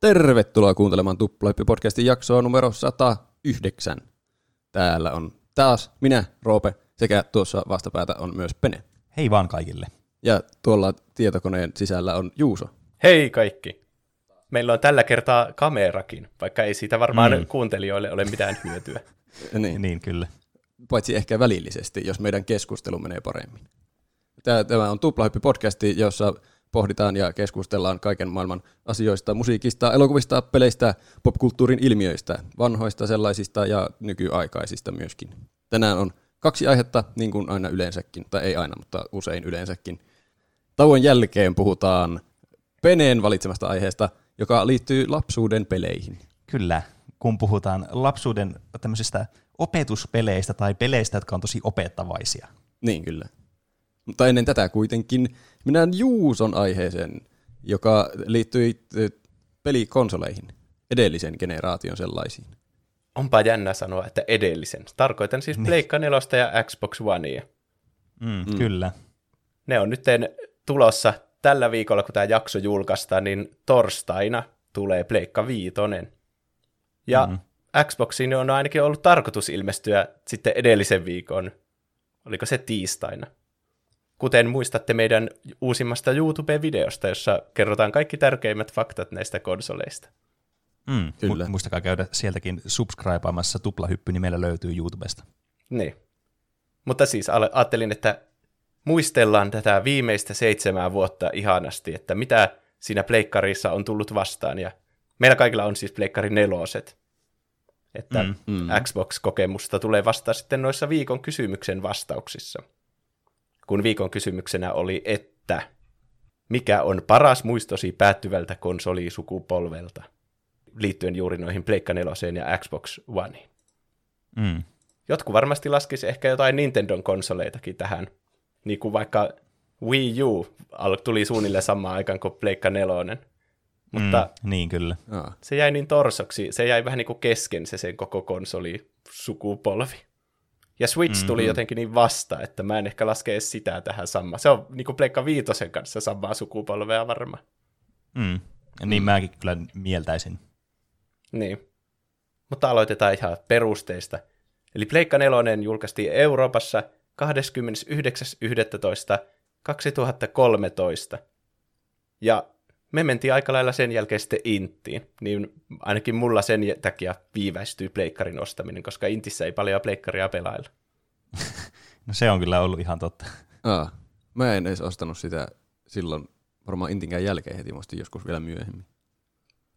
Tervetuloa kuuntelemaan Tuplahyppi-podcastin jaksoa numero 109. Täällä on taas minä, Roope, sekä tuossa vastapäätä on myös Pene. Hei vaan kaikille. Ja tuolla tietokoneen sisällä on Juuso. Hei kaikki. Meillä on tällä kertaa kamerakin, vaikka ei siitä varmaan kuuntelijoille ole mitään hyötyä. niin, kyllä. Paitsi ehkä välillisesti, jos meidän keskustelu menee paremmin. Tämä on Tuplahyppi-podcasti, jossa pohditaan ja keskustellaan kaiken maailman asioista, musiikista, elokuvista, peleistä, popkulttuurin ilmiöistä, vanhoista sellaisista ja nykyaikaisista myöskin. Tänään on 2 aihetta, niin kuin aina yleensäkin, tai ei aina, mutta usein yleensäkin. Tauon jälkeen puhutaan Peneen valitsemasta aiheesta, joka liittyy lapsuuden peleihin. Kyllä, kun puhutaan lapsuuden tämmöisistä opetuspeleistä tai peleistä, jotka on tosi opettavaisia. Niin kyllä. Mutta ennen tätä kuitenkin minä Juuson aiheeseen, joka liittyi pelikonsoleihin, edellisen generaation sellaisiin. Onpa jännä sanoa, että edellisen. Tarkoitan siis Pleikka 4 ja Xbox Onea. Kyllä. Ne on nyt tulossa tällä viikolla, kun tämä jakso julkaistaan, niin torstaina tulee Pleikka 5. Ja Xboxiin on ainakin ollut tarkoitus ilmestyä sitten edellisen viikon. Oliko se tiistaina? Kuten muistatte meidän uusimmasta YouTube-videosta, jossa kerrotaan kaikki tärkeimmät faktat näistä konsoleista. Kyllä. Muistakaa käydä sieltäkin subscribeamassa, Tuplahyppy nimellä löytyy YouTubesta. Niin. Mutta siis ajattelin, että muistellaan tätä viimeistä 7 vuotta ihanasti, että mitä siinä pleikkarissa on tullut vastaan. Ja meillä kaikilla on siis pleikkari 4, että Xbox-kokemusta tulee vastaan sitten noissa viikon kysymyksen vastauksissa. Kun viikon kysymyksenä oli, että mikä on paras muistosi päättyvältä konsolisukupolvelta, liittyen juuri noihin Pleikka 4 ja Xbox Oneen. Jotkut varmasti laskisi ehkä jotain Nintendon konsoleitakin tähän, niin kuin vaikka Wii U tuli suunnilleen samaan aikaan kuin Pleikka 4, mutta niin kyllä. Se jäi niin torsoksi, se jäi vähän niin kuin kesken sen koko konsolisukupolvi. Ja Switch tuli jotenkin niin vasta, että mä en ehkä laske edes sitä tähän samaan. Se on niin kuin Pleikka 5 kanssa samaa sukupolvea varmaan. Niin mäkin kyllä mieltäisin. Niin. Mutta aloitetaan ihan perusteista. Eli Pleikka 4 julkaistiin Euroopassa 29.11.2013. Ja me mentiin aika lailla sen jälkeen sitten Inttiin, niin ainakin mulla sen takia viivästyy pleikkarin ostaminen, koska Intissä ei paljon pleikkaria pelailla. No se on kyllä ollut ihan totta. Mä en edes ostanut sitä silloin, varmaan Intinkään jälkeen heti, muistin joskus vielä myöhemmin.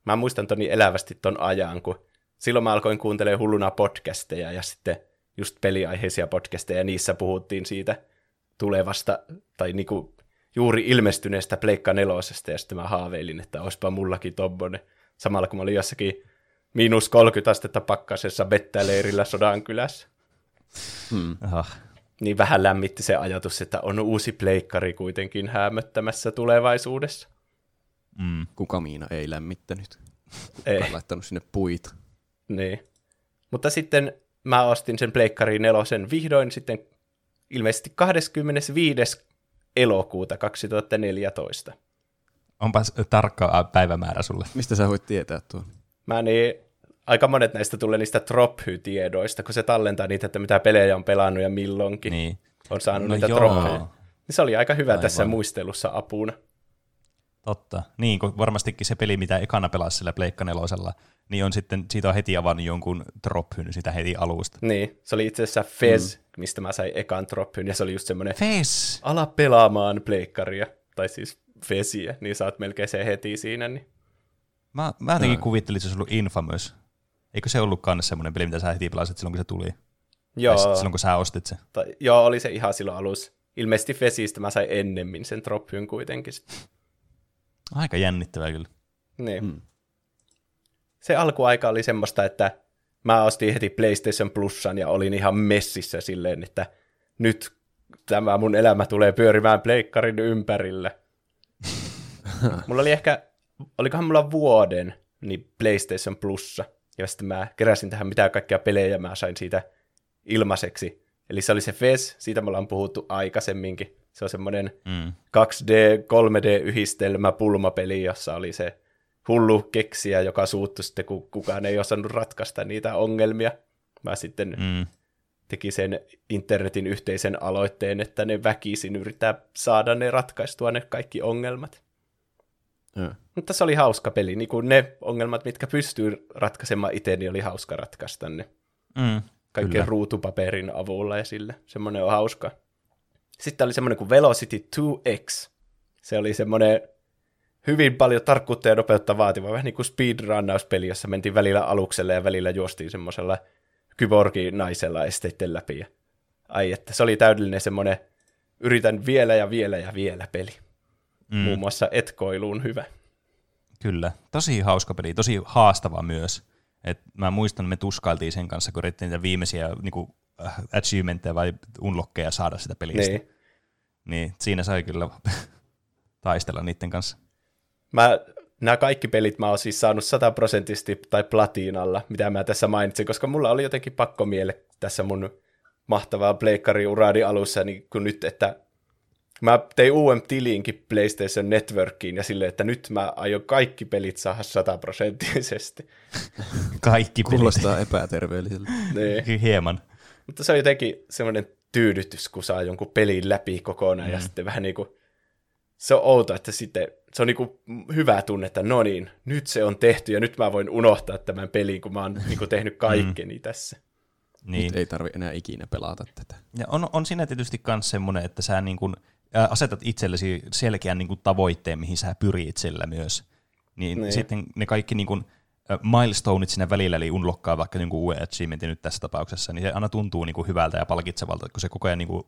Mä muistan toni elävästi ton ajan, kun silloin mä alkoin kuuntelemaan hulluna podcasteja ja sitten just peliaiheisia podcasteja, niissä puhuttiin siitä tulevasta, tai niinku juuri ilmestyneestä Pleikka 4:sta, ja sitten mä haaveilin, että olisipa mullakin tommonen. Samalla kun mä olin jossakin -30 astetta pakkasessa vettäleirillä Sodankylässä. Niin vähän lämmitti se ajatus, että on uusi pleikkari kuitenkin häämöttämässä tulevaisuudessa. Kuka Miina ei lämmittänyt? Ei. Kuka laittanut sinne puita? Niin. Mutta sitten mä ostin sen Pleikkari 4 vihdoin sitten ilmeisesti 25. elokuuta 2014. Onpas tarkka päivämäärä sulle. Mistä sä voit tietää tuon? Mä niin, aika monet näistä tulee niistä trophy-tiedoista, kun se tallentaa niitä, että mitä pelejä on pelannut ja milloinkin niin on saanut niitä trophyja. Se oli aika hyvä tässä muistelussa apuna. Totta. Niin, kun varmastikin se peli, mitä ekana pelasi sillä Pleikka 4:lla, niin on sitten, siitä on heti avannut jonkun trophyn sitä heti alusta. Niin, se oli itse asiassa Fez, mistä mä sain ekan trophyn, ja se oli just semmoinen Fez, ala pelaamaan pleikkaria, tai siis Feziä, niin saat melkein sen heti siinä. Niin. Mä jotenkin kuvittelin, että se olisi ollut Infamous. Eikö se ollutkaan semmoinen peli, mitä sä heti pelasit silloin, kun se tuli? Joo. Tai silloin, kun sä ostit sen? Joo, oli se ihan silloin alussa. Ilmeisesti Fezistä mä sain ennemmin sen trophyn kuitenkin. Aika jännittävää kyllä. Niin. Se alkuaika oli semmoista, että mä ostin heti PlayStation Plusan ja olin ihan messissä silleen, että nyt tämä mun elämä tulee pyörimään pleikkarin ympärillä. Mulla oli ehkä, olikohan mulla vuoden, niin PlayStation Plussa. Ja sitten mä keräsin tähän mitä kaikkia pelejä mä sain siitä ilmaiseksi. Eli se oli se Fez, siitä me ollaan puhuttu aikaisemminkin. Se on semmoinen 2D, 3D-yhdistelmä pulmapeli, jossa oli se hullu keksijä, joka suuttui sitten, kun kukaan ei osannut ratkaista niitä ongelmia. Mä sitten teki sen internetin yhteisen aloitteen, että ne väkisin yrittää saada ne ratkaistua ne kaikki ongelmat. Mutta se oli hauska peli. Niin kuin ne ongelmat, mitkä pystyy ratkaisemaan itse, niin oli hauska ratkaista ne. Kaikkien ruutupaperin avulla ja sillä. Semmoinen on hauska. Sitten oli semmoinen kuin Velocity 2X. Se oli semmoinen hyvin paljon tarkkuutta ja nopeutta vaativa, vähän niin kuin speedrunnauspeli, jossa mentiin välillä alukselle ja välillä juostiin semmoisella kyborginaisella esteiden läpi. Ai että, se oli täydellinen semmoinen yritän vielä ja vielä ja vielä peli. Muun muassa etkoiluun hyvä. Kyllä, tosi hauska peli, tosi haastava myös. Et mä muistan, me tuskailtiin sen kanssa, kun yritettiin niitä viimeisiä niin kuin achievementteja vai unlockkeja saada sitä pelistä. Niin siinä sai kyllä taistella niiden kanssa. Nämä kaikki pelit mä oon siis saanut 100% tai platinalla, mitä mä tässä mainitsin, koska mulla oli jotenkin pakko miele tässä mun mahtavaa pleikkariuraani alussa, niin kun nyt, että mä tein uuden tiliinkin PlayStation Networkiin ja silleen, että nyt mä aion kaikki pelit saada 100%. Kaikki pelit. Kuulostaa epäterveelliseltä. Hieman. Mutta se on jotenkin semmoinen tyydytys, kun saa jonkun pelin läpi kokonaan ja sitten vähän niin kuin, se on outo, että sitten se on niin kuin hyvä tunne, että no niin, nyt se on tehty ja nyt mä voin unohtaa tämän pelin, kun mä oon niin kuin tehnyt kaikkeni tässä. Niin. Nyt ei tarvitse enää ikinä pelata tätä. Ja on siinä tietysti myös semmoinen, että sä niin kuin asetat itsellesi selkeän niin kuin tavoitteen, mihin sä pyrit sillä myös. Niin. Sitten ne kaikki niin kuin milestoneit siinä välillä, eli unlockkaa vaikka niin kuin uuden achievementin nyt tässä tapauksessa, niin se aina tuntuu niin kuin hyvältä ja palkitsevalta, kun se koko ajan niin kuin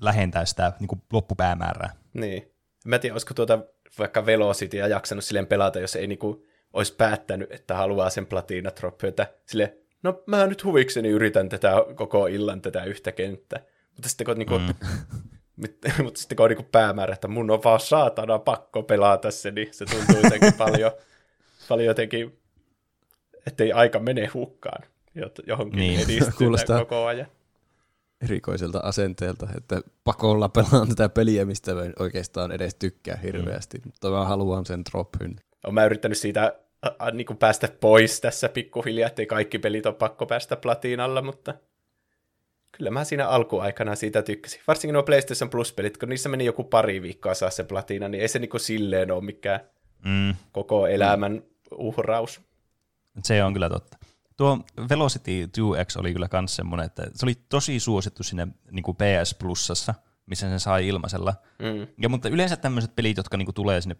lähentää sitä niin kuin loppupäämäärää. Niin. Mä en tiedä, olisiko tuota vaikka Velocityä jaksanut silleen pelata, jos ei niinku olisi päättänyt, että haluaa sen platinatropyötä. Silleen, no mä nyt huvikseni yritän tätä koko illan tätä yhtä kenttää. Mutta sitten kun on niinku päämäärä, että mun on vaan saatana pakko pelata se, niin se tuntuu jotenkin paljon jotenkin, ettei aika mene hukkaan johonkin edistetään koko ajan. Erikoiselta asenteelta, että pakolla pelaan tätä peliä, mistä mä en oikeastaan edes tykkää hirveästi, mutta mä haluan sen drophyn. Mä yrittänyt siitä niin päästä pois tässä pikkuhiljaa, ettei kaikki pelit on pakko päästä platinalla, mutta kyllä mä siinä alkuaikana siitä tykkäsin. Varsinkin nuo PlayStation Plus-pelit, kun niissä meni joku pari viikkoa saa se platina, niin ei se niin silleen ole mikään koko elämän uhraus. Se on kyllä totta. Tuo Velocity 2X oli kyllä myös semmoinen, että se oli tosi suosittu sinne niin kuin PS Plusassa, missä sen sai ilmaisella. Ja, mutta yleensä tämmöiset pelit, jotka niin kuin tulee sinne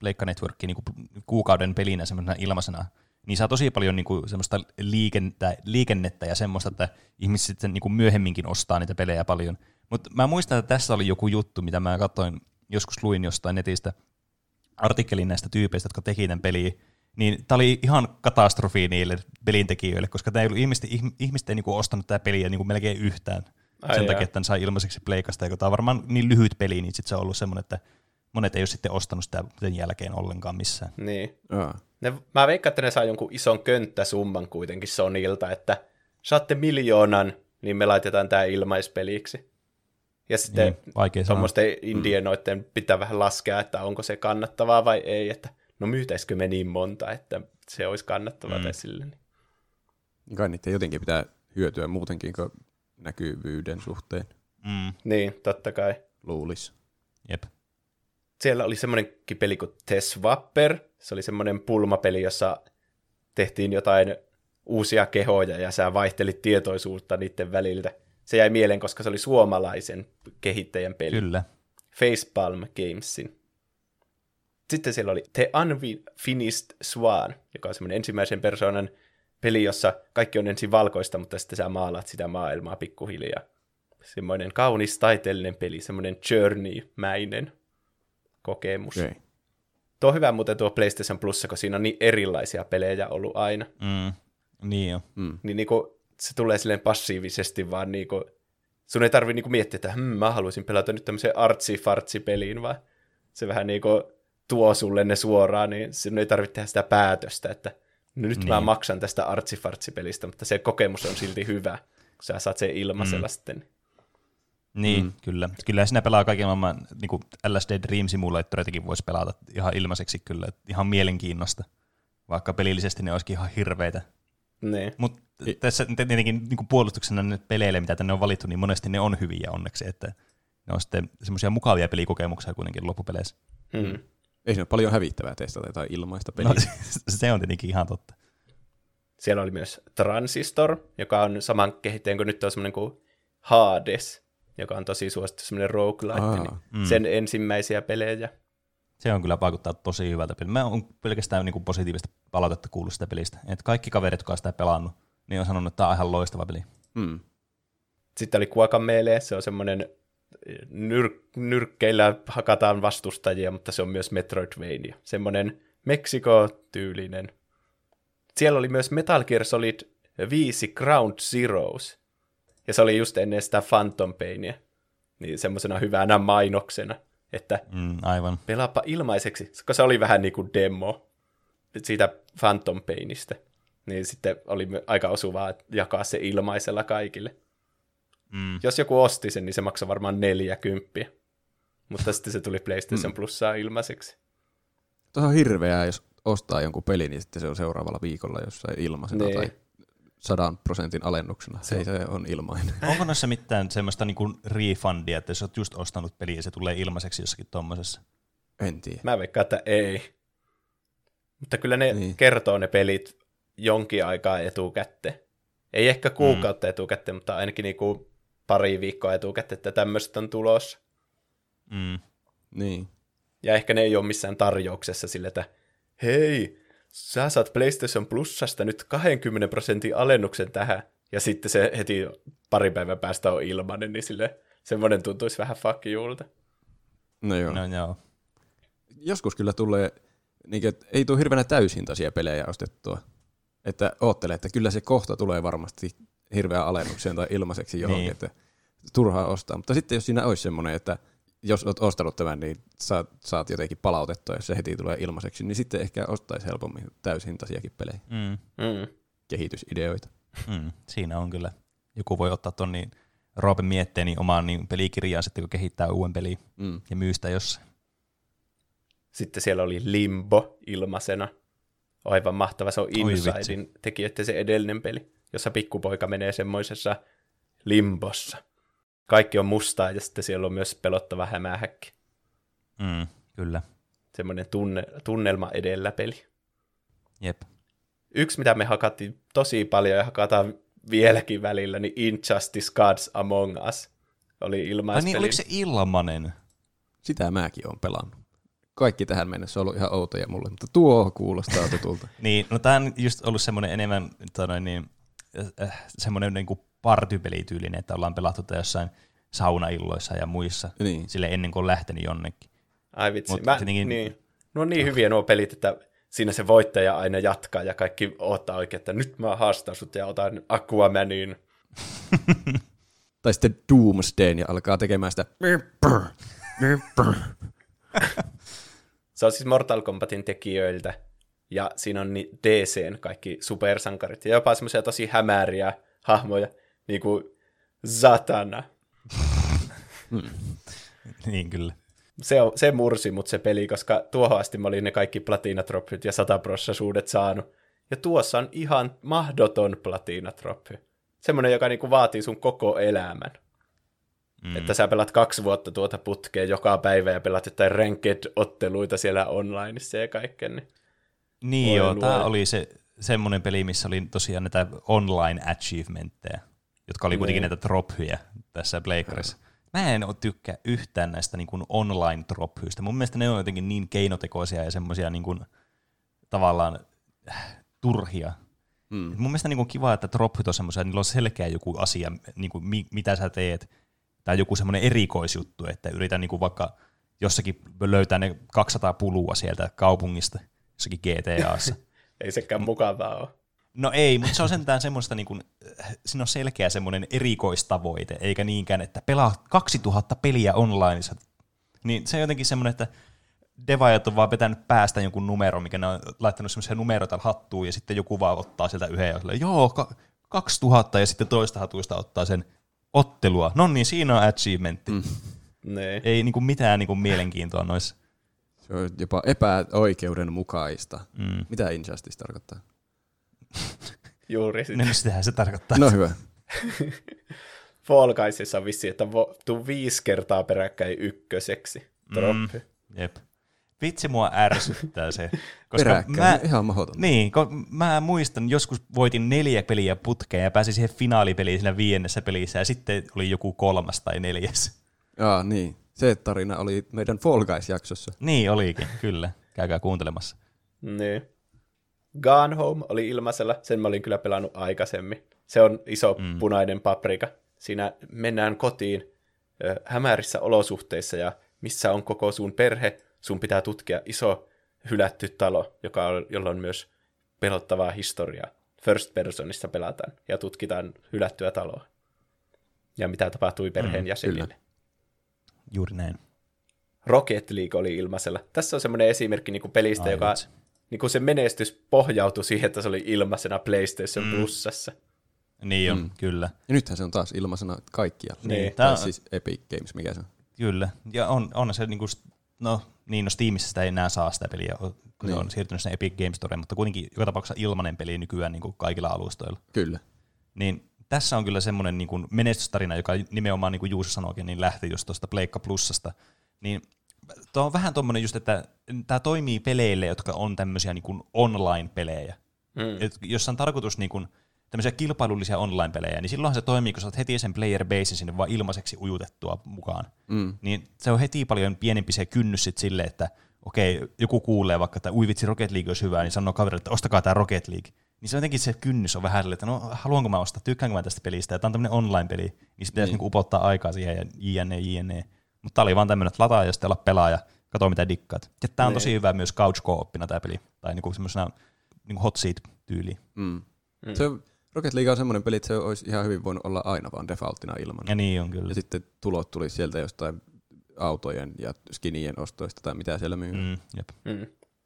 Pleikka Networkiin niin kuukauden pelinä semmoisena ilmaisena, niin saa tosi paljon niin kuin semmoista liikennettä ja semmoista, että ihmiset sitten niin kuin myöhemminkin ostaa niitä pelejä paljon. Mutta mä muistan, että tässä oli joku juttu, mitä mä katsoin, joskus luin jostain netistä artikkelin näistä tyypeistä, jotka teki tämän peliin. Niin tämä oli ihan katastrofi niille pelintekijöille, koska tämä ei ollut ihmiset ei niinku ostanut tätä peliä niinku melkein yhtään. Sen takia, että tämän sai ilmaiseksi pleikasta. Tämä on varmaan niin lyhyt peli, niin sitten se on ollut semmoinen, että monet ei ole sitten ostanut sitä sen jälkeen ollenkaan missään. Niin. Mä veikkaan, että ne saa jonkun ison könttäsumman kuitenkin Sonylta, että saatte 1 000 000, niin me laitetaan tämä ilmaispeliksi. Ja sitten tuommoisten indienoiden pitää vähän laskea, että onko se kannattavaa vai ei, että no myytäisikö me niin monta, että se olisi kannattavaa sille. Kai niitä jotenkin pitää hyötyä muutenkin kuin näkyvyyden suhteen. Niin, totta kai. Luulisi. Jep. Siellä oli semmoinenkin peli kuin Teswapper. Se oli semmoinen pulmapeli, jossa tehtiin jotain uusia kehoja ja sä vaihtelit tietoisuutta niiden väliltä. Se jäi mieleen, koska se oli suomalaisen kehittäjän peli. Kyllä. Facepalm Gamesin. Sitten siellä oli The Unfinished Swan, joka on semmoinen ensimmäisen persoonan peli, jossa kaikki on ensin valkoista, mutta sitten sä maalaat sitä maailmaa pikkuhiljaa. Semmoinen kaunis taiteellinen peli, semmoinen journey-mäinen kokemus. Okay. Tuo on hyvä muuten tuo PlayStation Plus, kun siinä on niin erilaisia pelejä ollut aina. Niin jo. Niin se tulee silleen passiivisesti, vaan niinku, sun ei tarvitse niinku miettiä, että mä haluaisin pelata nyt tämmöiseen artsi-fartsi-peliin, vaan se vähän niinku tuo sulle ne suoraan, niin sinun ei tarvitse tehdä sitä päätöstä, että nyt mä maksan tästä artsifartsipelistä, mutta se kokemus on silti hyvä, kun sä saat sen ilmaisella sitten. Niin, kyllä. Kyllä sinä pelaa kaiken maailman, niin kuin LSD Dream Simulatoritakin voisi pelata ihan ilmaiseksi kyllä, ihan mielenkiinnosta, vaikka pelillisesti ne olisikin ihan hirveitä. Niin. Mutta tässä tietenkin niin kuin puolustuksena ne peleille, mitä tänne on valittu, niin monesti ne on hyviä onneksi, että ne on sitten semmoisia mukavia pelikokemuksia kuitenkin loppupeleissä. Mm. Ei siinä ole paljon hävittävää testata jotain ilmaista peliä. No, se on tietenkin ihan totta. Siellä oli myös Transistor, joka on saman kehittäjän kuin nyt on semmoinen kuin Hades, joka on tosi suosittu semmoinen roguelite, niin sen ensimmäisiä pelejä. Se on kyllä vaikuttaa tosi hyvältä peliltä. Mä oon pelkästään niin kuin positiivista palautetta kuullut sitä pelistä. Et kaikki kaverit, jotka on sitä pelannut, niin on sanonut, että tämä on ihan loistava peli. Mm. Sitten oli Guacamelee, se on semmoinen nyrkkeillä hakataan vastustajia, mutta se on myös Metroidvania. Semmoinen Meksiko-tyylinen. Siellä oli myös Metal Gear Solid 5 Ground Zeroes. Ja se oli just ennen sitä Phantom Painia. Niin semmoisena hyvänä mainoksena. Että aivan. Pelaapa ilmaiseksi, koska se oli vähän niin kuin demo siitä Phantom Painista. Niin sitten oli aika osuvaa jakaa se ilmaisella kaikille. Mm. Jos joku osti sen, niin se maksoi varmaan 40. Mutta sitten se tuli PlayStation Plussaa ilmaiseksi. Tuo on hirveää, jos ostaa jonkun pelin, niin sitten se on seuraavalla viikolla jossain ilmaisena tai 100% alennuksena. Se on ilmainen. Onko noissa mitään semmoista niinku refundia, että jos olet just ostanut peliä ja se tulee ilmaiseksi jossakin tommosessa? En tiedä. Mä veikkaan, että ei. Mutta kyllä ne kertoo ne pelit jonkin aikaa etukäteen. Ei ehkä kuukautta etukäteen, mutta ainakin niinku pari viikkoa etukäteen, että tämmöiset on tulossa. Mm. Niin. Ja ehkä ne ei ole missään tarjouksessa sillä, että hei, sä saat PlayStation Plusasta nyt 20% alennuksen tähän, ja sitten se heti pari päivän päästä on ilmainen, niin sille semmoinen tuntuisi vähän fuck youlta. No joo. No joo. Joskus kyllä tulee, niin että ei tule hirveänä täyshintaisia pelejä ostettua. Että oottele, että kyllä se kohta tulee varmasti hirveän alennukseen tai ilmaiseksi johonkin, että turhaa ostaa. Mutta sitten jos siinä olisi semmoinen, että jos olet ostanut tämän, niin saat jotenkin palautettua, jos se heti tulee ilmaiseksi, niin sitten ehkä ostaisi helpommin täyshintaisiakin pelejä. Kehitysideoita. Siinä on kyllä. Joku voi ottaa tuon niin Roopen mietteeni omaan niin pelikirjaan sitten, kun kehittää uuden pelin ja myy sitä jossain. Sitten siellä oli Limbo ilmaisena. Aivan mahtava, se on Insidein tekijöiden se edellinen peli, jossa pikkupoika menee semmoisessa limbossa. Kaikki on mustaa ja sitten siellä on myös pelottava hämähäkki. Kyllä. Semmoinen tunnelma edellä peli. Jep. Yksi, mitä me hakattiin tosi paljon ja hakataan vieläkin välillä, niin Injustice Gods Among Us oli ilmaispeli. Niin, oliko se ilmanen? Sitä mäkin olen pelannut. Kaikki tähän mennessä on ollut ihan outoja mulle, mutta tuo kuulostaa tutulta. Niin, no tämä on just ollut semmoinen enemmän semmoinen niin kuin partypelityylinen, että ollaan pelattu jossain saunailloissa ja muissa sille ennen kuin on lähtenyt jonnekin. Ai vitsi, niin. No niin hyviä nuo pelit, että siinä se voittaja aina jatkaa ja kaikki odottaa oikein, että nyt mä haastan sut ja otan Aquamanin. Tai sitten Doomsdayn ja alkaa tekemään sitä Se on siis Mortal Kombatin tekijöiltä, ja siinä on DC:n kaikki supersankarit, ja jopa semmoisia tosi hämäriä hahmoja, niin kuin Zatanna. Niin kyllä. Se mursi mut se peli, koska tuohon asti mä olin ne kaikki platinatropyt ja 100% saanut. Ja tuossa on ihan mahdoton platinatropy. Semmoinen, joka niinku vaatii sun koko elämän. Että sä pelat 2 vuotta tuota putkea joka päivä ja pelat jotain ranked-otteluita siellä onlineissa ja kaikkeen. Niin joo, tää oli se semmoinen peli, missä oli tosiaan näitä online-achievementteja, jotka oli kuitenkin näitä trophyjä tässä pleikkarissa. Mä en tykkää yhtään näistä niin kuin online-trophyistä. Mun mielestä ne on jotenkin niin keinotekoisia ja semmoisia niin kuin tavallaan turhia. Mun mielestä niin kuin kiva, että trophyt on semmoisia, niillä on selkeä joku asia, niin kuin mitä sä teet. Tai joku semmoinen erikoisjuttu, että yritän niinku vaikka jossakin löytää ne 200 pulua sieltä kaupungista, jossakin GTA:ssa. Ei sekään mukavaa ole. No ei, mutta se on sentään semmoista, niinku, siinä on selkeä semmoinen erikoistavoite, eikä niinkään, että pelaa 2000 peliä onlineissa. Niin se on jotenkin semmoinen, että devaajat on vaan vetänyt päästä jonkun numeron, mikä ne on laittanut semmoisia numeroita hattuun, ja sitten joku vaan ottaa sieltä yhden, ja 2000, ja sitten toista hatuista ottaa sen ottelua. No niin, siinä on achievementti. Mm. Ei niinku mitään niinku mielenkiintoa noissa. Se on jopa epäoikeudenmukaista. Mm. Mitä injustice tarkoittaa? Juuri sitä. No sitähän se tarkoittaa. No hyvä. Fall Guysissa on vissiin, että tuu 5 kertaa peräkkäin ykköseksi. Troppi. Jep. Vitsi, mua ärsyttää se. Koska peräkkäin, ihan mahdotonta. Niin, mä muistan, joskus voitin 4 peliä putkeen ja pääsin siihen finaalipeliin siinä 5. pelissä ja sitten oli joku 3. tai 4. Jaa, niin. Se tarina oli meidän Fall Guys-jaksossa. Niin olikin, kyllä. Käykää kuuntelemassa. Niin. Gone Home oli ilmaisella, sen mä olin kyllä pelannut aikaisemmin. Se on iso punainen paprika. Siinä mennään kotiin hämärissä olosuhteissa ja missä on koko sun perhe, sun pitää tutkia iso hylätty talo, jolla on myös pelottavaa historiaa. First personissa pelataan ja tutkitaan hylättyä taloa. Ja mitä tapahtui perheen jäsenille. Kyllä. Juuri näin. Rocket League oli ilmaisella. Tässä on semmoinen esimerkki niinku pelistä, joka niinku se menestys pohjautui siihen, että se oli ilmaisena PlayStation Plusassa. Niin on, kyllä. Ja nythän se on taas ilmaisena kaikkialla. Niin, tämä on siis Epic Games, mikä se on. Kyllä, ja on se niinku, no Steamissa sitä ei enää saa sitä peliä, kun se on siirtynyt sinne Epic Games Storeen, mutta kuitenkin joka tapauksessa ilmainen peli nykyään niinku kaikilla alustoilla. Kyllä. Niin tässä on kyllä semmoinen niinku menestystarina, joka nimenomaan, niin kuin Juuso sanoikin, niin lähti just tuosta Pleikka Plussasta. Niin tuo on vähän tommoinen just, että tämä toimii peleille, jotka on tämmöisiä niinku online-pelejä. Jos on tarkoitus niinku tämmöisiä kilpailullisia online-pelejä, niin silloinhan se toimii, kun sä oot heti sen player basen sinne vaan ilmaiseksi ujutettua mukaan. Niin se on heti paljon pienempi se kynnys sit sille, että okei, joku kuulee vaikka, että vitsi, Rocket League olisi hyvä, niin sanoo kaverille, että ostakaa tämä Rocket League. Niin se jotenkin se kynnys on vähän sille, että no haluanko mä ostaa, tykkäänkö mä tästä pelistä, ja tämä on tämmöinen online-peli, niin se pitäisi niinku upottaa aikaa siihen ja jne. Mutta tää oli vaan tämmöinen, että lataa ja sitten olla pelaaja, katso mitä dikkaat. Ja tää on tosi hyvä myös couch co-opina tämä peli, tai niinku semmoisena niinku hot seat-tyyliin. Rocket League on semmoinen peli, että se olisi ihan hyvin voinut olla aina vaan defaulttina ilman. Ja niin on kyllä. Ja sitten tulot tuli sieltä jostain autojen ja skinien ostoista tai mitä siellä myy.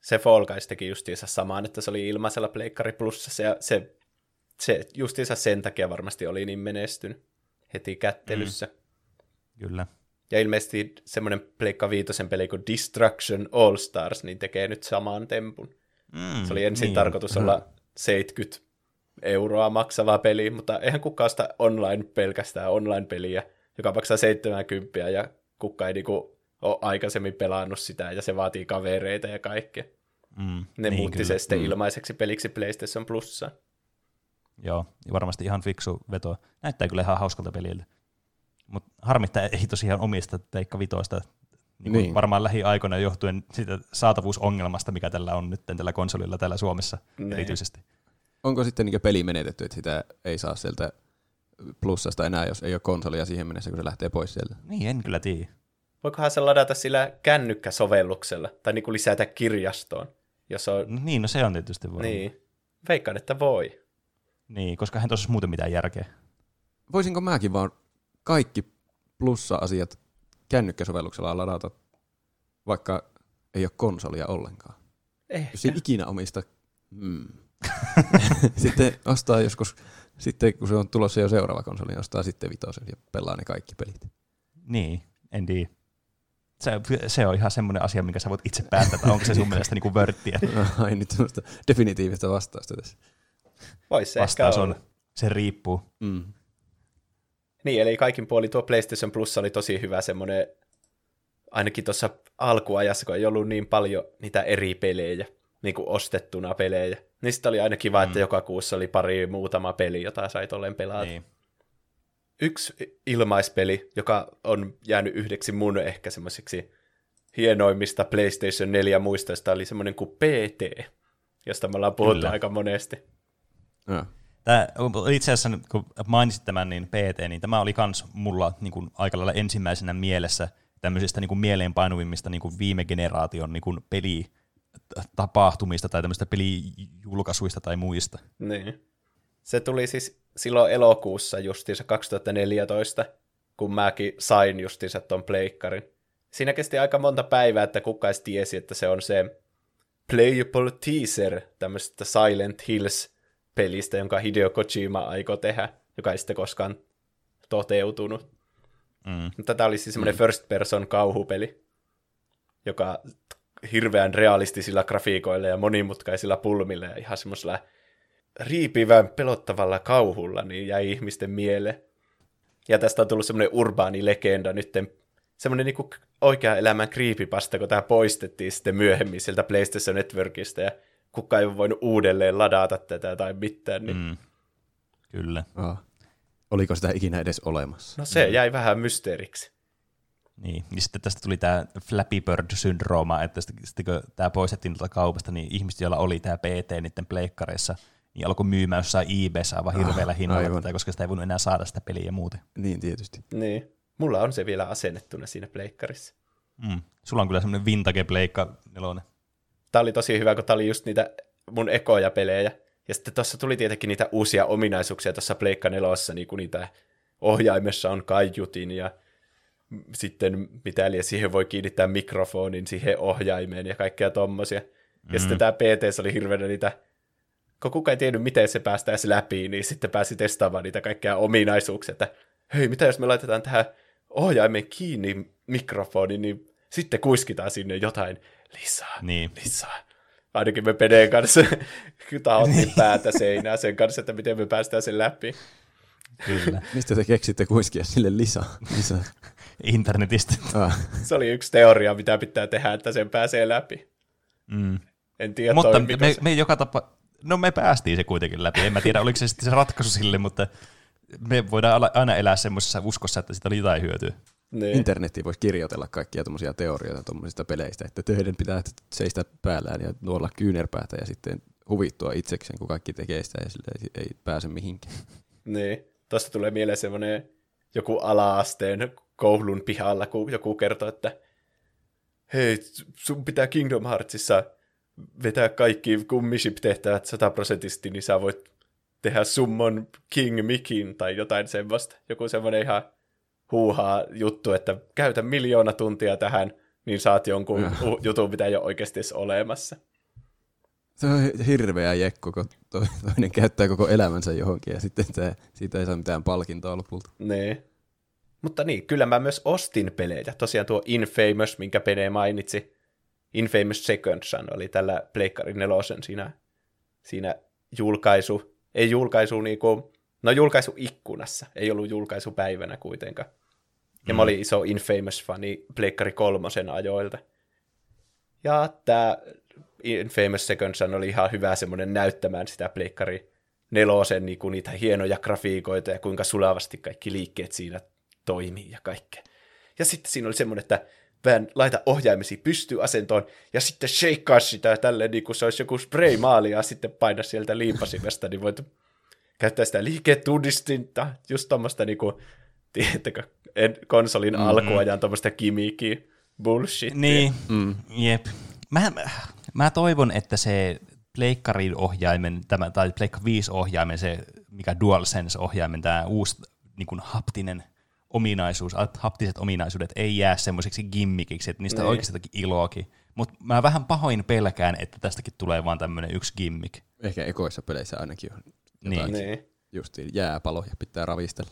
Se Fall Guys teki justiinsa samaan, että se oli ilmaisella Pleikkari Plussassa ja se justiinsa sen takia varmasti oli niin menestynyt heti kättelyssä. Kyllä. Ja ilmeisesti semmoinen Pleikka Viitosen peli kuin Destruction All Stars niin tekee nyt samaan tempun. Se oli ensin tarkoitus olla 70 € maksava peli, mutta eihän kukaan sitä pelkästään online-peliä, joka maksaa 70 ja kukaan ei niinku ole aikaisemmin pelannut sitä, ja se vaatii kavereita ja kaikkea. Ne niin muutti se sitten ilmaiseksi peliksi PlayStation Plussaan. Joo, varmasti ihan fiksu veto. Näyttää kyllä ihan hauskalta peliltä. Mutta harmittaa ei tosiaan omista Pleikka Vitoista. Niin. Varmaan lähiaikoina johtuen siitä saatavuusongelmasta, mikä tällä on nyt tällä konsolilla täällä Suomessa erityisesti. Onko sitten niin peli menetetty, että sitä ei saa sieltä plussasta enää, jos ei ole konsolia siihen mennessä, kun se lähtee pois sieltä? Niin, en kyllä tiedä. Voikohan se ladata sillä kännykkäsovelluksella, tai niin kuin lisätä kirjastoon? Jos on... Niin, no se on tietysti voi. Niin, veikkaan, että voi. Niin, koska hän tuossa muuten mitään järkeä. Voisinko mäkin vaan kaikki plussa-asiat kännykkäsovelluksella ladata, vaikka ei ole konsolia ollenkaan? Ehkä. Jos ei ikinä omista... Sitten ostaa joskus, sitten kun se on tulossa jo seuraava konsoli, niin ostaa sitten vitosen ja pelaa ne kaikki pelit. Niin, en tiedä. Se on ihan semmoinen asia, minkä sä voit itse päättää, että onko se sun mielestä niinku vörttiä. Ai nyt semmoista definitiivistä vastausta tässä. Vois se vastaus on, se riippuu. Niin, eli kaikin puolin tuo PlayStation Plus oli tosi hyvä semmoinen, ainakin tuossa alkuajassa, kun ei ollut niin paljon niitä eri pelejä, niinku ostettuna pelejä. Niistä oli aina kiva, että joka kuussa oli muutama peli, jota sait olleen pelata. Niin. Yksi ilmaispeli, joka on jäänyt yhdeksi mun ehkä semmoiseksi hienoimmista PlayStation 4 muistoista, oli semmoinen kuin PT, josta me ollaan puhuttu aika monesti. Tämä, itse asiassa, kun mainitsit tämän niin PT, niin tämä oli kans mulla niin kuin aika lailla ensimmäisenä mielessä tämmöisistä niin kuin mieleenpainuvimmista niin kuin viime generaation niin kuin peliä, tapahtumista tai tämmöistä pelijulkaisuista tai muista. Niin. Se tuli siis silloin elokuussa justiinsa 2014, kun mäkin sain justiinsa ton pleikkarin. Siinä kesti aika monta päivää, että kukaan tiesi, että se on se Playable Teaser tämmöisestä Silent Hills-pelistä, jonka Hideo Kojima aikoi tehdä, joka ei sitten koskaan toteutunut. Mm. Tätä oli siis semmoinen first person kauhupeli, joka hirveän realistisilla grafiikoilla ja monimutkaisilla pulmilla ja ihan semmoisella riipivän pelottavalla kauhulla niin jäi ihmisten mieleen. Ja tästä on tullut semmoinen urbaani legenda nytten, semmoinen niinku oikean elämän creepypasta, kun tämä poistettiin sitten myöhemmin sieltä PlayStation Networkista ja kukaan ei ole voinut uudelleen ladata tätä tai mitään. Niin... Mm. Kyllä. Oh. Oliko sitä ikinä edes olemassa? No se jäi vähän mysteeriksi. Niin, ja sitten tästä tuli tämä Flappy Bird-syndrooma, että sitten kun tämä poistettiin tuolta kaupasta, niin ihmiset, joilla oli tämä PT niiden pleikkareissa, niin alkoi myymään jossain eBayssä aivan hirveällä hinnalla, koska sitä ei voinut enää saada sitä peliä muuten. Niin, tietysti. Niin. Mulla on se vielä asennettuna siinä pleikkarissa. Mm. Sulla on kyllä semmoinen vintage-pleikka nelonen. Tämä oli tosi hyvä, kun tämä oli just niitä mun ekoja pelejä. Ja sitten tuossa tuli tietenkin niitä uusia ominaisuuksia tuossa pleikka nelossa, niin kuin niitä ohjaimessa on kaiutin ja sitten mitä eli siihen voi kiinnittää mikrofonin siihen ohjaimeen ja kaikkea tommosia. Mm-hmm. Ja sitten tämä PTS oli hirveänä niitä, kun kukaan ei tiennyt miten se päästäisi läpi, niin sitten pääsi testaamaan niitä kaikkia ominaisuuksia, että hei, mitä jos me laitetaan tähän ohjaimen kiinni mikrofoni, niin sitten kuiskitaan sinne jotain lisää. Ainakin me Peden kanssa tahottiin päätä seinää sen kanssa, että miten me päästään sen läpi. Kyllä. Mistä te keksitte kuiskia sille lisää? Internetistä. Se oli yksi teoria, mitä pitää tehdä, että sen pääsee läpi. Mm. En tiedä. Mutta me joka tapa... No me päästiin se kuitenkin läpi. En mä tiedä, oliko se sitten se ratkaisu sille, mutta me voidaan aina elää semmoisessa uskossa, että siitä oli jotain hyötyä. Niin. Internettiin voisi kirjoitella kaikkia tuommoisia teorioita tuommoisista peleistä, että töiden pitää seistä päällään ja nuolla kyynärpäätä ja sitten huvittua itsekseen, kun kaikki tekee sitä ja sille ei pääse mihinkään. Niin. Tuosta tulee mieleen semmoinen joku ala-asteen koulun pihalla, kun joku kertoo, että hei, sun pitää Kingdom Heartsissa vetää kaikki kummiship-tehtävät 100%, niin sä voit tehdä summon King Mikin tai jotain semmoista. Joku semmoinen ihan huuhaa juttu, että käytä 1 000 000 tuntia tähän, niin saat jonkun jutun, mitä ei ole oikeasti olemassa. Se on hirveä jekko, kun toinen käyttää koko elämänsä johonkin ja sitten siitä ei saa mitään palkintoa lopulta. Niin. Mutta niin, kyllä mä myös ostin pelejä. Tosiaan tuo Infamous, minkä Pene mainitsi, Infamous Second Son oli tällä Pleikkari 4:n siinä julkaisu. Ei julkaisu niinku, no julkaisu ikkunassa, ei ollut julkaisupäivänä kuitenkaan. Ja mä olin iso Infamous-fani Pleikkari 3:n ajoilta. Ja tää Infamous Second Son oli ihan hyvä semmoinen näyttämään sitä Pleikkari 4:n niinku niitä hienoja grafiikoita ja kuinka sulavasti kaikki liikkeet siinä toimii ja kaikkea. Ja sitten siinä oli semmoinen, että vähän laita ohjaimesi pystyasentoon ja sitten sheikkaa sitä tälleen niin kuin se olisi joku spray-maali ja sitten paina sieltä liipasimesta, niin voit käyttää sitä liiketunnistinta, just tuommoista niin kuin, tiedättekö, konsolin alkuajan tuommoista gimmikia, bullshitia. Niin, jep. Mä toivon, että se pleikkarin ohjaimen, tai pleikka 5 ohjaimen, se mikä DualSense ohjaimen, tämä uusi niin kuin haptinen ominaisuus, haptiset ominaisuudet ei jää semmoiseksi gimmikiksi, että niistä on oikeasti iloakin. Mutta mä vähän pahoin pelkään, että tästäkin tulee vaan tämmöinen yksi gimmik. Ehkä ekoissa peleissä ainakin on jotain. Niin. Justiin jääpaloja pitää ravistella.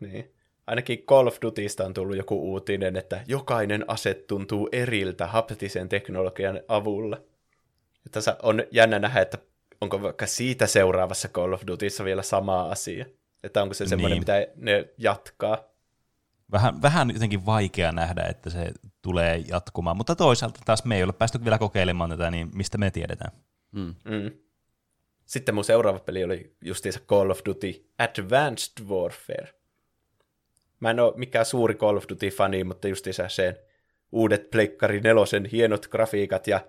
Niin. Ainakin Call of Dutysta on tullut joku uutinen, että jokainen ase tuntuu eriltä haptisen teknologian avulla. Tässä on jännä nähdä, että onko vaikka siitä seuraavassa Call of Dutyssa vielä sama asia. Että onko se semmoinen, mitä ne jatkaa. Vähän jotenkin vaikea nähdä, että se tulee jatkumaan, mutta toisaalta taas me ei ole päästy vielä kokeilemaan tätä, niin mistä me tiedetään. Mm. Mm. Sitten mun seuraava peli oli justiinsa Call of Duty Advanced Warfare. Mä en ole mikään suuri Call of Duty-fani, mutta justiinsa sen uudet Pleikkari 4:n hienot grafiikat ja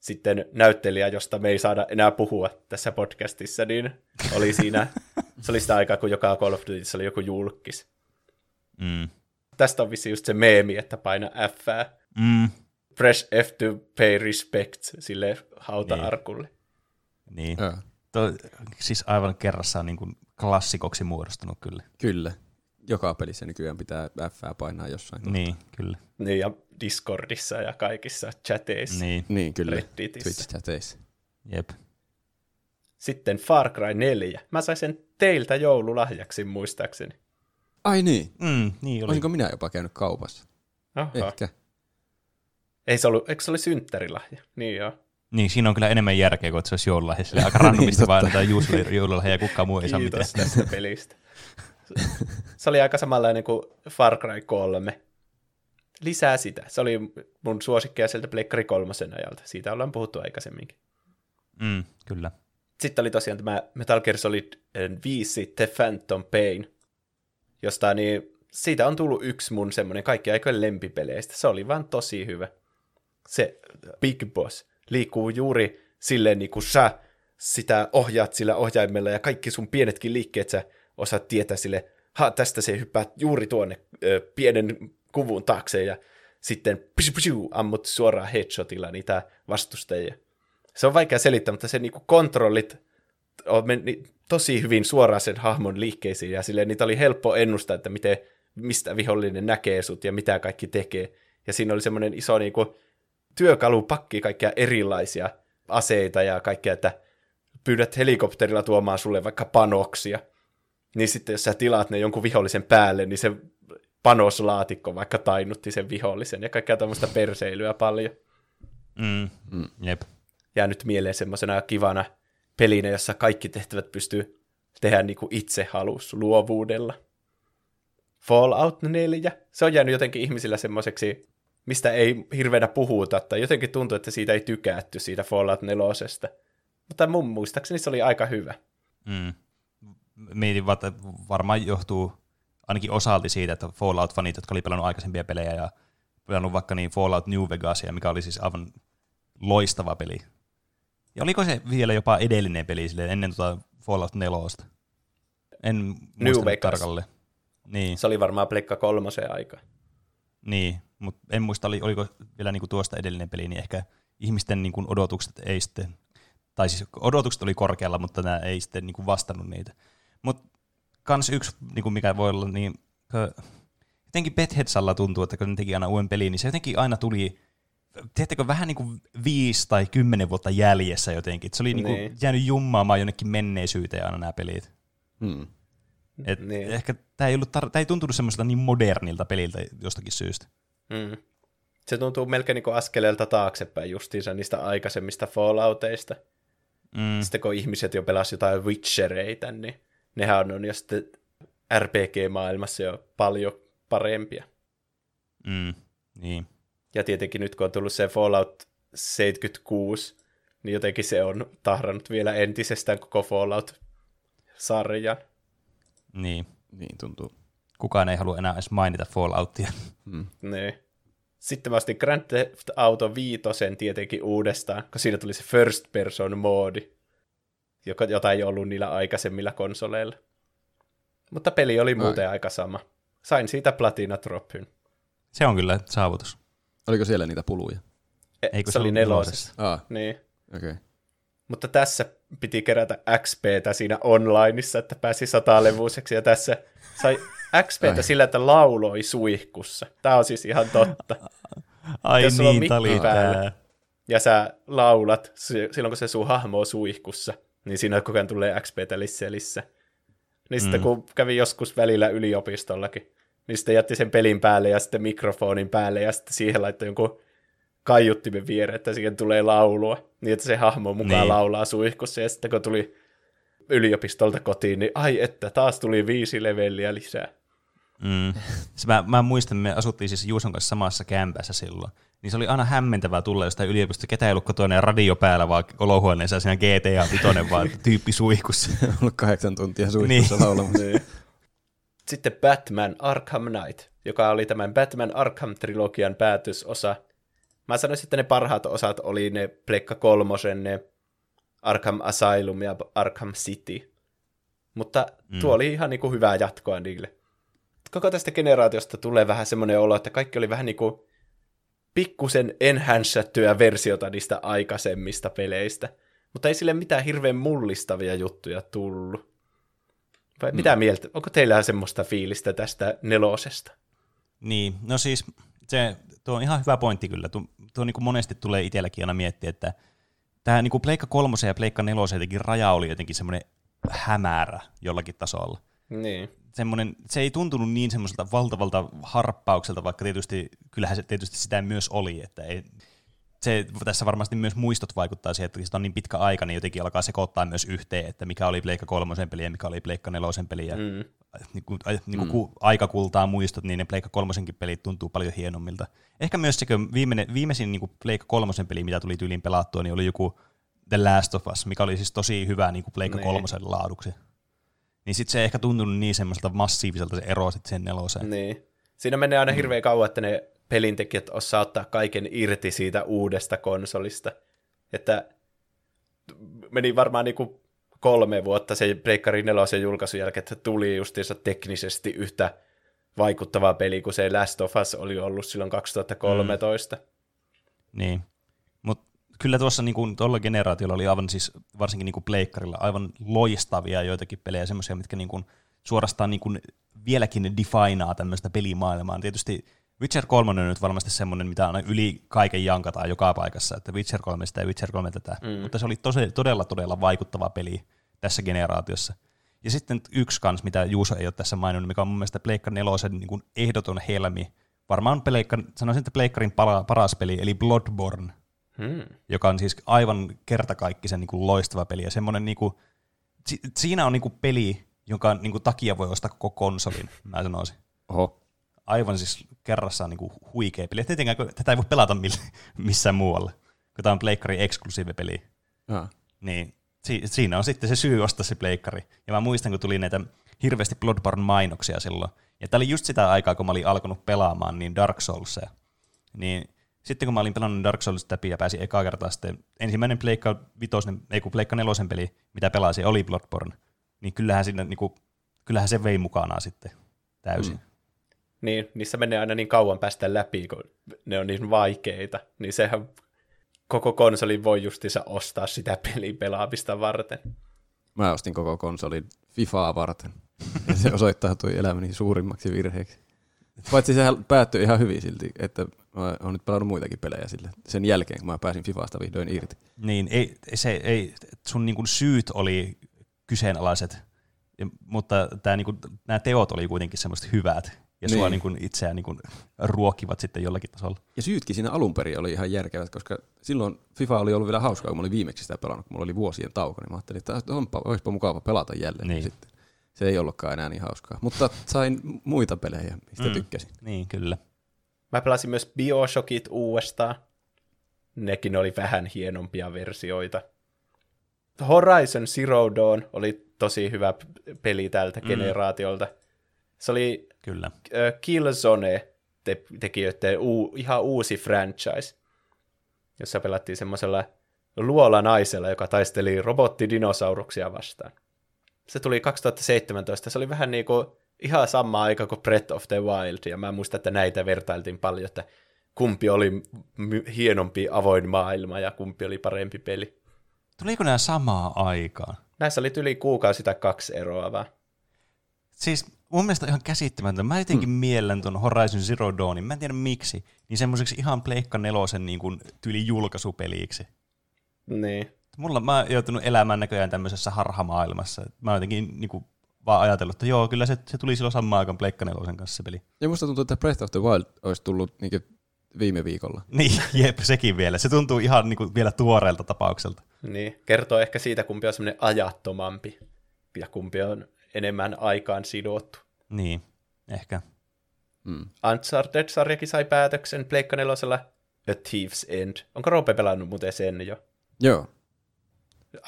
sitten näyttelijä, josta me ei saada enää puhua tässä podcastissa, niin oli siinä, se oli sitä aikaa, kun joka Call of Dutyssä oli joku julkis. Mm. Tästä on vissiin just se meemi, että paina F. Press F to pay respect sille hauta-arkulle. Niin. Toi, siis aivan kerrassaan niin kuin klassikoksi muodostunut kyllä. Kyllä. Joka pelissä nykyään pitää F painaa jossain. Niin, kohtaa. Kyllä. Niin, ja Discordissa ja kaikissa chateissa. Niin kyllä. Twitch-chateissa. Jep. Sitten Far Cry 4. Mä sain sen teiltä joululahjaksi muistaakseni. Ai niin? Mm, niin oli. Oisinko minä jopa käynyt kaupassa? Aha. Ehkä. Ei se ollut, eikö se oli synttärilahja? Niin joo. Niin, siinä on kyllä enemmän järkeä kuin, että se olisi joululahja. Sillä aika randomista vaan annetaan joululahja ja kukaan muu ei saa mitään. Kiitos tästä pelistä. Se oli aika samanlainen kuin Far Cry 3. Lisää sitä. Se oli mun suosikkia sieltä Pleikkari 3 ajalta. Siitä ollaan puhuttu aikaisemminkin. Mm, kyllä. Sitten oli tosiaan tämä Metal Gear Solid 5 The Phantom Pain, josta niin siitä on tullut yksi mun semmoinen kaikki aikojen lempipeleistä. Se oli vaan tosi hyvä. Se Big Boss liikkuu juuri silleen niin kuin sä sitä ohjaat sillä ohjaimella ja kaikki sun pienetkin liikkeet sä osaat tietää sille, tästä se hyppää juuri tuonne pienen kuvun taakse ja sitten ammut suoraan headshotilla niitä vastustajia. Se on vaikea selittää, mutta se niinku kontrollit on tosi hyvin suoraan sen hahmon liikkeisiin ja silleen niitä oli helppo ennustaa, että mistä vihollinen näkee sut ja mitä kaikki tekee. Ja siinä oli semmoinen iso niinku työkalupakki kaikkia erilaisia aseita ja kaikkea, että pyydät helikopterilla tuomaan sulle vaikka panoksia. Niin sitten jos sä tilaat ne jonkun vihollisen päälle, niin se panoslaatikko vaikka tainnutti sen vihollisen ja kaikkea tämmöistä perseilyä paljon. Jep. Jää nyt mieleen semmoisena kivana pelinä, jossa kaikki tehtävät pystyy tehdä niin kuin itse halus luovuudella. Fallout 4, se on jäänyt jotenkin ihmisillä semmoiseksi, mistä ei hirveänä puhuta, tai jotenkin tuntuu, että siitä ei tykätty, siitä Fallout 4. Mutta mun muistaakseni se oli aika hyvä. Mm. Mietin, että varmaan johtuu ainakin osalti siitä, että Fallout-fanit, jotka oli pelannut aikaisempia pelejä ja pelannut vaikka niin Fallout New Vegasia, mikä oli siis aivan loistava peli. Ja oliko se vielä jopa edellinen peli silleen, ennen tuota Fallout 4? En muista tarkalleen. Niin. Se oli varmaan Pleikka 3 aika. Niin, mutta en muista, oliko vielä niinku tuosta edellinen peli, niin ehkä ihmisten niinku odotukset ei sitten, tai siis odotukset oli korkealla, mutta nämä ei sitten niinku vastannut niitä. Mutta kans yksi, niinku mikä voi olla, niin jotenkin Bethesdalla tuntuu, että kun ne teki aina uuden peliin, niin se jotenkin aina tuli, tiedättekö, vähän niin kuin 5 tai 10 vuotta jäljessä jotenkin. Se oli niin kuin jäänyt jummaamaan jonnekin menneisyyteen aina nämä pelit. Hmm. Niin. Ehkä tämä ei tuntunut semmoiselta niin modernilta peliltä jostakin syystä. Hmm. Se tuntuu melkein niin kuin askeleelta taaksepäin justiinsa niistä aikaisemmista Fallouteista. Hmm. Sitten kun ihmiset jo pelasivat jotain Witchereitä, niin nehän on jo sitten RPG-maailmassa jo paljon parempia. Hmm. Niin. Ja tietenkin nyt kun on tullut se Fallout 76, niin jotenkin se on tahrannut vielä entisestään koko Fallout-sarjan. Niin tuntuu. Kukaan ei halua enää edes mainita Falloutia. Mm. Niin. Sitten mä ostin Grand Theft Auto 5 tietenkin uudestaan, kun siinä tuli se first person moodi, jota ei ollut niillä aikaisemmilla konsoleilla. Mutta peli oli muuten aika sama. Sain siitä platinatropyn. Se on kyllä saavutus. Oliko siellä niitä puluja? Se oli 4. Niin. Okay. Mutta tässä piti kerätä XP:tä siinä onlineissa, että pääsi 100-levuiseksi, ja tässä sai XP:tä sillä, että lauloi suihkussa. Tämä on siis ihan totta. Ai jos niin, mikki päällä, ja sä laulat silloin, kun se sun hahmo on suihkussa, niin siinä koko ajan tulee XP:tä lisää. Niin sitten kun kävi joskus välillä yliopistollakin, niin sitten jätti sen pelin päälle ja sitten mikrofonin päälle ja sitten siihen laittoi jonkun kaiuttimen viereen, että siihen tulee laulua, niin että se hahmo mukaan laulaa suihkussa. Ja sitten kun tuli yliopistolta kotiin, niin ai että, taas tuli 5 leveliä lisää. Mm. Mä muistan, me asuttiin siis Juuson kanssa samassa kämpässä silloin. Niin se oli aina hämmentävää tulla jostain yliopistosta, ketä ei ollut kotona ja radio päällä, vaan olohuoneensa siinä GTA 5 vaan tyyppi suihkussa. Ollut 8 tuntia suihkussa laulamassa. Sitten Batman Arkham Knight, joka oli tämän Batman Arkham-trilogian päätösosa. Mä sanoisin, että ne parhaat osat oli ne Pleikka 3, ne Arkham Asylum ja Arkham City. Mutta tuo oli ihan niin kuin hyvää jatkoa niille. Koko tästä generaatiosta tulee vähän semmoinen olo, että kaikki oli vähän niin kuin pikkusen enhancedtyä versiota niistä aikaisemmista peleistä. Mutta ei sille mitään hirveän mullistavia juttuja tullut. Vai mitä mieltä? Onko teillä semmoista fiilistä tästä 4? Niin, no siis tuo on ihan hyvä pointti kyllä. Tuo niin kuin monesti tulee itselläkin aina miettiä, että tämä niin kuin Pleikka 3 ja Pleikka 4 jotenkin raja oli jotenkin semmoinen hämärä jollakin tasolla. Niin. semmoinen, se ei tuntunut niin semmoiselta valtavalta harppaukselta, vaikka tietysti, kyllähän se tietysti sitä myös oli, että ei, se, tässä varmasti myös muistot vaikuttaa siihen, että sitä on niin pitkä aika, niin jotenkin alkaa sekoittaa myös yhteen, että mikä oli Pleikka 3:n peli ja mikä oli Pleikka 4:n peli. Ja niin kun aika kultaa muistot, niin ne Pleikka 3:nkin pelit tuntuu paljon hienommilta. Ehkä myös se, kun viimeisin niin Pleikka 3:n peli, mitä tuli tyyliin pelattua, niin oli joku The Last of Us, mikä oli siis tosi hyvä niin Pleikka 3:n laaduksi. Niin sitten se ei ehkä tuntunut niin semmoiselta massiiviselta se ero sitten sen 4:een. Niin. Siinä menee aina hirveän kauan, että ne pelintekijät osaa ottaa kaiken irti siitä uudesta konsolista. Että meni varmaan niinku 3 vuotta se Pleikkari 4:n julkaisun jälkeen, että tuli justiinsa teknisesti yhtä vaikuttavaa peli kuin se Last of Us oli ollut silloin 2013. Niin. Mutta kyllä tuossa niinku tuolla generaatiolla oli aivan siis varsinkin niinku Pleikkarilla aivan loistavia joitakin pelejä, semmoisia, mitkä niinku suorastaan niinku vieläkin definaa tämmöistä pelimaailmaa. Tietysti Witcher 3 on nyt varmasti semmoinen, mitä aina yli kaiken jankataan joka paikassa, että Witcher 3 sitä ja Witcher 3 tätä, mutta se oli todella vaikuttava peli tässä generaatiossa. Ja sitten yksi kans, mitä Juuso ei ole tässä maininnut, mikä on mun mielestä Pleikka 4:n niin kuin ehdoton helmi, varmaan sanoisin, että Pleikkarin paras peli, eli Bloodborne, joka on siis aivan kertakaikkisen niin kuin loistava peli, ja semmoinen, niin kuin, siinä on niin kuin peli, jonka niin kuin takia voi ostaa koko konsolin, mä sanoisin. Oho. Aivan siis kerrassaan niin kuin huikea peli. Tietenkään tätä ei voi pelata missään muualla, kun tämä on Pleikkarin eksklusiivipeli. Niin, siinä on sitten se syy ostaa se Pleikkari. Ja mä muistan, kun tuli näitä hirveästi Bloodborne-mainoksia silloin. Ja tämä oli just sitä aikaa, kun mä olin alkanut pelaamaan niin Dark Soulsia. Niin, sitten kun mä olin pelannut Dark Soulsia läpi ja pääsin ekaa kertaa sitten, ensimmäinen Pleikka 4:n peli, mitä pelasin, oli Bloodborne. Niin kyllähän, kyllähän se vei mukanaan sitten täysin. Niin, niissä menee aina niin kauan päästä läpi, kun ne on niin vaikeita. Niin sehän koko konsolin voi justiinsa ostaa sitä pelin pelaamista varten. Mä ostin koko konsolin Fifaa varten. Ja se osoittautui elämäni suurimmaksi virheeksi. Paitsi sehän päättyi ihan hyvin silti, että mä oon nyt pelannut muitakin pelejä sille. Sen jälkeen, kun mä pääsin Fifasta vihdoin irti. Niin, sun niinku syyt oli kyseenalaiset, mutta nämä teot oli kuitenkin semmoiset hyvät. Ja sua niin itseään niin ruokivat sitten jollakin tasolla. Ja syytkin siinä alun perin oli ihan järkevät, koska silloin FIFA oli ollut vielä hauskaa, kun mä olin viimeksi sitä pelannut, kun mulla oli vuosien tauko, niin mä ajattelin, että olisipa mukava pelata jälleen. Niin. Sitten. Se ei ollutkaan enää niin hauskaa, mutta sain muita pelejä, mistä tykkäsin. Niin, kyllä. Mä pelasin myös BioShockit uudestaan. Nekin oli vähän hienompia versioita. Horizon Zero Dawn oli tosi hyvä peli tältä generaatiolta. Se oli kyllä. Killzone-tekijöiden ihan uusi franchise, jossa pelattiin semmoisella luolanaisella, joka taisteli robottidinosauruksia vastaan. Se tuli 2017, se oli vähän niin kuin ihan sama aika kuin Breath of the Wild, ja mä muistan, että näitä vertailtiin paljon, että kumpi oli hienompi avoin maailma ja kumpi oli parempi peli. Tuliko nämä samaa aikaan? Näissä oli yli kuukausi tai 2 eroa vaan. Siis mun mielestä ihan käsittämätöntä. Mä jotenkin miellän ton Horizon Zero Dawnin, mä en tiedä miksi, niin semmoiseksi ihan Pleikka 4:n niin kuin tyyli julkaisupeliksi. Niin. Mulla mä oon joutunut elämään näköjään tämmöisessä harhamaailmassa. Mä oon jotenkin niin kuin vaan ajatellut, että joo, kyllä se tuli silloin samaan aikaan Pleikka 4:n kanssa se peli. Ja musta tuntuu, että Breath of the Wild olisi tullut niin kuin viime viikolla. Niin, jep, sekin vielä. Se tuntuu ihan niin kuin vielä tuoreelta tapaukselta. Niin, kertoo ehkä siitä, kumpi on semmoinen ajattomampi ja kumpi on enemmän aikaan sidottu. Niin, ehkä. Uncharted-sarjakin sai päätöksen Pleikka 4:lla A Thief's End. Onko Roope pelannut muuten sen jo? Joo.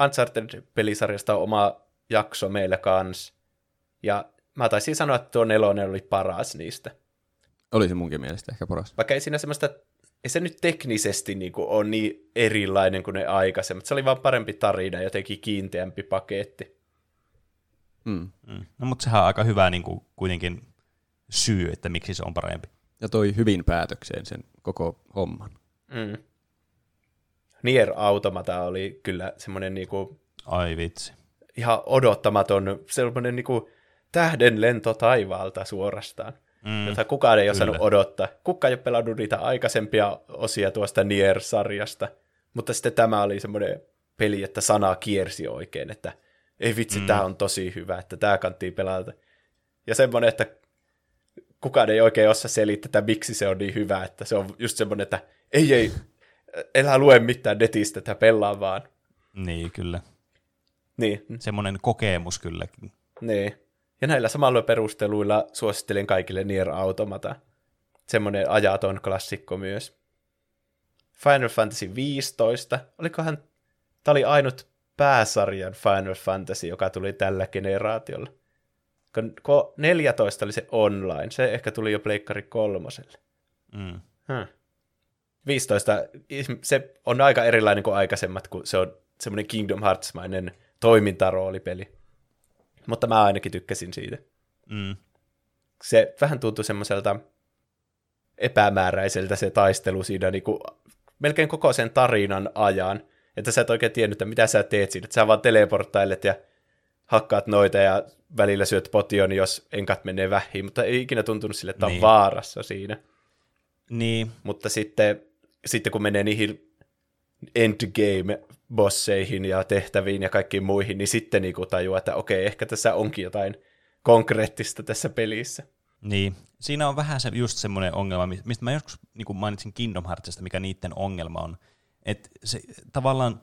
Uncharted-pelisarjasta on oma jakso meillä kans. Ja mä taisin sanoa, että tuo 4 oli paras niistä. Oli se munkin mielestä ehkä paras. Vaikka ei siinä semmoista, ei se nyt teknisesti niinku ole niin erilainen kuin ne aikaisemmat. Se oli vaan parempi tarina, jotenkin kiinteämpi paketti. No mutta sehän on aika hyvä niin kuin, kuitenkin syy, että miksi se on parempi. Ja toi hyvin päätökseen sen koko homman. Nier Automata oli kyllä semmoinen niinku, ai vitsi. Ihan odottamaton, semmoinen niinku, tähdenlento taivaalta suorastaan, jota kukaan ei osannut odottaa. Kukaan ei ole pelannut niitä aikaisempia osia tuosta Nier-sarjasta, mutta sitten tämä oli semmoinen peli, että sana kiersi oikein, että ei vitsi, tämä on tosi hyvä, että tämä kannattaa pelata. ja semmoinen, että kukaan ei oikein osaa selittää, miksi se on niin hyvä, että se on just semmoinen, että ei, elä lue mitään netistä, että pelaa vaan. Niin, kyllä. Niin. Semmoinen kokemus kylläkin. Niin. Ja näillä samalla perusteluilla suosittelen kaikille Nier Automata. Semmoinen ajaton klassikko myös. Final Fantasy 15. Olikohan, tämä oli ainut pääsarjan Final Fantasy, joka tuli tällä generaatiolla. 14 oli se online. Se ehkä tuli jo pleikkari 3. Mm. 15, se on aika erilainen kuin aikaisemmat, kun se on semmoinen Kingdom Hearts-mainen toimintaroolipeli. Mutta mä ainakin tykkäsin siitä. Mm. Se vähän tuntui semmoiselta epämääräiseltä se taistelu siinä niin kuin melkein koko sen tarinan ajan. Että sä et oikein tiennyt, että mitä sä teet siinä. Että sä vaan teleporttailet ja hakkaat noita ja välillä syöt potion, jos enkat menee vähiin. Mutta ei ikinä tuntunut sille, että on vaarassa siinä. Niin. Mutta sitten kun menee niihin endgame-bosseihin ja tehtäviin ja kaikkiin muihin, niin sitten niin tajuaa, että okei, ehkä tässä onkin jotain konkreettista tässä pelissä. Niin, siinä on vähän se, just semmoinen ongelma, mistä mä joskus niin mainitsin Kingdom Heartsista, mikä niiden ongelma on. Että se, tavallaan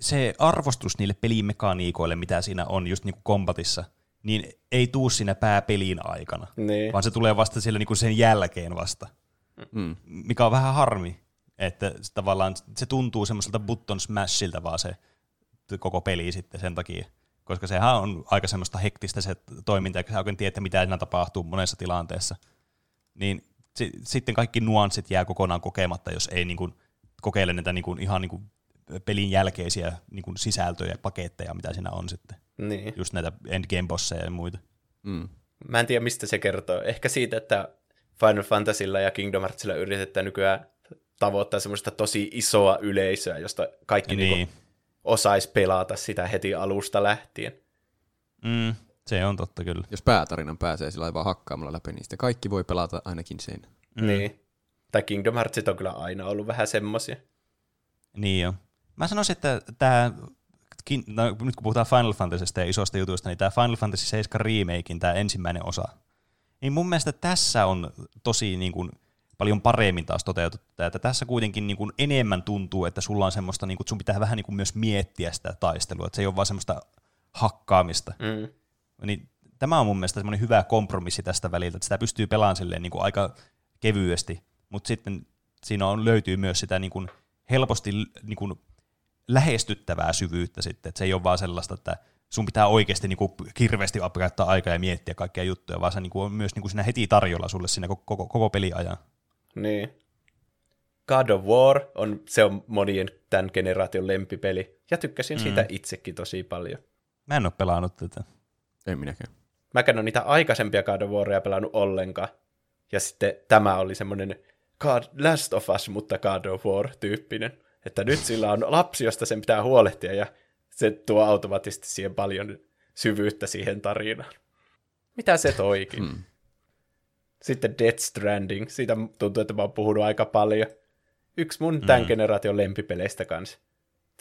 se arvostus niille pelimekaniikoille, mitä siinä on just niin kuin kombatissa, niin ei tuu siinä pääpelin aikana, niin. Vaan se tulee vasta siellä niin kuin sen jälkeen vasta. Mm. Mikä on vähän harmi, että tavallaan se tuntuu semmoiselta button smashilta vaan se koko peli sitten sen takia, koska sehän on aika semmoista hektistä se toiminta, eikä sä oikein tiedä, mitä siinä tapahtuu monessa tilanteessa. Niin sitten kaikki nuanssit jää kokonaan kokematta, jos ei niin kuin kokeile näitä niin kuin ihan niin kuin pelin jälkeisiä niin kuin sisältöjä ja paketteja, mitä siinä on sitten. Niin. Just näitä endgame-bosseja ja muita. Mm. Mä en tiedä, mistä se kertoo. Ehkä siitä, että Final Fantasylla ja Kingdom Heartsilla yritetään nykyään tavoittaa semmoista tosi isoa yleisöä, josta kaikki niin osaisi pelata sitä heti alusta lähtien. Mm, se on totta kyllä. Jos päätarinan pääsee sillä vaan hakkaamalla läpi, niin sitä kaikki voi pelata ainakin sen. Mm. Niin. Tai Kingdom Heartsit on kyllä aina ollut vähän semmoisia. Niin joo. Mä sanoisin, että nyt kun puhutaan Final Fantasysta ja isosta jutuista, niin tämä Final Fantasy 7 remakein, tämä ensimmäinen osa, niin mun mielestä tässä on tosi niin kuin paljon paremmin taas toteutettu. Että tässä kuitenkin niin kuin enemmän tuntuu, että sulla on semmoista, niin kuin, että sun pitää vähän niin kuin myös miettiä sitä taistelua, että se ei ole vaan semmoista hakkaamista. Mm. Niin, tämä on mun mielestä semmoinen hyvä kompromissi tästä väliltä, että sitä pystyy pelaamaan silleen niin kuin aika kevyesti, mutta sitten siinä löytyy myös sitä niin kuin helposti niin kuin lähestyttävää syvyyttä sitten, että se ei ole vaan sellaista, että sun pitää oikeasti niinku kirveesti käyttää aikaa ja miettiä kaikkia juttuja, vaan se niinku on myös niinku siinä heti tarjolla sulle siinä koko peliajan. Niin. God of War on monien tämän generaation lempipeli, ja tykkäsin siitä itsekin tosi paljon. Mä en ole pelannut tätä. Ei minäkään. Mäkään on niitä aikaisempia God of Waria pelannut ollenkaan, ja sitten tämä oli semmoinen Last of Us, mutta God of War-tyyppinen. Että nyt sillä on lapsi, josta sen pitää huolehtia, ja se tuo automaattisesti siihen paljon syvyyttä siihen tarinaan. Mitä se toikin? Sitten Death Stranding. Siitä tuntuu, että mä oon puhunut aika paljon. Yksi mun tämän generaation lempipeleistä kanssa.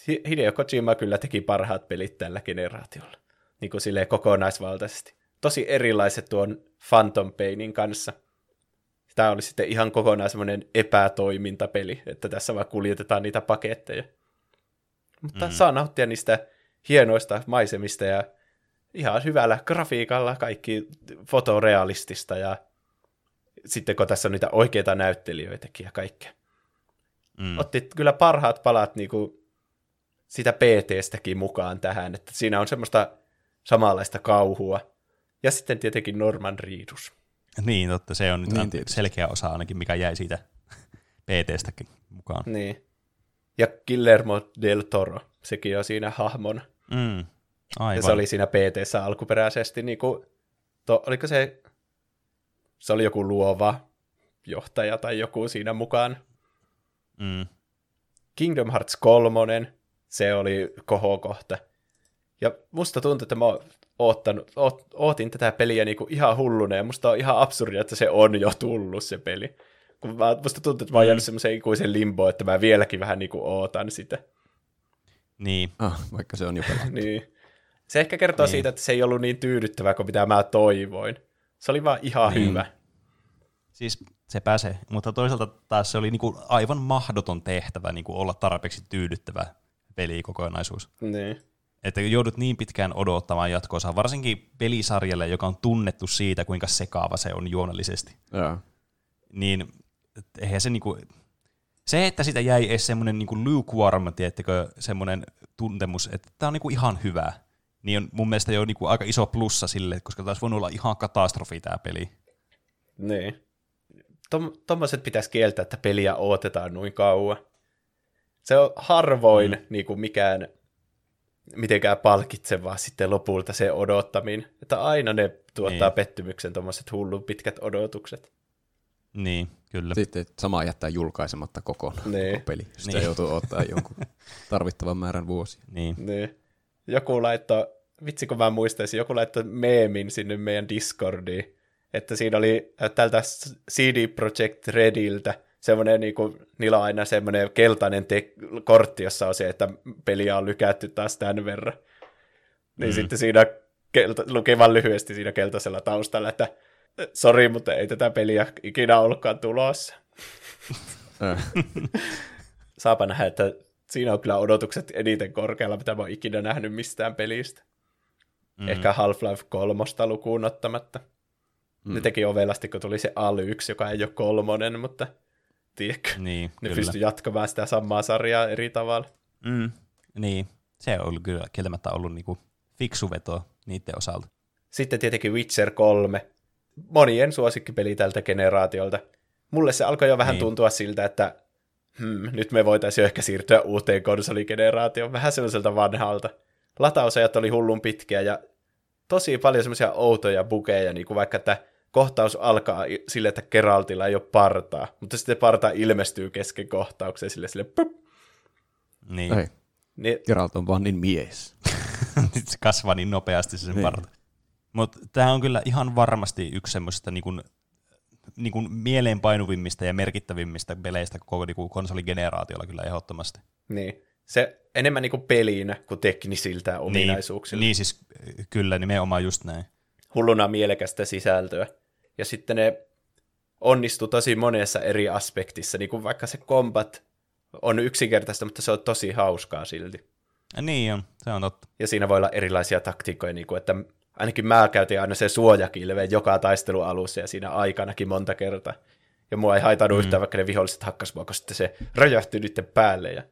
Hideo Kojima kyllä teki parhaat pelit tällä generaatiolla. Niin kuin silleen kokonaisvaltaisesti. Tosi erilaiset tuon Phantom Painin kanssa. Tämä oli sitten ihan kokonaan semmoinen epätoimintapeli, että tässä vaan kuljetetaan niitä paketteja. Mutta saa nauttia niistä hienoista maisemista ja ihan hyvällä grafiikalla, kaikki fotorealistista ja sitten kun tässä on niitä oikeita näyttelijöitäkin ja kaikkea. Mm. Otti kyllä parhaat palat niinku sitä PT-stäkin mukaan tähän, että siinä on semmoista samanlaista kauhua. Ja sitten tietenkin Norman Reedus. Niin, totta, se on nyt selkeä osa ainakin, mikä jäi siitä PT-stäkin mukaan. Niin. Ja Guillermo del Toro, sekin on siinä hahmon. Mm, aivan. Ja se oli siinä PT-sä alkuperäisesti, niin kuin, oliko se oli joku luova johtaja tai joku siinä mukaan. Mm. Kingdom Hearts 3, se oli kohokohta. Ja musta tuntuu, että mä ootin tätä peliä niin kuin ihan hulluna, ja musta on ihan absurdia, että se on jo tullut se peli. Musta tuntuu, että mä oon jäänyt semmoisen ikuisen limboon, että mä vieläkin vähän niin kuin ootan sitä. Niin. Vaikka se on jo pelattu. Niin. Se ehkä kertoo siitä, että se ei ollut niin tyydyttävää kuin mitä mä toivoin. Se oli vaan ihan niin hyvä. Siis se pääsee, mutta toisaalta taas se oli niinku aivan mahdoton tehtävä niinku olla tarpeeksi tyydyttävä pelikokonaisuus. Niin. Että joudut niin pitkään odottamaan jatko-osaa, varsinkin pelisarjalle, joka on tunnettu siitä, kuinka sekaava se on juonellisesti. Jaa. Niin eihän se niinku... Se, että sitä jäi edes semmoinen niinku lukewarm, tiettekö, semmoinen tuntemus, että tämä on niinku ihan hyvä, niin on mun mielestä jo niinku aika iso plussa sille, koska taas voinut olla ihan katastrofi tämä peli. Niin. Tommoset pitäisi kieltää, että peliä odotetaan noin kauan. Se on harvoin niinku mikään mitenkään palkitsevaa sitten lopulta se odottaminen. Että aina ne tuottaa pettymyksen tommoset hullun pitkät odotukset. Niin, kyllä. Sitten sama jättää julkaisematta kokonaan koko peli. Sitä joutuu ottaa jonkun tarvittavan määrän vuosia. Niin. Joku laittoi, vitsi kun mä muistaisin, joku laittoi meemin sinne meidän Discordiin, että siinä oli tältä CD Projekt Rediltä semmoinen, niinku, niillä on aina semmoinen keltainen kortti, jossa on se, että peliä on lykätty taas tämän verran. Niin sitten siinä lukee vaan lyhyesti siinä keltaisella taustalla, että sori, mutta ei tätä peliä ikinä ollutkaan tulossa. Saapa nähdä, että siinä on kyllä odotukset eniten korkealla, mitä mä oon ikinä nähnyt mistään pelistä. Ehkä Half-Life 3:sta lukuun ottamatta. Ne teki ovelasti, kun tuli se AL1, joka ei ole 3, mutta tiedätkö, niin, ne pystyi jatkamaan sitä samaa sarjaa eri tavalla. Niin, se on ollut kyllä kieltämättä ollut niinku fiksu veto niiden osalta. Sitten tietenkin Witcher 3. Monien suosikkipeli tältä generaatiolta. Mulle se alkoi jo vähän tuntua siltä, että nyt me voitaisiin ehkä siirtyä uuteen konsoligeneraatioon, vähän sellaiselta vanhalta. Latausajat oli hullun pitkiä ja tosi paljon semmoisia outoja bugeja, niin kuin vaikka että kohtaus alkaa sille, että Geraltilla ei ole partaa, mutta sitten parta ilmestyy kesken kohtaukseen sille pöp. Niin. Geralt on vaan niin mies. Se kasvaa niin nopeasti sen parta. Mutta tämä on kyllä ihan varmasti yksi semmoisista niinku mieleenpainuvimmista ja merkittävimmistä peleistä koko niinku konsoligeneraatiolla kyllä ehdottomasti. Niin, se enemmän niinku pelinä kuin teknisiltä ominaisuuksilla. Niin siis kyllä, nimenomaan just näin. Hulluna mielekästä sisältöä. Ja sitten ne onnistuu tosi monessa eri aspektissa, niin kuin vaikka se combat on yksinkertaista, mutta se on tosi hauskaa silti. Ja niin on, se on totta. Ja siinä voi olla erilaisia taktiikoja, niin kuin että... Ainakin mä käytin aina se suojakilveen joka taistelun alussa ja siinä aikanakin monta kertaa. Ja mua ei haitannut yhtään, vaikka ne viholliset hakkas mua, kun sitten se räjähtyi niiden päälle.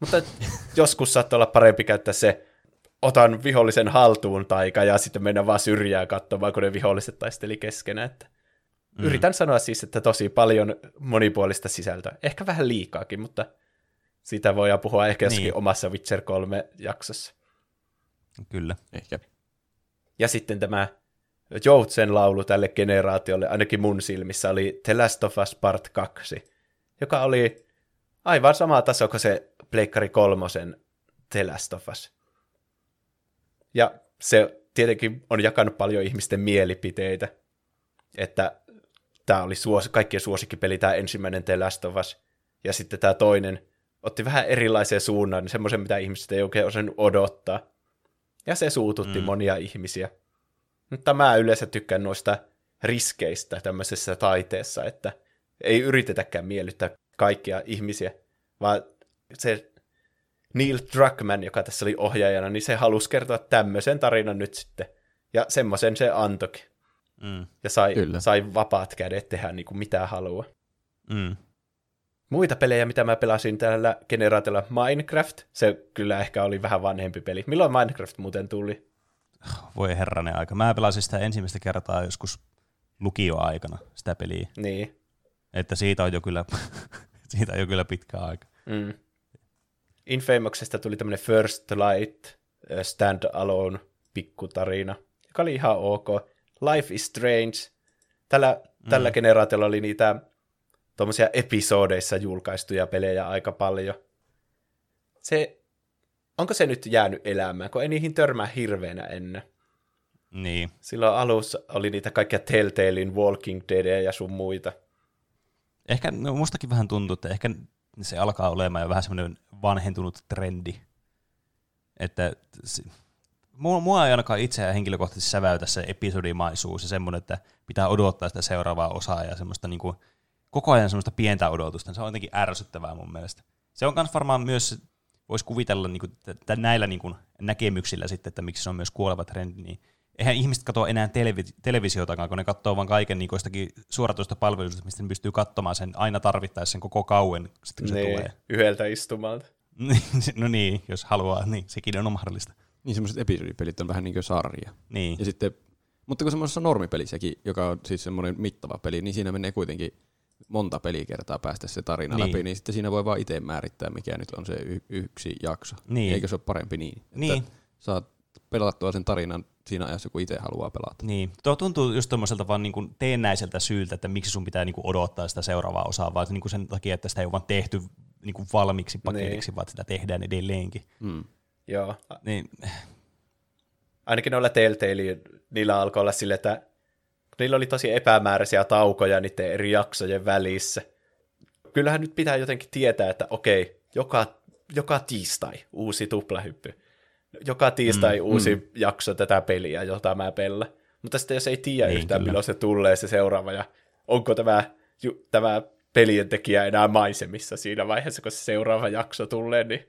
Mutta joskus saattoi olla parempi käyttää se otan vihollisen haltuun taika ja sitten mennä vaan syrjään katsomaan, kun ne viholliset taisteli keskenään. Yritän sanoa siis, että tosi paljon monipuolista sisältöä. Ehkä vähän liikaakin, mutta sitä voidaan puhua ehkä jossakin omassa Witcher 3-jaksossa. Kyllä, ehkä. Ja sitten tämä Joutsen laulu tälle generaatiolle, ainakin mun silmissä, oli The Last of Us Part 2, joka oli aivan sama taso kuin se Pleikkari 3:n The Last of Us. Ja se tietenkin on jakanut paljon ihmisten mielipiteitä, että tämä oli kaikkien suosikkipeli, tämä ensimmäinen The Last of Us, ja sitten tämä toinen otti vähän erilaisen suunnan, semmoisen, mitä ihmiset ei oikein osannut odottaa. Ja se suututti monia ihmisiä. Mutta mä yleensä tykkään noista riskeistä tämmöisessä taiteessa, että ei yritetäkään miellyttää kaikkia ihmisiä, vaan se Neil Druckmann, joka tässä oli ohjaajana, niin se halusi kertoa tämmöisen tarinan nyt sitten. Ja semmoisen se antoikin. Ja sai vapaat kädet tehdä niin kuin mitä haluaa. Muita pelejä, mitä mä pelasin tällä generaatiolla, Minecraft, se kyllä ehkä oli vähän vanhempi peli. Milloin Minecraft muuten tuli? Voi herranen aika. Mä pelasin sitä ensimmäistä kertaa joskus lukioaikana, sitä peliä. Niin. Että siitä on jo kyllä, siitä on jo kyllä pitkä aika. Infamouksesta tuli tämmönen First Light Standalone pikkutarina, joka oli ihan ok. Life is Strange. Tällä generaatiolla oli niitä... tuommoisia episodeissa julkaistuja pelejä aika paljon. Onko se nyt jäänyt elämään, kun ei niihin törmää hirveänä ennen? Niin. Silloin alussa oli niitä kaikkia Telltalein, Walking Dead ja sun muita. Ehkä, no mustakin vähän tuntuu, että ehkä se alkaa olemaan jo vähän semmoinen vanhentunut trendi. Että Mua ei ainakaan itseään henkilökohtaisesti säväytä se episodimaisuus ja semmoinen, että pitää odottaa sitä seuraavaa osaa ja semmoista niin kuin, koko ajan semmoista pientä odotusta. Se on jotenkin ärsyttävää mun mielestä. Se on myös varmaan myös, voisi kuvitella niin kuin, näillä niin kuin, näkemyksillä sitten, että miksi se on myös kuoleva trendi, niin eihän ihmiset katsoa enää televisiotakaan, kun ne katsoo vaan kaiken niin jostakin suoratoista palveluista, mistä ne pystyy katsomaan sen aina tarvittaessa sen koko kauen, sitten kun se niin, tulee. Yhdeltä istumalta. No niin, jos haluaa, niin sekin on mahdollista. Niin semmoiset episodipelit on vähän niin kuin sarja. Niin. Ja sitten, mutta kun semmoisessa normipelissäkin, joka on siis semmoinen mittava peli, niin siinä menee kuitenkin monta pelikertaa päästä se tarina niin läpi, niin sitten siinä voi vaan itse määrittää, mikä nyt on se yksi jakso. Niin. Eikö se ole parempi niin? Että niin, saa pelattua sen tarinan siinä ajassa, kun itse haluaa pelata. Niin. Tuo tuntuu just tuommoiselta vaan niin kuin teennäiseltä syyltä, että miksi sun pitää niin kuin odottaa sitä seuraavaa osaa, vaan niin kuin sen takia, että sitä ei ole vaan tehty niin kuin valmiiksi paketiksi, niin, vaan sitä tehdään edelleenkin. Mm. Joo. Niin. Ainakin noilla Telltaleilla, niillä alkoi olla silleen, että niillä oli tosi epämääräisiä taukoja niiden eri jaksojen välissä. Kyllähän nyt pitää jotenkin tietää, että okei, joka tiistai uusi tuplahyppy. Joka tiistai uusi jakso tätä peliä, jota mä pelaan. Mutta sitten jos ei tiedä niin, yhtään, kyllä, milloin se tulee se seuraava, ja onko tämä pelien tekijä enää maisemissa siinä vaiheessa, kun se seuraava jakso tulee, niin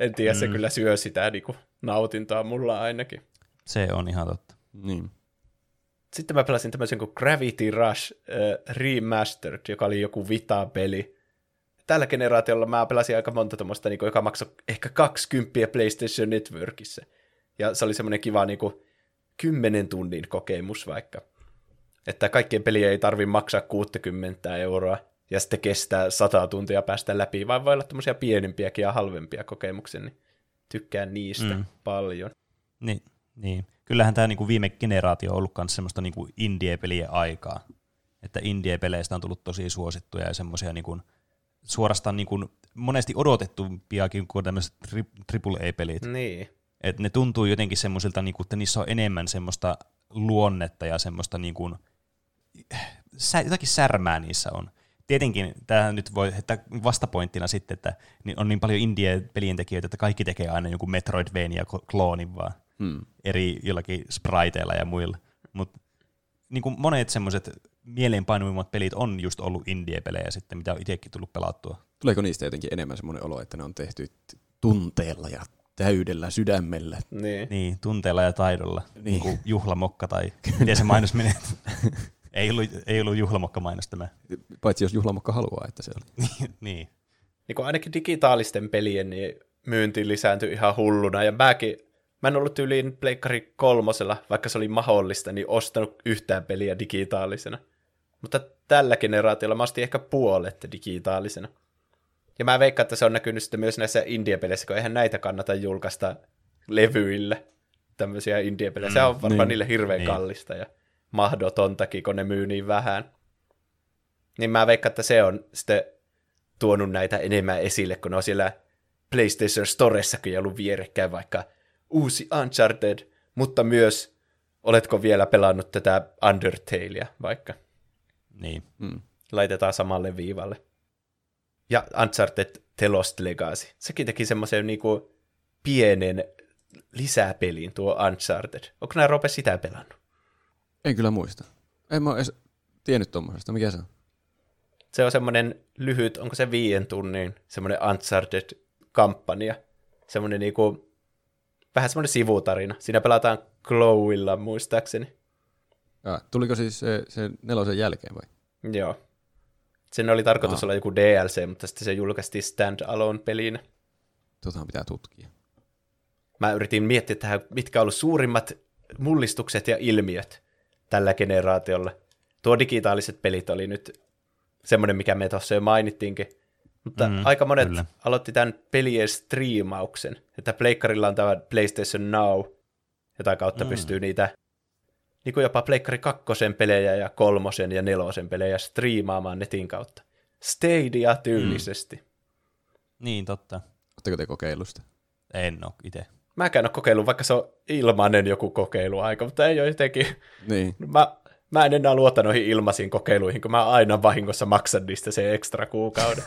en tiedä, se kyllä syö sitä niin kuin nautintoa mulla ainakin. Se on ihan totta. Niin. Sitten mä pelasin tämmöisen kuin Gravity Rush Remastered, joka oli joku Vita-peli. Tällä generaatiolla mä pelasin aika monta tuommoista, niin kuin, joka maksoi ehkä 20 PlayStation Networkissa. Ja se oli semmoinen kiva niin kuin 10 tunnin kokemus vaikka. Että kaikkien peliä ei tarvi maksaa 60 €. Ja sitten kestää 100 tuntia päästä läpi, vaan voi olla tämmöisiä pienempiäkin ja halvempia kokemuksia, niin tykkään niistä paljon. Niin. Kyllähän tämä niinku viime generaatio on ollut myös semmoista niinku indie-pelien aikaa, että indie-peleistä on tullut tosi suosittuja ja semmoisia niinku, suorastaan niinku, monesti odotettumpiakin kuin tämmöiset AAA-pelit. Niin. Et ne tuntuu jotenkin semmoisilta, niinku, että niissä on enemmän semmoista luonnetta ja semmoista niinku, jotakin särmää niissä on. Tietenkin tämä nyt voi heittää vastapointtina sitten, että on niin paljon indie-pelien tekijöitä, että kaikki tekee aina joku Metroidvania-kloonin vaan eri jollakin spriteilla ja muilla. Mutta niin kuin monet semmoiset mieleenpainuvimmat pelit on just ollut indie-pelejä sitten, mitä on itsekin tullut pelattua. Tuleeko niistä jotenkin enemmän semmoinen olo, että ne on tehty tunteella ja täydellä sydämellä? Niin tunteella ja taidolla. Niin kuin juhlamokka tai miten se mainos menee. Ei ollut juhlamokka mainostama. Paitsi jos juhlamokka haluaa, että se oli. Niin. Niin kun ainakin digitaalisten pelien niin myynti lisääntyi ihan hulluna. Ja mä en ollut yliin pleikkari 3, vaikka se oli mahdollista, niin ostanut yhtään peliä digitaalisena. Mutta tällä generaatiolla mä ostin ehkä puolet digitaalisena. Ja mä veikkaan, että se on näkynyt sitten myös näissä indie-peleissä, kun eihän näitä kannata julkaista levyillä. Tämmöisiä indie-pelejä. Se on varmaan niille hirveän kallista ja mahdotontakin, kun ne myy niin vähän. Niin mä veikkaan, että se on sitten tuonut näitä enemmän esille, kun ne on siellä PlayStation Storessakin ollut vierekkäin vaikka uusi Uncharted, mutta myös oletko vielä pelannut tätä Undertalea vaikka. Niin. Laitetaan samalle viivalle. Ja Uncharted The Lost Legacy. Sekin teki semmoisen niinku pienen lisäpelin tuo Uncharted. Onko nää Rope sitä pelannut? En kyllä muista. En mä ole edes tiennyt tuommoisesta. Mikä se on? Se on semmoinen lyhyt, onko se 5 tunnin semmoinen Uncharted-kampanja. Semmoinen niinku, vähän semmoinen sivutarina. Siinä pelataan Chloella muistaakseni. Tuliko siis se 4 jälkeen vai? Joo. Sen oli tarkoitus olla joku DLC, mutta sitten se julkaistiin stand-alone-pelinä. Totahan pitää tutkia. Mä yritin miettiä tähän, mitkä on ollut suurimmat mullistukset ja ilmiöt tällä generaatiolla. Tuo digitaaliset pelit oli nyt semmoinen, mikä me tuossa jo mainittiinkin. Mutta aika monet kyllä aloitti tämän pelien striimauksen. Että pleikkarilla on tämä PlayStation Now, jota kautta pystyy niitä niin kuin jopa pleikkari 2 pelejä ja 3 ja 4 pelejä striimaamaan netin kautta. Stadia tyylisesti. Niin, totta. Oletteko te kokeillut sitä? En ole itse. Mäkään ole kokeillut, vaikka se on ilmainen joku kokeiluaika, mutta ei ole jotenkin. Niin. Mä en enää luota noihin ilmaisiin kokeiluihin, kun mä aina vahingossa maksan niistä sen ekstra kuukauden.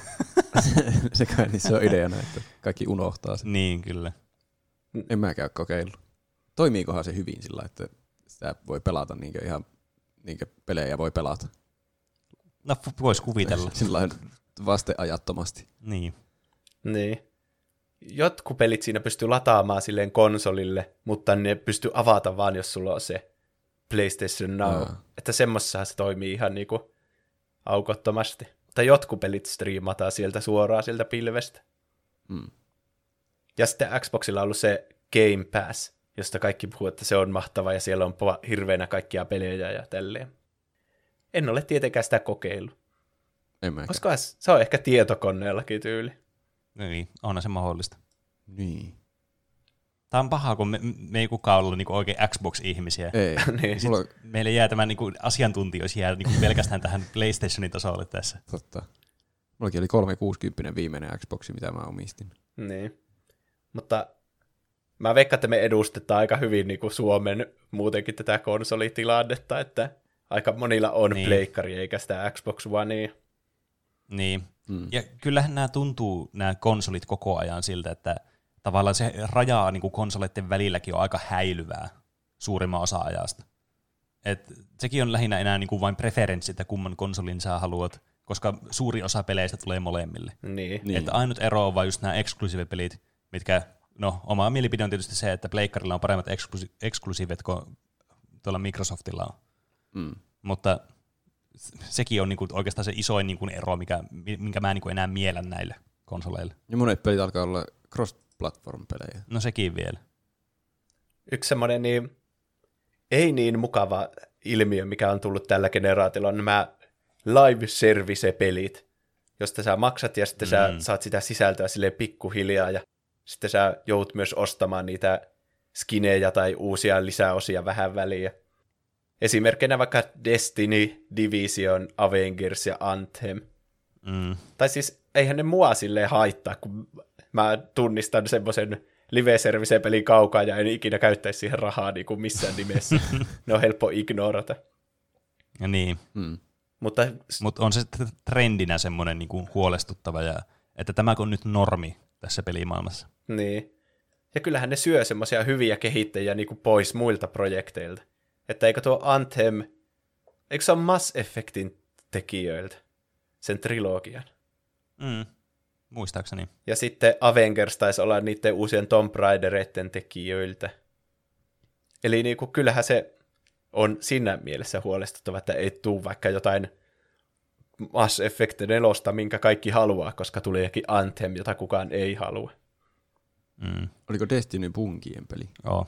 Se kai niissä on ideana, että kaikki unohtaa sen. Niin, kyllä. En mäkään ole kokeillut. Toimiikohan se hyvin sillä, että sitä voi pelata niinkö ihan niinkö pelejä voi pelata? No voisi kuvitella. Sillain vasteajattomasti. Niin. Niin. Jotkut pelit siinä pystyy lataamaan silleen konsolille, mutta ne pystyy avata vaan, jos sulla on se PlayStation Now. No. Että semmossahan se toimii ihan niinku aukottomasti. Tai jotkut pelit striimataan sieltä suoraan sieltä pilvestä. Mm. Ja sitten Xboxilla on ollut se Game Pass, josta kaikki puhuu, että se on mahtava ja siellä on hirveänä kaikkia pelejä ja tälleen. En ole tietenkään sitä kokeillut. Olisikohan se on ehkä tietokoneellakin tyyli. Niin, onhan se mahdollista. Niin. Tämä on pahaa, kun me ei kukaan ollut niinku oikein Xbox-ihmisiä. Ei. Niin. Meille jää tämä niinku asiantuntijoisi jää niinku pelkästään tähän PlayStationin tasolle tässä. Totta. Mullakin oli 360 viimeinen Xboxi, mitä mä omistin. Niin. Mutta mä veikkaan, että me edustetaan aika hyvin niinku Suomen muutenkin tätä konsolitilannetta, että aika monilla on niin pleikkari eikä sitä Xbox Onea. Niin. Mm. Ja kyllähän nämä tuntuu, nämä konsolit koko ajan siltä, että tavallaan se rajaa niin kuin konsoleiden välilläkin on aika häilyvää suurimman osa-ajasta. Et sekin on lähinnä enää niin kuin vain preferenssi, että kumman konsolin sä haluat, koska suuri osa peleistä tulee molemmille. Niin. Että ainut ero on vain just nämä eksklusiivipelit, mitkä, no oma mielipide on tietysti se, että pleikkarilla on paremmat eksklusiivet kuin tuolla Microsoftilla on. Mm. Mutta sekin on niin kuin oikeastaan se isoin niin kuin ero, minkä mä en niin kuin enää miellän näille konsoleille. Ja monet pelit alkaa olla cross-platform-pelejä. No sekin vielä. Yksi semmoinen niin, ei niin mukava ilmiö, mikä on tullut tällä generaatiolla, on nämä live-service-pelit, josta sä maksat ja sitten sä saat sitä sisältöä silleen pikkuhiljaa ja sitten sä joudut myös ostamaan niitä skinejä tai uusia lisäosia vähän väliin. Esimerkkinä vaikka Destiny, Division, Avengers ja Anthem. Mm. Tai siis eihän ne mua silleen haittaa, kun mä tunnistan semmoisen live-service-pelin kaukaa ja en ikinä käyttäisi siihen rahaa niin kuin missään nimessä. Ne on helppo ignorata. Ja niin. Mm. Mutta on se trendinä semmoinen niin kuin huolestuttava, ja, että tämä on nyt normi tässä pelimaailmassa. Niin. Ja kyllähän ne syö semmoisia hyviä kehittäjiä niin kuin pois muilta projekteilta. Että eikö tuo Anthem, eikö se ole Mass Effectin tekijöiltä, sen trilogian? Mm, muistaakseni. Ja sitten Avengers taisi olla niiden uusien Tomb Raidereiden tekijöiltä. Eli niinku, kyllähän se on siinä mielessä huolestuttava, että ei tule vaikka jotain Mass Effect 4, minkä kaikki haluaa, koska tulee jokin Anthem, jota kukaan ei halua. Mm. Oliko Destiny Bungien peli? Joo.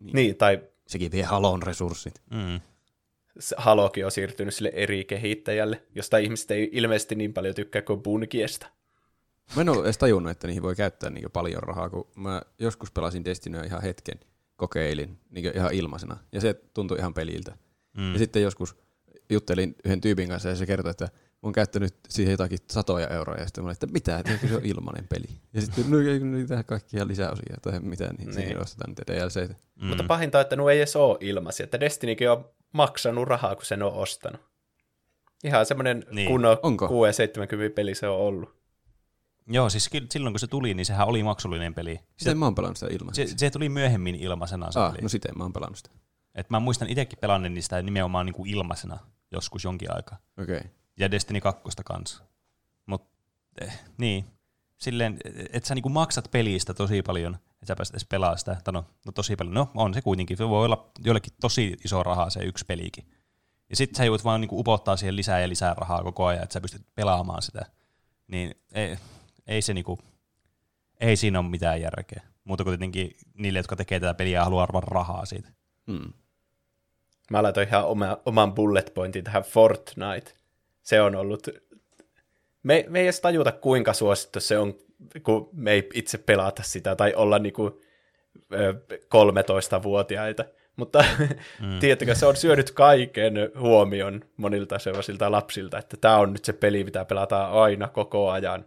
Niin, tai sekin vie Halon resurssit. Mm. Halokin on siirtynyt sille eri kehittäjälle, josta ihmiset ei ilmeisesti niin paljon tykkää kuin Bungiesta. Mä en ole edes tajunnut, että niihin voi käyttää niin paljon rahaa, kun mä joskus pelasin Destinyä ihan hetken, kokeilin niin ihan ilmaisena, ja se tuntui ihan peliltä. Mm. Ja sitten joskus juttelin yhden tyypin kanssa, ja se kertoi, että mä oon käyttänyt siihen jotakin 100 euroa, ja sitten mä olin, että mitä, että se on ilmainen peli. Ja sitten niitä kaikkia lisäosia tai mitään, niin siihen ostetaan niitä DLCitä. Mm. Mutta pahinta on, että ei edes ole ilmaisia, että Destinykin on maksanut rahaa, kun sen on ostanut. Ihan semmoinen niin kunnon 6,70 peli se on ollut. Joo, siis silloin kun se tuli, niin sehän oli maksullinen peli. Siten mä oon pelannut sitä ilmaisena. Se tuli myöhemmin ilmaisena. No siten mä oon pelannut sitä. Et mä muistan itsekin pelannut niistä nimenomaan niinku ilmaisena joskus jonkin aikaa. Okei. Okay. Ja Destiny 2 kanssa. Mut niin, silleen, että sä niinku maksat pelistä tosi paljon, että sä pääset edes pelaamaan sitä, no tosi paljon, no on se kuitenkin, se voi olla joillekin tosi iso rahaa se yksi pelikin. Ja sit sä joudut vaan niinku upottaa siihen lisää ja lisää rahaa koko ajan, että sä pystyt pelaamaan sitä. Niin ei se niinku, ei siinä ole mitään järkeä. Muuta kuin tietenkin niille, jotka tekee tätä peliä ja haluaa arvaa rahaa siitä. Hmm. Mä laitoin ihan oman bullet pointin tähän Fortnite. Se on ollut, me ei edes tajuta kuinka suosittu se on, kun me ei itse pelata sitä tai olla niinku 13-vuotiaita, mutta tiedätkö, se on syönyt kaiken huomion monilta sellaisilta lapsilta, että tämä on nyt se peli, mitä pelataan aina koko ajan.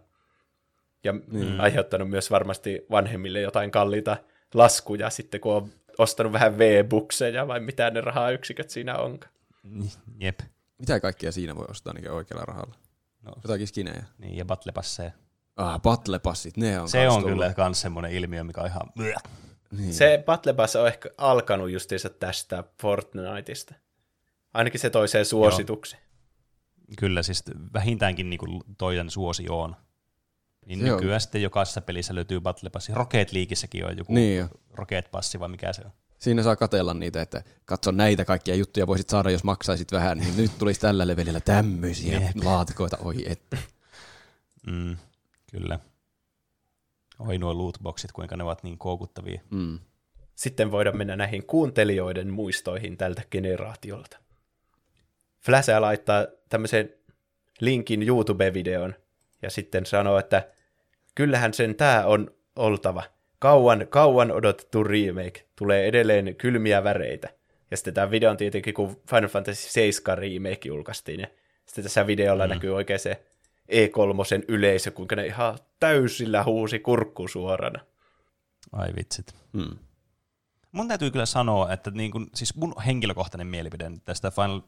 Ja aiheuttanut myös varmasti vanhemmille jotain kalliita laskuja sitten, kun on ostanut vähän V-bukseja vai mitä ne rahayksiköt siinä onkaan. Jep. Mitä kaikkea siinä voi ostaa niin oikealla rahalla? No, jotakin skinejä. Niin, ja battlepasseja. Ah, battlepassit, ne on. Se on kyllä myös semmoinen ilmiö, mikä on ihan Niin. Se Battle Pass on ehkä alkanut justiinsa tästä Fortniteista. Ainakin se toiseen suosituksi. Joo. Kyllä, siis vähintäänkin niin toinen suosioon. Niin nykyään on. Sitten jokaisessa pelissä löytyy Battle Passi. Rocket Leagueissäkin on joku niin jo. Rocket Passi vai mikä se on. Siinä saa katsella niitä, että katso näitä kaikkia juttuja voisit saada, jos maksaisit vähän, niin nyt tulisi tällä levelillä tämmöisiä laatikoita. Oi että. Kyllä. Oi nuo lootboxit, kuinka ne ovat niin koukuttavia. Sitten voidaan mennä näihin kuuntelijoiden muistoihin tältä generaatiolta. Flasha laittaa tämmöisen linkin YouTube-videon ja sitten sanoo, että kyllähän sen tää on oltava. Kauan, kauan odotettu remake. Tulee edelleen kylmiä väreitä. Ja sitten tämä video on tietenkin, kun Final Fantasy 7 remake julkaistiin. Ja sitten tässä videolla näkyy oikein se E3 yleisö, kuinka ne ihan täysillä huusi kurkku suorana. Ai vitsit. Mun täytyy kyllä sanoa, että niin kun, siis mun henkilökohtainen mielipide tästä Final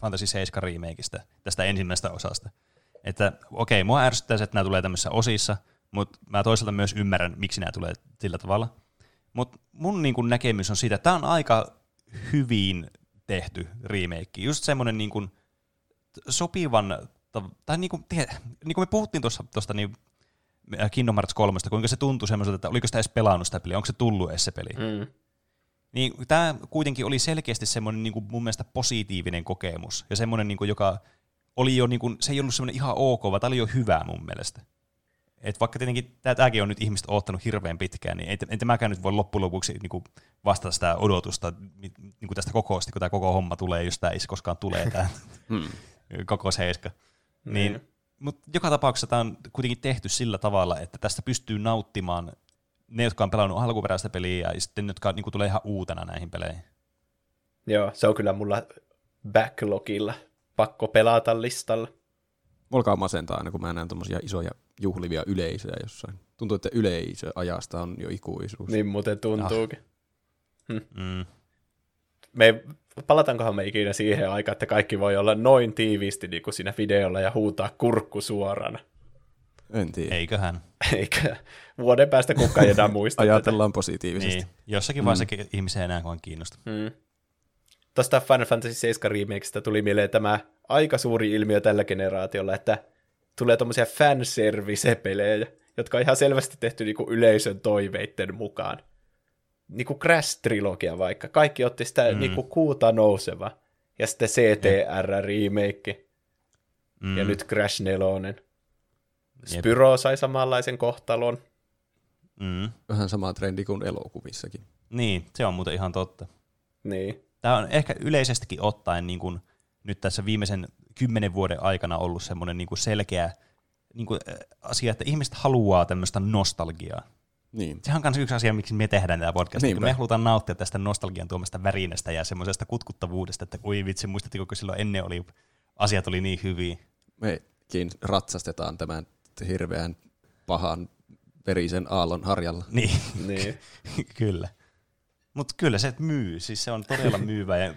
Fantasy 7 remakeista, tästä ensimmäisestä osasta, että okei, mua ärsyttää se, että nämä tulee tämmöisissä osissa, mutta mä toisaalta myös ymmärrän, miksi nämä tulee sillä tavalla. Mutta mun niin kun näkemys on siitä, että tämä on aika hyvin tehty remake. Just semmoinen niin kun sopivan, tai niin kuin me puhuttiin tuosta niin Kingdom Hearts 3, kuinka se tuntui semmoiselta, että oliko sitä edes pelannut sitä peliä, onko se tullut edes se peli. Niin, tämä kuitenkin oli selkeästi semmoinen niin kuin mun mielestä positiivinen kokemus, ja semmoinen, niin kuin, joka oli jo, niin kuin, se ei ollut semmoinen ihan ok, vaan tämä oli jo hyvä mun mielestä. Et vaikka tietenkin tämäkin on nyt ihmiset odottanut hirveän pitkään, niin ei tämäkään nyt voi loppujen lopuksi niin kuin vastata sitä odotusta niin kuin tästä kokousta, kun tämä koko homma tulee, jos tämä ei se koskaan tulee, tämä koko seiska. Niin, mutta joka tapauksessa tämä on kuitenkin tehty sillä tavalla, että tästä pystyy nauttimaan ne, jotka on pelannut alkuperäistä peliä ja sitten ne, jotka niin kuin, tulee ihan uutena näihin peleihin. Joo, se on kyllä mulla backlogilla pakko pelata listalla. Mulkaa masentaa aina, kun mä näen tommosia isoja juhlivia yleisöjä jossain. Tuntuu, että yleisöajasta on jo ikuisuus. Niin muuten tuntuukin. Palataankohan me ikinä siihen aikaan, että kaikki voi olla noin tiiviisti niin kuin siinä videolla ja huutaa kurkku suorana. En tiedä. Eiköhän. Eiköhän. Vuoden päästä kukaan enää muista. Ajatellaan positiivisesti. Niin. Jossakin vaiheessa ihmisiä enää kuin kiinnostaa. Tuosta Final Fantasy 7 remakeista tuli mieleen tämä aika suuri ilmiö tällä generaatiolla, että tulee tommosia fanservice-pelejä, jotka on ihan selvästi tehty niinku yleisön toiveitten mukaan. Niinku Crash-trilogia vaikka. Kaikki otti sitä niinku kuuta nouseva. Ja sitten CTR-remake. Ja nyt Crash 4. Spyro sai samanlaisen kohtalon. Vähän sama trendi kuin elokuvissakin. Niin, se on muuten ihan totta. Niin. Tämä on ehkä yleisestikin ottaen niin kuin nyt tässä viimeisen 10 vuoden aikana ollut semmoinen niin kuin selkeä niin kuin asia, että ihmiset haluaa tämmöistä nostalgiaa. Niin. Sehän on myös yksi asia, miksi me tehdään tämä podcast. Niin me halutaan nauttia tästä nostalgian tuomasta värinästä ja semmoisesta kutkuttavuudesta, että oi vitsi, muistatteko, kun silloin ennen oli, asiat oli niin hyviä. Mekin ratsastetaan tämän hirveän pahan verisen aallon harjalla. Niin, kyllä. Mutta kyllä se myy, siis se on todella myyvä. Ja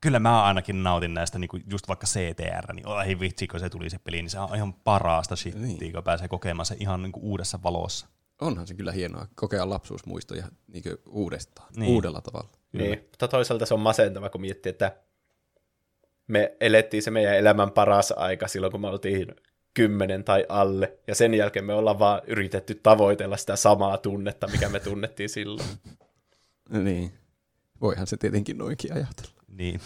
kyllä mä ainakin nautin näistä niinku just vaikka CTR, niin ai vitsi, kun se tuli se peli, niin se on ihan parasta shittia, kun pääsee kokemaan se ihan niinku uudessa valossa. Onhan se kyllä hienoa kokea lapsuusmuistoja niinku uudestaan, uudella tavalla. Niin, mutta toisaalta se on masentava, kun miettii, että me elettiin se meidän elämän paras aika silloin, kun me oltiin 10 tai alle, ja sen jälkeen me ollaan vaan yritetty tavoitella sitä samaa tunnetta, mikä me tunnettiin silloin. Niin. Voihan se tietenkin noinkin ajatella. Niin.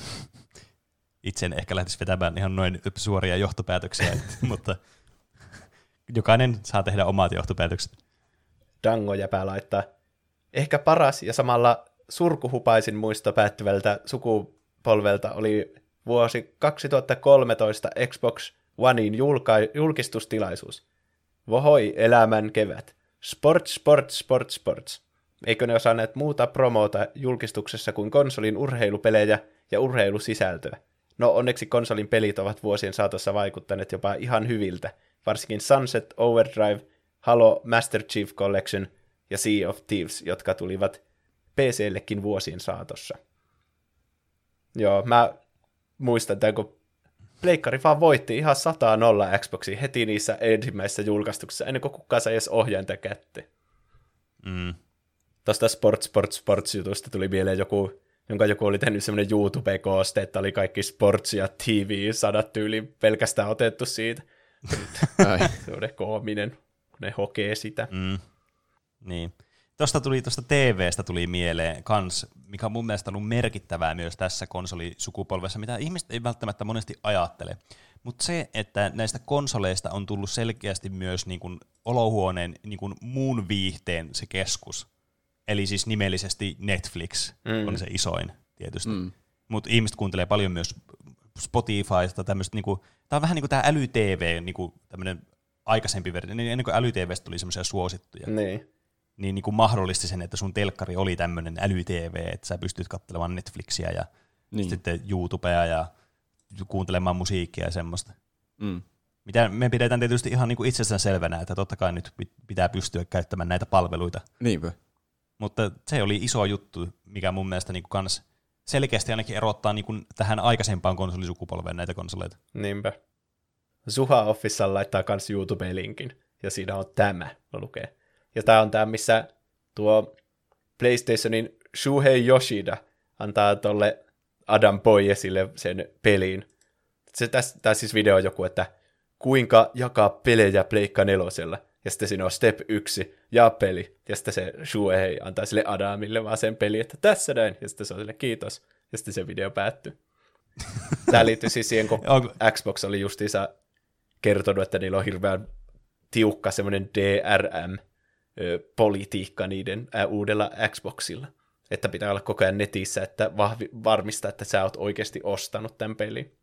Itse en ehkä lähtisi vetämään ihan noin suoria johtopäätöksiä, mutta jokainen saa tehdä omat johtopäätökset. Dango jäpää laittaa. Ehkä paras ja samalla surkuhupaisin muisto päättyvältä sukupolvelta oli vuosi 2013 Xbox Onein julkistustilaisuus. Vohoi elämän kevät. Sports, sports, sports, sports. Eikö ne osanneet muuta promota julkistuksessa kuin konsolin urheilupelejä ja urheilusisältöä? No onneksi konsolin pelit ovat vuosien saatossa vaikuttaneet jopa ihan hyviltä, varsinkin Sunset Overdrive, Halo Master Chief Collection ja Sea of Thieves, jotka tulivat PC:llekin vuosien saatossa. Joo, mä muistan tämän, kun pleikkari vaan voitti ihan 100-0 Xboxia heti niissä ensimmäisissä julkaistuksissa, ennen kuin kukaan sai edes ohjainta kätteen. tuosta sports-jutusta tuli mieleen joku, jonka joku oli tehnyt semmoinen YouTube-kooste, että oli kaikki sports- ja TV-sadat tyyliin pelkästään otettu siitä. Semmoinen koominen, ne hokee sitä. Mm. Niin. Tuosta TV:stä tuli mieleen kans, mikä on mun mielestä ollut merkittävää myös tässä konsolisukupolvessa, mitä ihmiset ei välttämättä monesti ajattele. Mutta se, että näistä konsoleista on tullut selkeästi myös niin kun olohuoneen niin kun muun viihteen se keskus. Eli siis nimellisesti Netflix on se isoin tietysti. Mm. Mutta ihmiset kuuntelee paljon myös Spotifysta tämmöistä. Niinku, tämä on vähän niin kuin tämä äly-TV, niinku, tämmöinen aikaisempi versio. Ennen kuin äly-TVstä tuli semmoisia suosittuja. Niin. Niin mahdollisti sen, että sun telkkari oli tämmöinen äly-TV, että sä pystyt katselemaan Netflixiä ja sitten YouTubea ja kuuntelemaan musiikkia ja semmoista. Mm. Mitä me pidetään tietysti ihan niinku itsestään selvänä, että totta kai nyt pitää pystyä käyttämään näitä palveluita. Niinpä. Mutta se oli iso juttu, mikä mun mielestä niinku kans selkeästi ainakin erottaa niinku tähän aikaisempaan konsolisukupolveen näitä konsoleita. Niinpä. Suha Officella laittaa kans YouTube-linkin, ja siinä on tämä, lukee. Ja tää on tää, missä tuo PlayStationin Shuhei Yoshida antaa tolle Adam Boyesille sen peliin. Tää siis video on joku, että kuinka jakaa pelejä Pleikka 4:llä. Ja sitten siinä on step 1 ja peli. Ja sitten se Shuhei antaa sille Adamille vaan sen peli, että tässä näin. Ja sitten se on sille kiitos. Ja sitten se video päättyy. Tämä liittyy siis siihen, kun Xbox oli justiinsa kertonut, että niillä on hirveän tiukka semmoinen DRM-politiikka niiden uudella Xboxilla. Että pitää olla koko ajan netissä, että varmistaa, että sä oot oikeasti ostanut tämän pelin.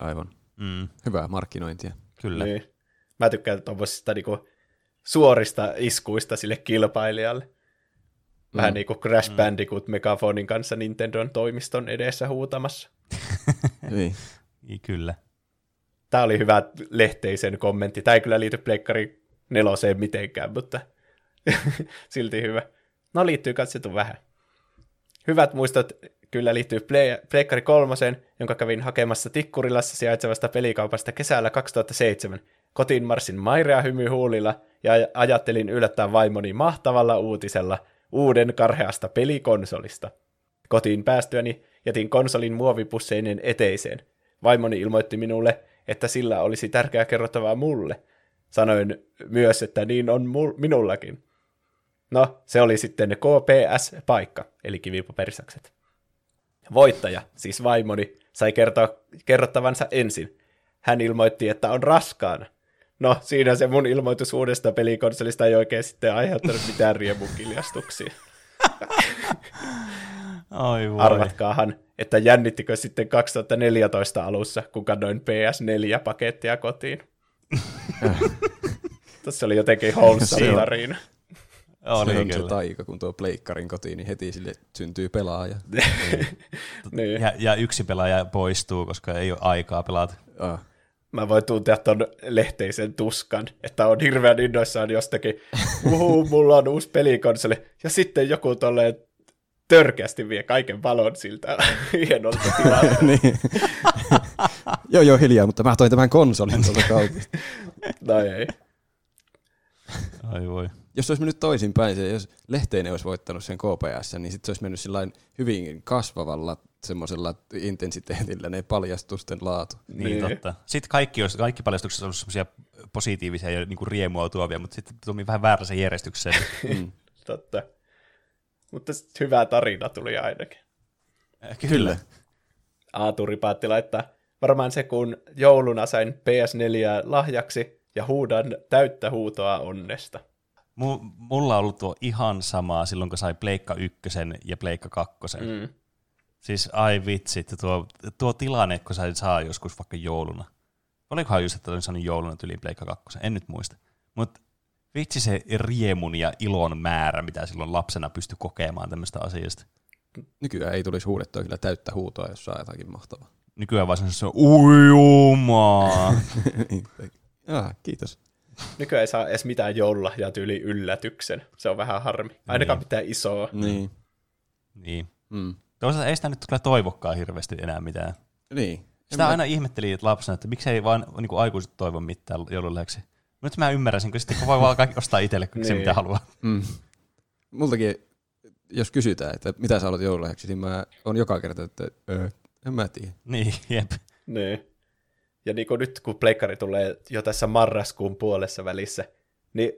Aivan. Mm. Hyvää markkinointia. Kyllä. Niin. Mä tykkään tuommoisista niinku suorista iskuista sille kilpailijalle. Vähän niin kuin Crash Bandicoot megafonin kanssa Nintendon toimiston edessä huutamassa. Niin, kyllä. Tää oli hyvä lehteisen kommentti. Tää ei kyllä liity Pleikkari 4:een mitenkään, mutta silti hyvä. No liittyy katsetun vähän. Hyvät muistot kyllä liittyy Pleikkari 3:een, jonka kävin hakemassa Tikkurilassa sijaitsevasta pelikaupasta kesällä 2007. Kotiin marssin mairea hymy huulilla ja ajattelin yllättää vaimoni mahtavalla uutisella uuden karheasta pelikonsolista. Kotiin päästyäni jätin konsolin muovipusseinen eteiseen. Vaimoni ilmoitti minulle, että sillä olisi tärkeää kerrottavaa mulle. Sanoin myös, että niin on minullakin. No, se oli sitten KPS-paikka, eli kivipaperisakset. Voittaja, siis vaimoni, sai kertoa kerrottavansa ensin. Hän ilmoitti, että on raskaana. No, siinä se mun ilmoitus uudesta pelikonsolista ei oikein sitten aiheuttanut mitään riemukiljastuksia. Arvatkaahan, että jännittikö sitten 2014 alussa, kun kannoin PS4-pakettia kotiin. Tuossa oli jotenkin wholesome tarina. Se on se taika, kun tuo pleikkarin kotiin, niin heti sille syntyy pelaaja. Niin. Ja yksi pelaaja poistuu, koska ei ole aikaa pelata. Mä voin tuntea ton lehteisen tuskan, että on hirveän innoissaan jostakin, mulla on uusi pelikonsoli, ja sitten joku tolleen törkeästi vie kaiken valon siltä hienolta tilalta. Niin. joo, hiljaa, mutta mä toin tämän konsolin tuolta kaupasta. No ei. Ai voi. Jos se olisi mennyt toisinpäin, se, jos lehteinen olisi voittanut sen KPS, niin sitten se olisi mennyt sillain hyvin kasvavalla semmoisella intensiteetillä ne paljastusten laatu. Niin totta. Sitten kaikki paljastukset olisivat semmoisia positiivisia ja niinku riemua tuovia, mutta sitten tuli vähän väärässä järjestykseen. Totta. Mutta hyvää tarina tuli ainakin. Kyllä. Aaturi päätti laittaa. Varmaan se, kun jouluna sain PS4 lahjaksi ja huudan täyttä huutoa onnesta. Mulla on ollut tuo ihan samaa silloin, kun sai Pleikka 1 ja Pleikka 2. Siis ai vitsi, tuo tilanne, kun saa joskus vaikka jouluna. Olikohan just, että olin saanut jouluna yli Pleikka 2, en nyt muista. Mutta vitsi se riemun ja ilon määrä, mitä silloin lapsena pystyi kokemaan tämmöistä asiasta. Nykyään ei tulisi huudettua kyllä täyttä huutoa, jos saa jotakin mahtavaa. Nykyään vaan se on ujumaa. Kiitos. Nykyään ei saa edes mitään joululahjaa tyyli yllätyksen. Se on vähän harmi. Ainakaan mitään isoa. Niin. Toisaalta ei sitä nyt kyllä toivokkaan hirveästi enää mitään. Niin. Sitä aina ihmettelin lapsena, että miksei vaan niin kuin aikuiset toivo mitään joululahjaksi. Nyt mä ymmärräsin, kun sitten voi vaan kaikki ostaa itselle se, mitä haluaa. multakin, jos kysytään, että mitä sä olet joululahjaksi, niin mä on joka kerta, että en mä tiedä. Niin, jep. Niin. Ja niin kuin nyt, kun pleikkari tulee jo tässä marraskuun puolessa välissä, niin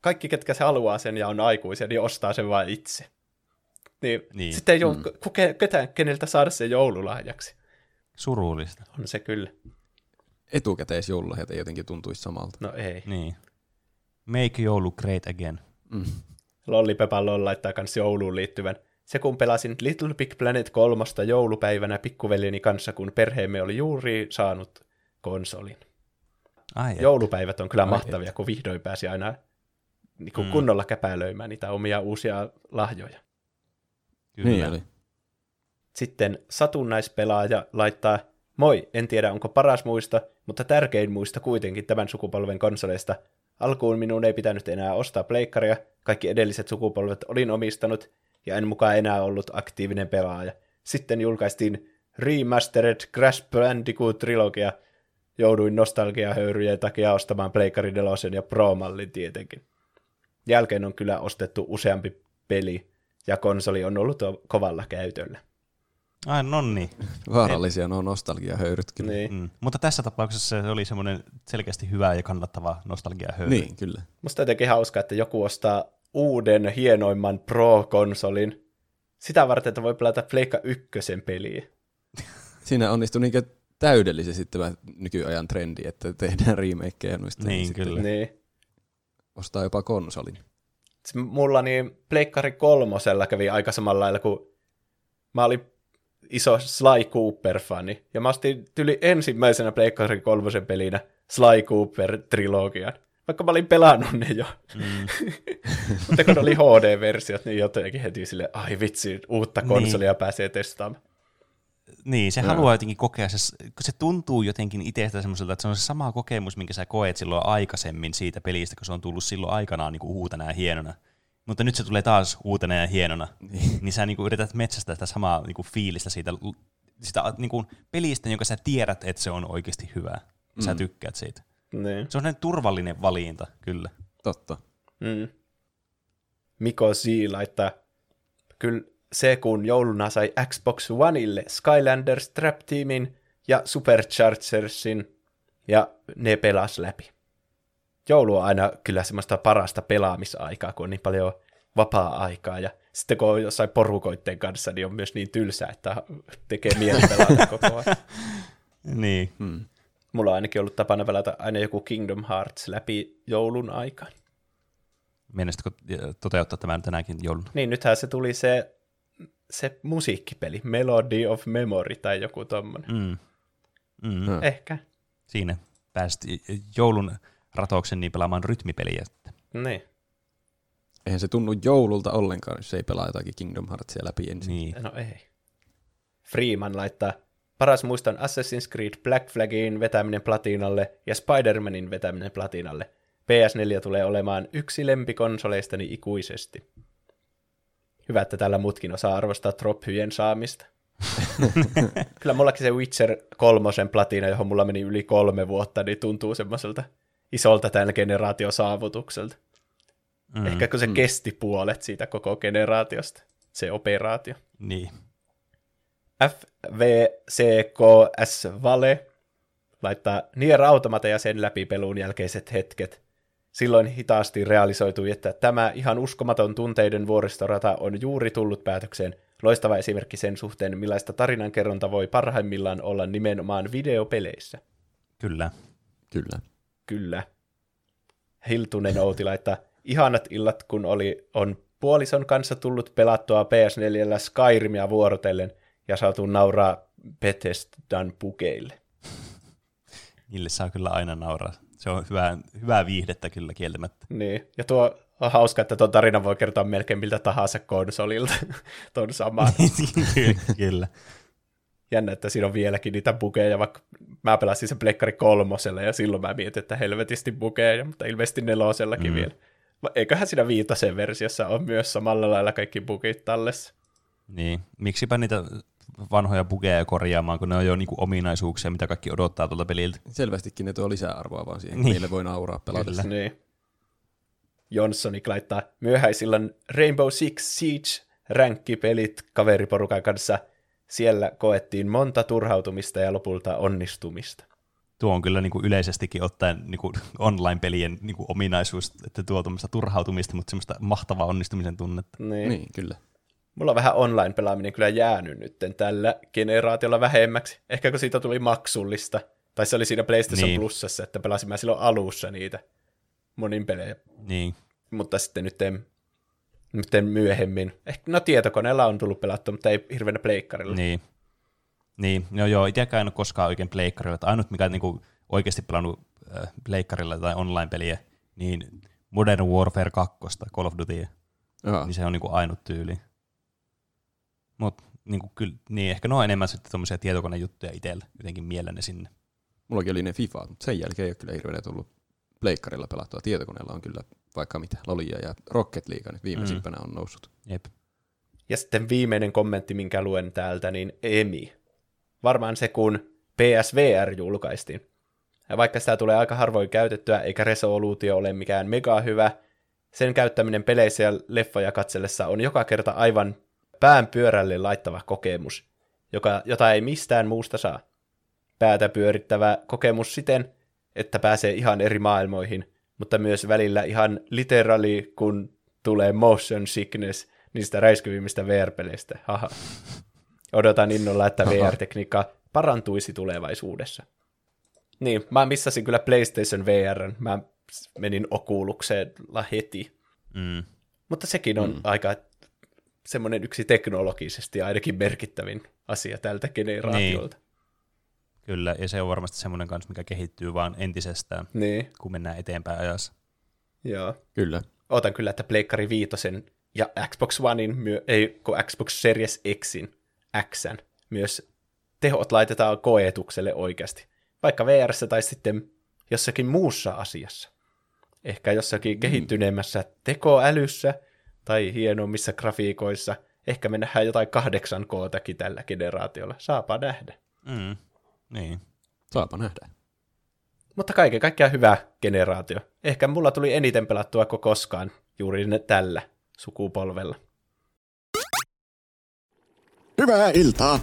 kaikki, ketkä se haluaa sen ja on aikuisia, niin ostaa sen vain itse. Niin. Sitten ei ole ketään, keneltä saada sen joululahjaksi. Surullista. On se kyllä. Etukäteisjoululahjat ei jotenkin tuntuisi samalta. No ei. Niin. Make joulu great again. Mm. Lollipepalloon laittaa kans jouluun liittyvän. Se kun pelasin Little Big Planet 3 joulupäivänä pikkuveljeni kanssa, kun perheemme oli juuri saanut konsolin. Ai joulupäivät on kyllä mahtavia, kun vihdoin pääsi aina niin kuin kunnolla käpälöimään niitä omia uusia lahjoja. Kyllä. Niin oli. Sitten satunnaispelaaja laittaa, moi, en tiedä onko paras muista, mutta tärkein muista kuitenkin tämän sukupolven konsoleista. Alkuun minun ei pitänyt enää ostaa pleikkaria, kaikki edelliset sukupolvet olin omistanut, ja en mukaan enää ollut aktiivinen pelaaja. Sitten julkaistiin Remastered Crash Bandicoot-trilogia, jouduin nostalgiahöyryjen takia ostamaan pleikkari nelosen ja Pro-mallin tietenkin. Jälkeen on kyllä ostettu useampi peli, ja konsoli on ollut kovalla käytöllä. Ai nonni. Vaarallisia nuo nostalgiahöyryt kyllä. Niin. Mm. Mutta tässä tapauksessa se oli semmoinen selkeästi hyvä ja kannattava nostalgiahöyry. Niin, kyllä. Musta jotenkin hauskaa, että joku ostaa uuden hienoimman Pro-konsolin. Sitä varten, että voi pelata Pleikka 1 peliä. Siinä onnistui niinkö täydellisesti tämä nykyajan trendi, että tehdään remakeja noista. Niin, kyllä. Niin. Ostaa jopa konsolin. Mulla niin Pleikkari 3 kävi aika samalla lailla, kun mä olin iso Sly Cooper-fani, ja mä ostin tyli ensimmäisenä Pleikkari 3 pelinä Sly Cooper-trilogian, vaikka mä olin pelannut ne jo. Mutta kun oli HD-versiot, niin jotenkin heti silleen, ai vitsi, uutta konsolia pääsee testaamaan. Niin, se haluaa jotenkin kokea, se tuntuu jotenkin itsestä semmoiselta, että se on se sama kokemus, minkä sä koet silloin aikaisemmin siitä pelistä, kun se on tullut silloin aikanaan niin kuin uutena ja hienona. Mutta nyt se tulee taas uutena ja hienona, niin sä niinku yrität metsästää sitä samaa niinku fiilistä siitä niinku pelistä, jonka sä tiedät, että se on oikeasti hyvä. Sä tykkäät siitä. Niin. Se on sellainen turvallinen valinta, kyllä. Totta. Mm. Miko Siila, että kyllä se kun jouluna sai Xbox Oneille Skylanders Trap Teamin ja Superchargersin, ja ne pelas läpi. Joulu on aina kyllä semmoista parasta pelaamisaikaa, kun on niin paljon vapaa-aikaa, ja sitten kun on jossain porukoitteen kanssa, niin on myös niin tylsää, että tekee mieli pelata koko ajan. Niin. Mulla on ainakin ollut tapana pelata aina joku Kingdom Hearts läpi joulun aikaan. Mielestäkö toteuttaa tämän tänäänkin jouluna? Niin, nythän se tuli se musiikkipeli, Melody of Memory tai joku tommonen. Ehkä. Siinä päästi joulun ratouksen niin pelaamaan rytmipeliä. Niin. Eihän se tunnu joululta ollenkaan, jos ei pelaa jotakin Kingdom Heartsia läpi ensin. Niin. No ei. Freeman laittaa, paras muistan Assassin's Creed Black Flagin vetäminen platinalle ja Spider-Manin vetäminen platinalle. PS4 tulee olemaan yksi lempikonsoleistani ikuisesti. Hyvä, että täällä muutkin osaa arvostaa trophyjen saamista. Kyllä mullakin se Witcher 3 platina, johon mulla meni yli 3 vuotta, niin tuntuu semmoiselta isolta tämän generaatiosaavutukselta. Ehkä kun se kesti puolet siitä koko generaatiosta, se operaatio. Niin. FVCKS Vale laittaa Nier Automata ja sen läpipelun jälkeiset hetket. Silloin hitaasti realisoitui, että tämä ihan uskomaton tunteiden vuoristorata on juuri tullut päätökseen. Loistava esimerkki sen suhteen, millaista tarinankerronta voi parhaimmillaan olla nimenomaan videopeleissä. Kyllä. Kyllä. Kyllä. Hiltunen Outi laittaa, ihanat illat, kun on puolison kanssa tullut pelattua PS4 Skyrimia vuorotellen ja saatu nauraa Bethesdan pukeille. Niille saa kyllä aina nauraa. Se on hyvää viihdettä kyllä kieltämättä. Niin, ja tuo on hauska, että tuon tarinan voi kertoa melkein miltä tahansa konsolilta tuon saman. Kyllä. Jännä, että siinä on vieläkin niitä bugeja, vaikka mä pelasin sen Pleikkari 3 ja silloin mä mietin, että helvetisti bugeja, mutta ilmeisesti 4:llakin vielä. Eiköhän siinä 5:n versiossa ole myös samalla lailla kaikki bugit tallessa. Niin, miksipä niitä vanhoja bugeja korjaamaan, kun ne on jo niinku ominaisuuksia, mitä kaikki odottaa tuolta peliltä. Selvästikin ne tuo lisäarvoa vaan siihen, kun niille voi nauraa pelata. Kyllä, niin. Johnsonik laittaa myöhäisillan Rainbow Six Siege-ränkkipelit kaveriporukan kanssa. Siellä koettiin monta turhautumista ja lopulta onnistumista. Tuo on kyllä niin kuin yleisestikin ottaen niin kuin online-pelien niin kuin ominaisuus, että tuo tuommoista turhautumista, mutta semmoista mahtavaa onnistumisen tunnetta. Niin, kyllä. Mulla on vähän online-pelaaminen kyllä jäänyt nyt tällä generaatiolla vähemmäksi. Ehkä kun siitä tuli maksullista. Tai se oli siinä PlayStation Plusassa, että pelasin mä silloin alussa niitä monin pelejä. Niin. Mutta sitten nyt en myöhemmin. Ehkä, tietokoneella on tullut pelattua, mutta ei hirveänä pleikkarilla. Niin, no joo, itsekään en ole koskaan oikein pleikkarilla. Ainut, mikä on niin oikeasti pelannut pleikkarilla tai online-peliä, niin Modern Warfare 2, Call of Duty. Niin se on niin kuin ainut tyyli. Mutta niin, ehkä ne on enemmän sitten tuommoisia tietokonejuttuja itsellä, jotenkin mielenne sinne. Mullakin oli ne FIFA, mutta sen jälkeen ei ole kyllä hirveänä tullut pleikkarilla pelattua. Tietokoneella on kyllä vaikka mitä, lalia ja Rocket League nyt viimeisimpänä on noussut. Jep. Ja sitten viimeinen kommentti, minkä luen täältä, niin Emi. Varmaan se, kun PSVR julkaistiin. Ja vaikka sitä tulee aika harvoin käytettyä, eikä resoluutio ole mikään mega hyvä, sen käyttäminen peleissä ja leffoja katsellessa on joka kerta aivan pään pyörälle laittava kokemus, jota ei mistään muusta saa. Päätä pyörittävä kokemus siten, että pääsee ihan eri maailmoihin, mutta myös välillä ihan literally, kun tulee motion sickness niistä räiskyvimmistä VR-peleistä. Haha. Odotan innolla, että VR-tekniikka parantuisi tulevaisuudessa. Niin, mä missasin kyllä PlayStation VR:n. Mä menin Oculuksella heti. Mutta sekin on aika semmoinen yksi teknologisesti ainakin merkittävin asia tältä generaatiolta. Niin. Kyllä, ja se on varmasti semmoinen kanssa, mikä kehittyy vaan entisestään, kun mennään eteenpäin ajassa. Joo. Kyllä. Ootan kyllä, että Pleikkari 5:n ja Xbox Onein, Xbox Series X:n myös tehot laitetaan koetukselle oikeasti. Vaikka VR:ssä tai sitten jossakin muussa asiassa. Ehkä jossakin kehittyneemmässä tekoälyssä tai hienommissa grafiikoissa. Ehkä me nähdään jotain 8K-täkin tällä generaatiolla. Saapa nähdä. Niin. Saapa nähdä. Mutta kaiken kaikkiaan hyvä generaatio. Ehkä mulla tuli eniten pelattua kuin koskaan juuri tällä sukupolvella. Hyvää iltaa!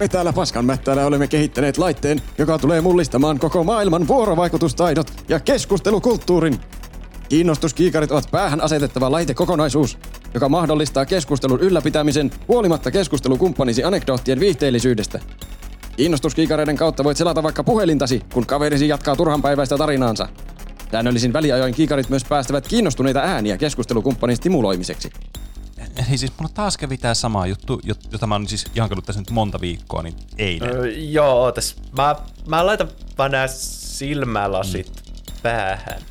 Me täällä Paskanmättäällä olemme kehittäneet laitteen, joka tulee mullistamaan koko maailman vuorovaikutustaidot ja keskustelukulttuurin. Kiinnostuskiikarit ovat päähän asetettava laitekokonaisuus, joka mahdollistaa keskustelun ylläpitämisen huolimatta keskustelukumppanisi anekdoottien viihteellisyydestä. Kiinnostuskiikareiden kautta voit selata vaikka puhelintasi, kun kaverisi jatkaa turhanpäiväistä tarinaansa. Säännöllisin väliajoin kiikarit myös päästävät kiinnostuneita ääniä keskustelukumppanin stimuloimiseksi. Eli siis mulla taas kävi tää sama juttu, jota mä oon siis jankanut tässä nyt monta viikkoa, niin eilen. Joo, tässä mä laitan vaan nää silmälasit päähän.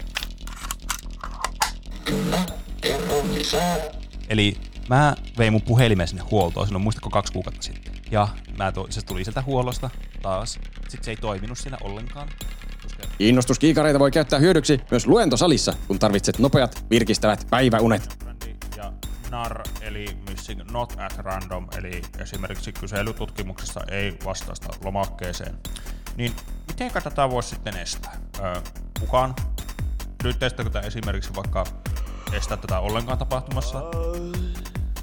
Eli mä vein mun puhelimeen sinne huoltoon, silloin muistatko 2 kuukautta sitten. Ja se tuli sieltä huollosta taas. Sitten se ei toiminut siinä ollenkaan. Kiinnostuskiikareita voi käyttää hyödyksi myös luentosalissa, kun tarvitset nopeat, virkistävät päiväunet. Ja NAR, eli Missing Not at Random, eli esimerkiksi kyselytutkimuksessa ei vastausta lomakkeeseen. Niin miten tätä voisi sitten estää? Kukaan? Nyt testääkö tämä esimerkiksi vaikka estää tätä ollenkaan tapahtumassa?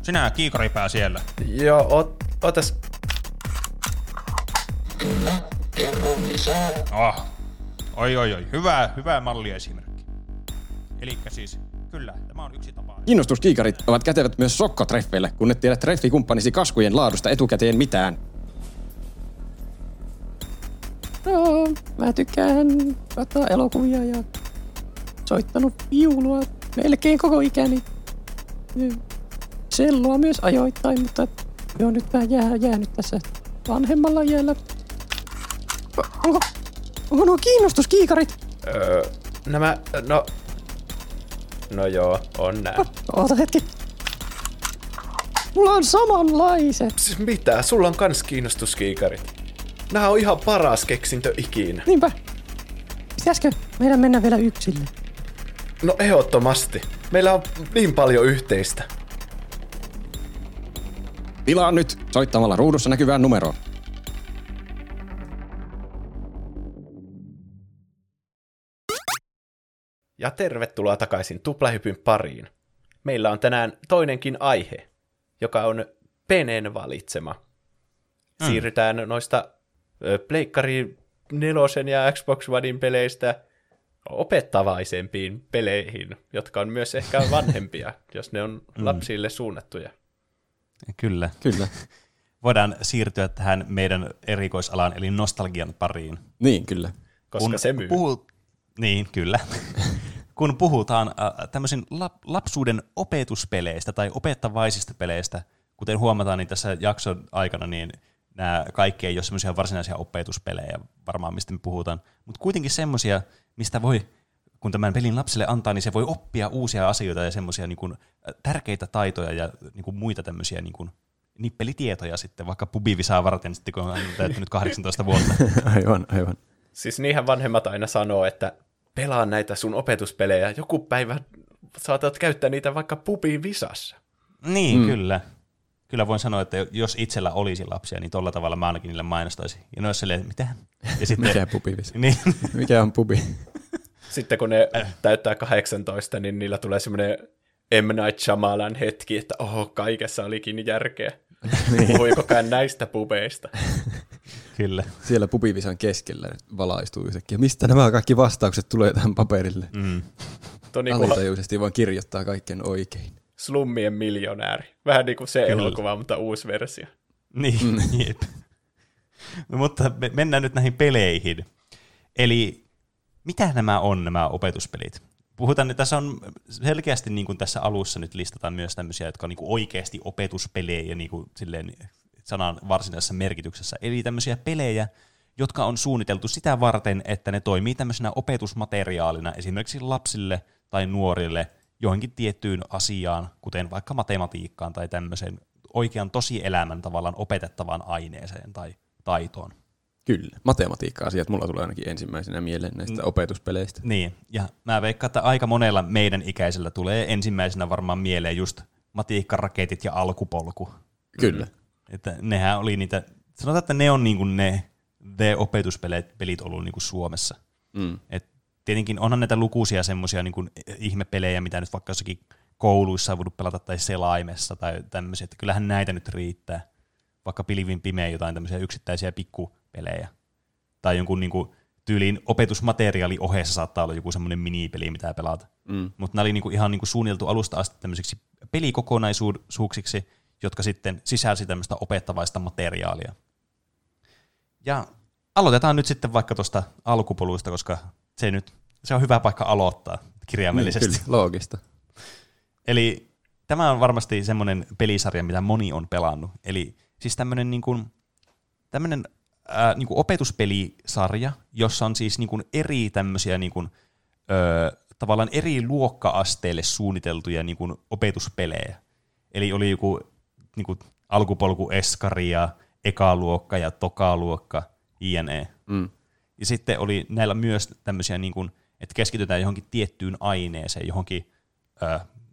Sinä kiikaripää siellä. Joo, otas. Oi. Hyvä malliesimerkki. Elikkä siis, kyllä, tämä on yksi tapa. Kiinnostuskiikarit ovat kätevät myös sokkotreffeille, kun et tiedä treffikumppanisi kaskujen laadusta etukäteen mitään. No, mä tykkään katsoa elokuvia ja soittanut viulua melkein koko ikäni. Selloa myös ajoittain, mutta joo, nyt mä jäänyt tässä vanhemmalla iällä. Onko nuo kiinnostuskiikarit? Nämä, no joo, on nää. Oota hetki. Mulla on samanlaiset. Mitä? Sulla on kans kiinnostuskiikarit. Nää on ihan paras keksintö ikinä. Niinpä. Pitäisikö meidän mennä vielä yksille? No ehdottomasti. Meillä on niin paljon yhteistä. Tilaa nyt soittamalla ruudussa näkyvään numeroon. Ja tervetuloa takaisin Tuplahypyn pariin. Meillä on tänään toinenkin aihe, joka on Penen valitsema. Siirrytään noista Pleikkari 4 ja Xbox Onein peleistä opettavaisempiin peleihin, jotka on myös ehkä vanhempia, jos ne on lapsille suunnattuja. Kyllä. Kyllä. Voidaan siirtyä tähän meidän erikoisalaan, eli nostalgian pariin. Niin, kyllä. Koska kun se myy. Niin, kyllä. Kun puhutaan tämmöisin lapsuuden opetuspeleistä tai opettavaisista peleistä, kuten huomataan, niin tässä jakson aikana niin nämä kaikki ei ole semmoisia varsinaisia opetuspelejä varmaan, mistä me puhutaan, mutta kuitenkin semmoisia, mistä voi, kun tämän pelin lapselle antaa, niin se voi oppia uusia asioita ja semmoisia niin kuin tärkeitä taitoja ja niin kuin muita tämmöisiä niin kuin nippelitietoja sitten, vaikka pubivisaa varten sitten, kun on täyttänyt 18 vuotta. Aivan, aivan. Siis niinhän vanhemmat aina sanoo, että pelaa näitä sun opetuspelejä, joku päivä saatat käyttää niitä vaikka pubivisassa. Niin, kyllä. Kyllä voin sanoa, että jos itsellä olisi lapsia, niin tolla tavalla mä ainakin niille mainostaisin. Ja ne olisi silleen, mitä? Ja sitten, mikä pubivisa? Niin. Mikä on pubi? Sitten kun ne täyttää 18, niin niillä tulee semmoinen M. Night Shyamalan hetki, että kaikessa olikin järkeä. Niin. Puhuikokaan näistä pubeista. Kyllä. Siellä pubivisan keskellä valaistuu yhtäkkiä. Mistä nämä kaikki vastaukset tulee tähän paperille? Alitajuisesti vaan kirjoittaa kaiken oikein. Slummien miljonääri. Vähän niin kuin se elokuva, mutta uusi versio. Niin, jep. No, mutta mennään nyt näihin peleihin. Eli mitä nämä on, nämä opetuspelit? Puhutaan, että tässä on selkeästi, niin kuin tässä alussa nyt listataan myös tämmöisiä, jotka on niin kuin oikeasti opetuspelejä niin kuin silleen sanan varsinaisessa merkityksessä. Eli tämmöisiä pelejä, jotka on suunniteltu sitä varten, että ne toimii tämmöisenä opetusmateriaalina esimerkiksi lapsille tai nuorille, johonkin tiettyyn asiaan, kuten vaikka matematiikkaan tai tämmöiseen oikean tosielämän tavallaan opetettavaan aineeseen tai taitoon. Kyllä, matematiikka-asiat mulla tulee ainakin ensimmäisenä mieleen näistä opetuspeleistä. Niin, ja mä veikkaan, että aika monella meidän ikäisellä tulee ensimmäisenä varmaan mieleen just matiikkaraketit ja alkupolku. Kyllä. Että nehän oli niitä, sanotaan, että ne on niin kuin ne opetuspelit ollut niin kuin Suomessa. Että tietenkin onhan näitä lukuisia semmoisia niin kuin ihmepelejä, mitä nyt vaikka jossakin kouluissa on voinut pelata tai selaimessa tai tämmöisiä, että kyllähän näitä nyt riittää. Vaikka pilvin pimeä jotain tämmöisiä yksittäisiä pikkupelejä. Tai jonkun niin kuin tyyliin opetusmateriaali ohessa saattaa olla joku semmoinen minipeli, mitä pelata. Mutta nämä oli niin kuin ihan niin kuin suunniteltu alusta asti tämmöisiksi pelikokonaisuuksiksi, jotka sitten sisälsi tämmöistä opettavaista materiaalia. Ja aloitetaan nyt sitten vaikka tuosta alkupoluista, koska se on hyvä paikka aloittaa kirjaimellisesti. Niin, kyllä, loogista. Eli tämä on varmasti semmoinen pelisarja, mitä moni on pelannut. Eli siis tämmöinen niin kuin opetuspelisarja, jossa on siis niin kuin eri tämmöisiä niin kuin, tavallaan eri luokka-asteille suunniteltuja niin kuin opetuspelejä. Eli oli joku niin kuin alkupolku eskari ja ekaluokka ja tokaluokka, jne. Ja sitten oli näillä myös tämmöisiä, niin kuin, että keskitytään johonkin tiettyyn aineeseen, johonkin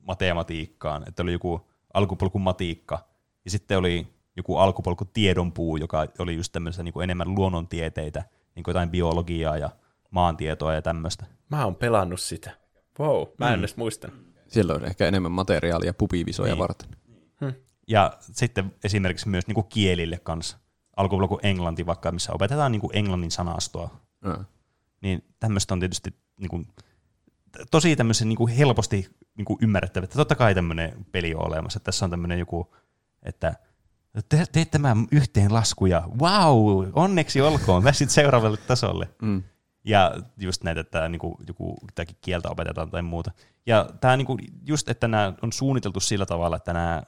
matematiikkaan. Että oli joku alkupolkumatiikka ja sitten oli joku alkupolkutiedonpuu, joka oli just tämmöistä niin kuin enemmän luonnontieteitä, niin kuin jotain biologiaa ja maantietoa ja tämmöistä. Mä oon pelannut sitä. Wow, mä en edes muista. Siellä on ehkä enemmän materiaalia pubivisoja varten. Ja sitten esimerkiksi myös niin kuin kielille kanssa. Alkupolku englanti vaikka, missä opetetaan niin kuin englannin sanastoa. Niin tämmöistä on tietysti niin kuin, tosi tämmöisen niin kuin helposti niin kuin ymmärrettävä, että totta kai tämmöinen peli on olemassa. Tässä on tämmöinen joku, että teet tämän yhteen laskuja, wow, onneksi olkoon, pääsit seuraavalle tasolle. Ja just näitä, että niin kuin, joku jotakin kieltä opetetaan tai muuta. Ja tämä niin kuin, just, että nämä on suunniteltu sillä tavalla, että nämä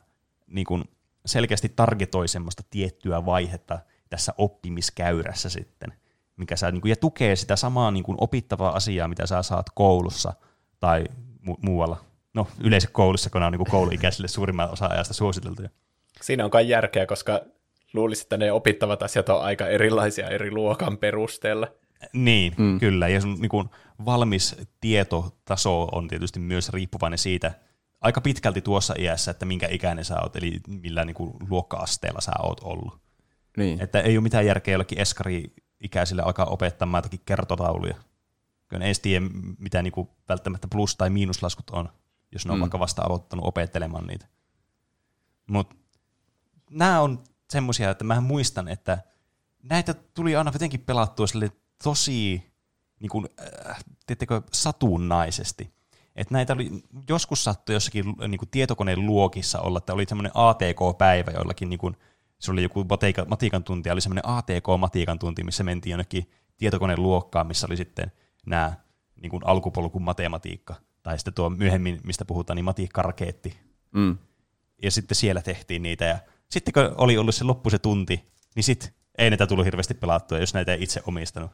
niin kuin, selkeästi targetoi semmoista tiettyä vaihetta tässä oppimiskäyrässä sitten, mikä saa, ja tukee sitä samaa niin kuin opittavaa asiaa, mitä sä saat koulussa tai muualla. No yleensä koulussa, kun nämä on niin kuin kouluikäisille suurimman osa ajasta suositeltuja. Siinä on kai järkeä, koska luulisin, että ne opittavat asiat on aika erilaisia eri luokan perusteella. Niin, kyllä. Ja sun niin kuin valmis tietotaso on tietysti myös riippuvainen siitä, aika pitkälti tuossa iässä, että minkä ikäinen sä oot, eli millä niin kuin luokka-asteella sä oot ollut. Niin. Että ei ole mitään järkeä jollekin eskari-ikäisille alkaa opettamaan jotakin kertotauluja. Kyllä en tiedä, mitä niinku välttämättä plus- tai miinuslaskut on, jos ne on vaikka vasta aloittanut opettelemaan niitä. Mutta nämä on semmoisia, että mä muistan, että näitä tuli aina jotenkin pelattua sille tosi niin kuin, tiedättekö, satunnaisesti. Et näitä oli, joskus sattui jossakin niin kuin tietokoneen luokissa olla, että oli semmoinen ATK-päivä jollakin, niin kuin, se oli joku matiikan tunti, oli semmoinen ATK-matiikan tunti, missä mentiin jonnekin tietokoneen luokkaan, missä oli sitten nämä niin kuin alkupolkun matematiikka, tai sitten tuo myöhemmin, mistä puhutaan, niin matiikkaraketti. Mm. Ja sitten siellä tehtiin niitä, ja sitten kun oli ollut se loppu se tunti, niin sitten ei näitä tullut hirveästi pelattua, jos näitä ei itse omistanut.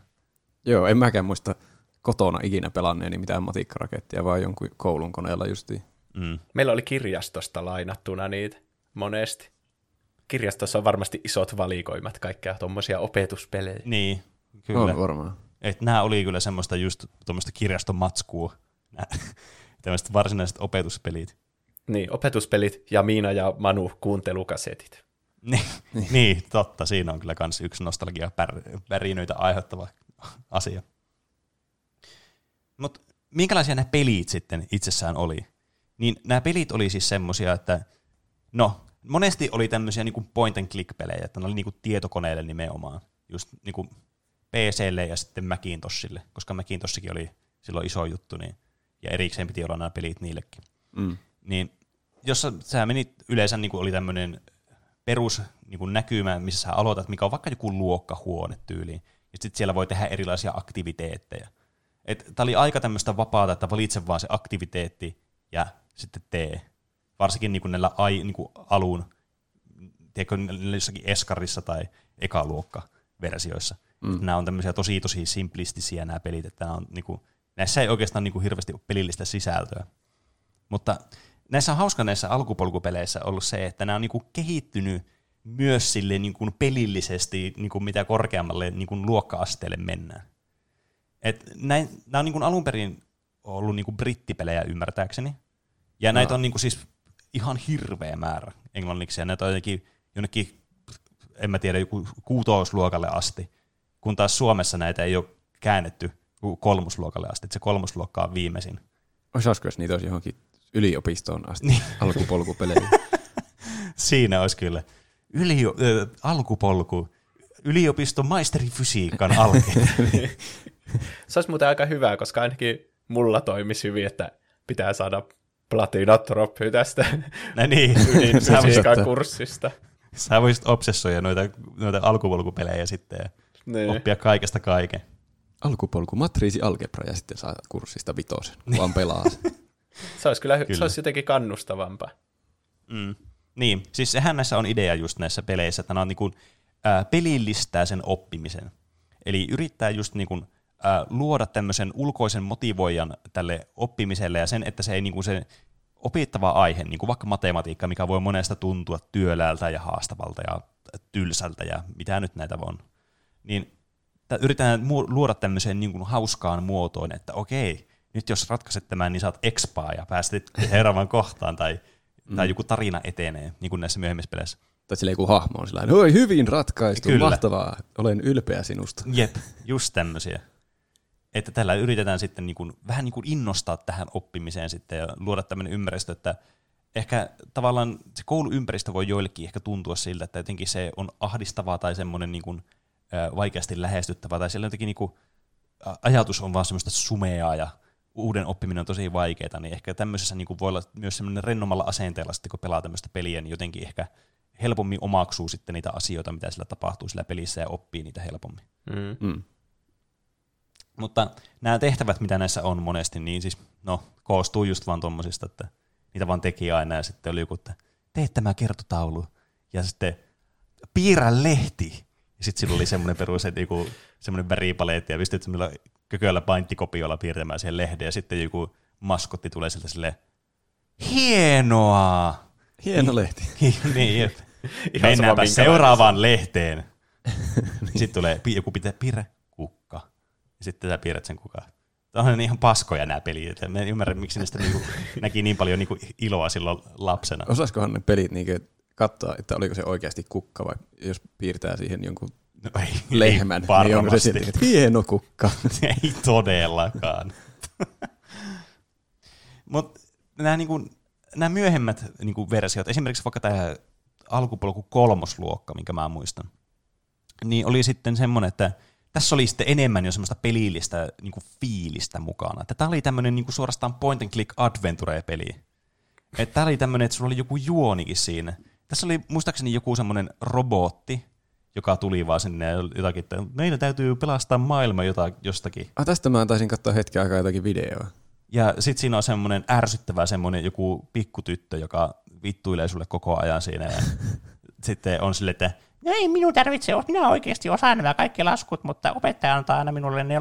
Joo, en mäkään muista kotona ikinä pelanneeni mitään matiikkarakettia, vaan jonkun koulun koneella justiin. Mm. Meillä oli kirjastosta lainattuna niitä monesti. Kirjastossa on varmasti isot valikoimat, kaikkia tuommoisia opetuspelejä. Niin, kyllä. On varmaan. Et nämä oli kyllä semmoista just tuommoista kirjastomatskua, tämmöiset varsinaiset opetuspelit. Niin, opetuspelit ja Miina ja Manu kuuntelukasetit. Niin, totta. Siinä on kyllä myös yksi nostalgia-pärinöitä aiheuttava asia. Mutta minkälaisia nämä pelit sitten itsessään oli? Niin nämä pelit oli siis semmoisia, että no, monesti oli tämmöisiä niinku point-and-click-pelejä, että ne oli niinku tietokoneelle nimenomaan, just niinku PClle ja sitten Macintoshille, koska Macintoshikin oli silloin iso juttu, niin, ja erikseen piti olla nämä pelit niillekin. Mm. Niin, jossa sä menit yleensä, niinku oli tämmöinen perus niinku näkymä, missä sä aloitat, mikä on vaikka joku luokkahuone tyyliin, ja sitten siellä voi tehdä erilaisia aktiviteetteja. Tämä oli aika tämmöistä vapaata, että valitse vaan se aktiviteetti ja sitten tee. Varsinkin niinku näillä niinku alun, tiedätkö, jossakin eskarissa tai ekaluokka-versioissa. Mm. Nämä on tämmöisiä tosi simplistisiä nämä pelit, että nämä on, niinku, näissä ei oikeastaan niinku hirveästi ole pelillistä sisältöä. Mutta näissä on hauska näissä alkupolkupeleissä ollut se, että nämä on niinku kehittynyt myös sille niinku pelillisesti, niinku mitä korkeammalle niinku luokka-asteelle mennään. Nämä on niinku alun perin ollut niinku brittipelejä ymmärtääkseni, ja näitä on niinku siis ihan hirveä määrä englanniksi, ja näitä on jonnekin, en mä tiedä, joku kuutosluokalle asti, kun taas Suomessa näitä ei ole käännetty kolmosluokalle asti, että se kolmosluokka on viimeisin. Osaisiko, jos niitä olisi johonkin yliopistoon asti niin. Alkupolkupelejä? Siinä olisi kyllä. Alkupolku, yliopiston maisterifysiikan alkeita. Se olisi muuten aika hyvää, koska ainakin mulla toimisi hyvin, että pitää saada platinatroppi tästä ydinfysiikan kurssista. Sä voisit obsessoida noita alkupolkupelejä sitten ja oppia kaikesta kaiken. Alkupolku, matriisi, algebra ja sitten saa kurssista vitosen, vaan pelaa sen. Se olisi kyllä. Se olisi jotenkin kannustavampaa. Mm. Niin, siis sehän näissä on idea just näissä peleissä, että nämä on niin kuin, pelillistää sen oppimisen. Eli yrittää just niin kuin, luoda tämmöisen ulkoisen motivoijan tälle oppimiselle ja sen, että se ei niin kuin se opittava aihe, niin kuin vaikka matematiikka, mikä voi monesta tuntua työläältä ja haastavalta ja tylsältä ja mitä nyt näitä on, niin yritetään luoda tämmöiseen niin kuin hauskaan muotoon, että okei, nyt jos ratkaiset tämän, niin saat expaa ja pääset seuraavaan kohtaan tai joku tarina etenee, niin kuin näissä myöhemmissä peleissä. Tai silleen joku hahmo on sillä tavalla, hyvin ratkaistu, kyllä. Mahtavaa, olen ylpeä sinusta. Jep, just tämmöisiä. Että tällä yritetään sitten niin kuin, vähän niin kuin innostaa tähän oppimiseen sitten ja luoda tämmöinen ympäristö, että ehkä tavallaan se kouluympäristö voi joillekin ehkä tuntua siltä, että jotenkin se on ahdistavaa tai semmoinen niin kuin, vaikeasti lähestyttävää tai siellä jotenkin niin kuin, ajatus on vaan semmoista sumeaa ja uuden oppiminen on tosi vaikeaa, niin ehkä tämmöisessä niin kuin voi olla myös semmoinen rennomalla asenteella sitten, kun pelaa tämmöistä peliä, niin jotenkin ehkä helpommin omaksuu sitten niitä asioita, mitä sillä tapahtuu sillä pelissä ja oppii niitä helpommin. Mm. Mm. Mutta nämä tehtävät, mitä näissä on monesti, niin siis no koostuu just vaan tommosista, että niitä vaan teki aina ja sitten oli joku, että tee tämä kertotaulu ja sitten piirrä lehti. Ja sitten sillä oli semmoinen perus, että joku semmoinen väripaleetti ja pystyt semmoilla kököllä painttikopiolla piirtämään siihen lehden ja sitten joku maskotti tulee sieltä silleen, hienoa! Hieno lehti. Niin, jep. Mennäänpä seuraavaan lehteen. Niin. Sitten tulee joku pitää piirrä kukka. Ja sitten sä piirrät sen kukaan. Tämä on ihan paskoja nämä pelit. Mä en ymmärrä, miksi niistä näki niin paljon iloa silloin lapsena. Osaisikohan ne pelit katsoa, että oliko se oikeasti kukka vai jos piirtää siihen jonkun No ei, lehmän, ei niin onko se sitten hieno kukka? Ei todellakaan. Mutta nämä, niinku, nämä myöhemmät niinku, versiot, esimerkiksi vaikka tämä alkupolku kolmosluokka, minkä mä muistan, niin oli sitten semmoinen, että tässä oli sitten enemmän jo semmoista pelillistä niinku, fiilistä mukana. Tämä oli tämmöinen niinku, suorastaan point and click adventure-peli. Tämä oli tämmöinen, että sulla oli joku juonikin siinä. Tässä oli muistaakseni joku semmoinen robotti, joka tuli vaan sinne jotakin, että meidän täytyy pelastaa maailma jostakin. Tästä mä taisin katsoa hetken aikaa jotakin videoa. Ja sit siinä on semmoinen ärsyttävä semmoinen joku pikkutyttö, joka vittuilee sulle koko ajan siinä. Ja sitten on silleen, että no ei minun tarvitse, minä oikeasti osaan nämä kaikki laskut, mutta opettaja antaa aina minulle 4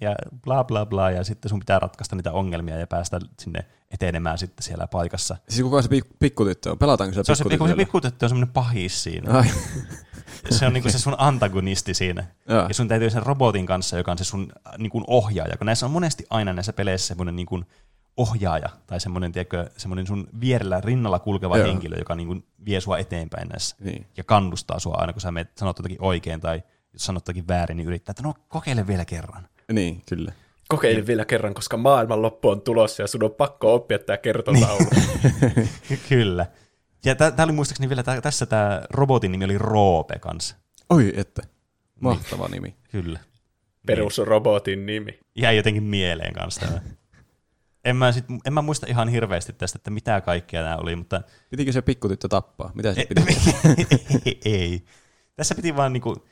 ja bla bla bla. Ja sitten sun pitää ratkaista niitä ongelmia ja päästä sinne etenemään sitten siellä paikassa. Siis kuka se pikkutyttö on? Pelataanko se pikkutyttö? Se pikkutyttö on semmoinen pahis siinä. Ai. Se on niinku se sun antagonisti siinä. Joo. Ja sun täytyy sen robotin kanssa, joka on se sun niinku ohjaaja. Kun näissä on monesti aina näissä peleissä semmoinen niinku ohjaaja tai semmoinen, tiedätkö, semmoinen sun vierellä rinnalla kulkeva Joo. henkilö, joka niinku vie sua eteenpäin näissä niin. ja kannustaa sua aina, kun sä menet, sanot jotakin oikein tai sanot jotakin väärin, niin yrittää, että no kokeile vielä kerran. Niin, kyllä. Kokeile vielä kerran, koska maailmanloppu on tulossa ja sun on pakko oppia tämä kertotaulu. Kyllä. Ja tämä oli muistaakseni vielä, tässä tämä robotin nimi oli Roope kanssa. Oi, että. Mahtava nimi. Kyllä. Perusrobotin nimi. Jäi jotenkin mieleen kanssa tämä. En mä muista ihan hirveästi tästä, että mitä kaikkea nämä oli, mutta... Pitikö se pikkutyttö tappaa? Mitä se piti? Ei. Tässä piti vaan niinku...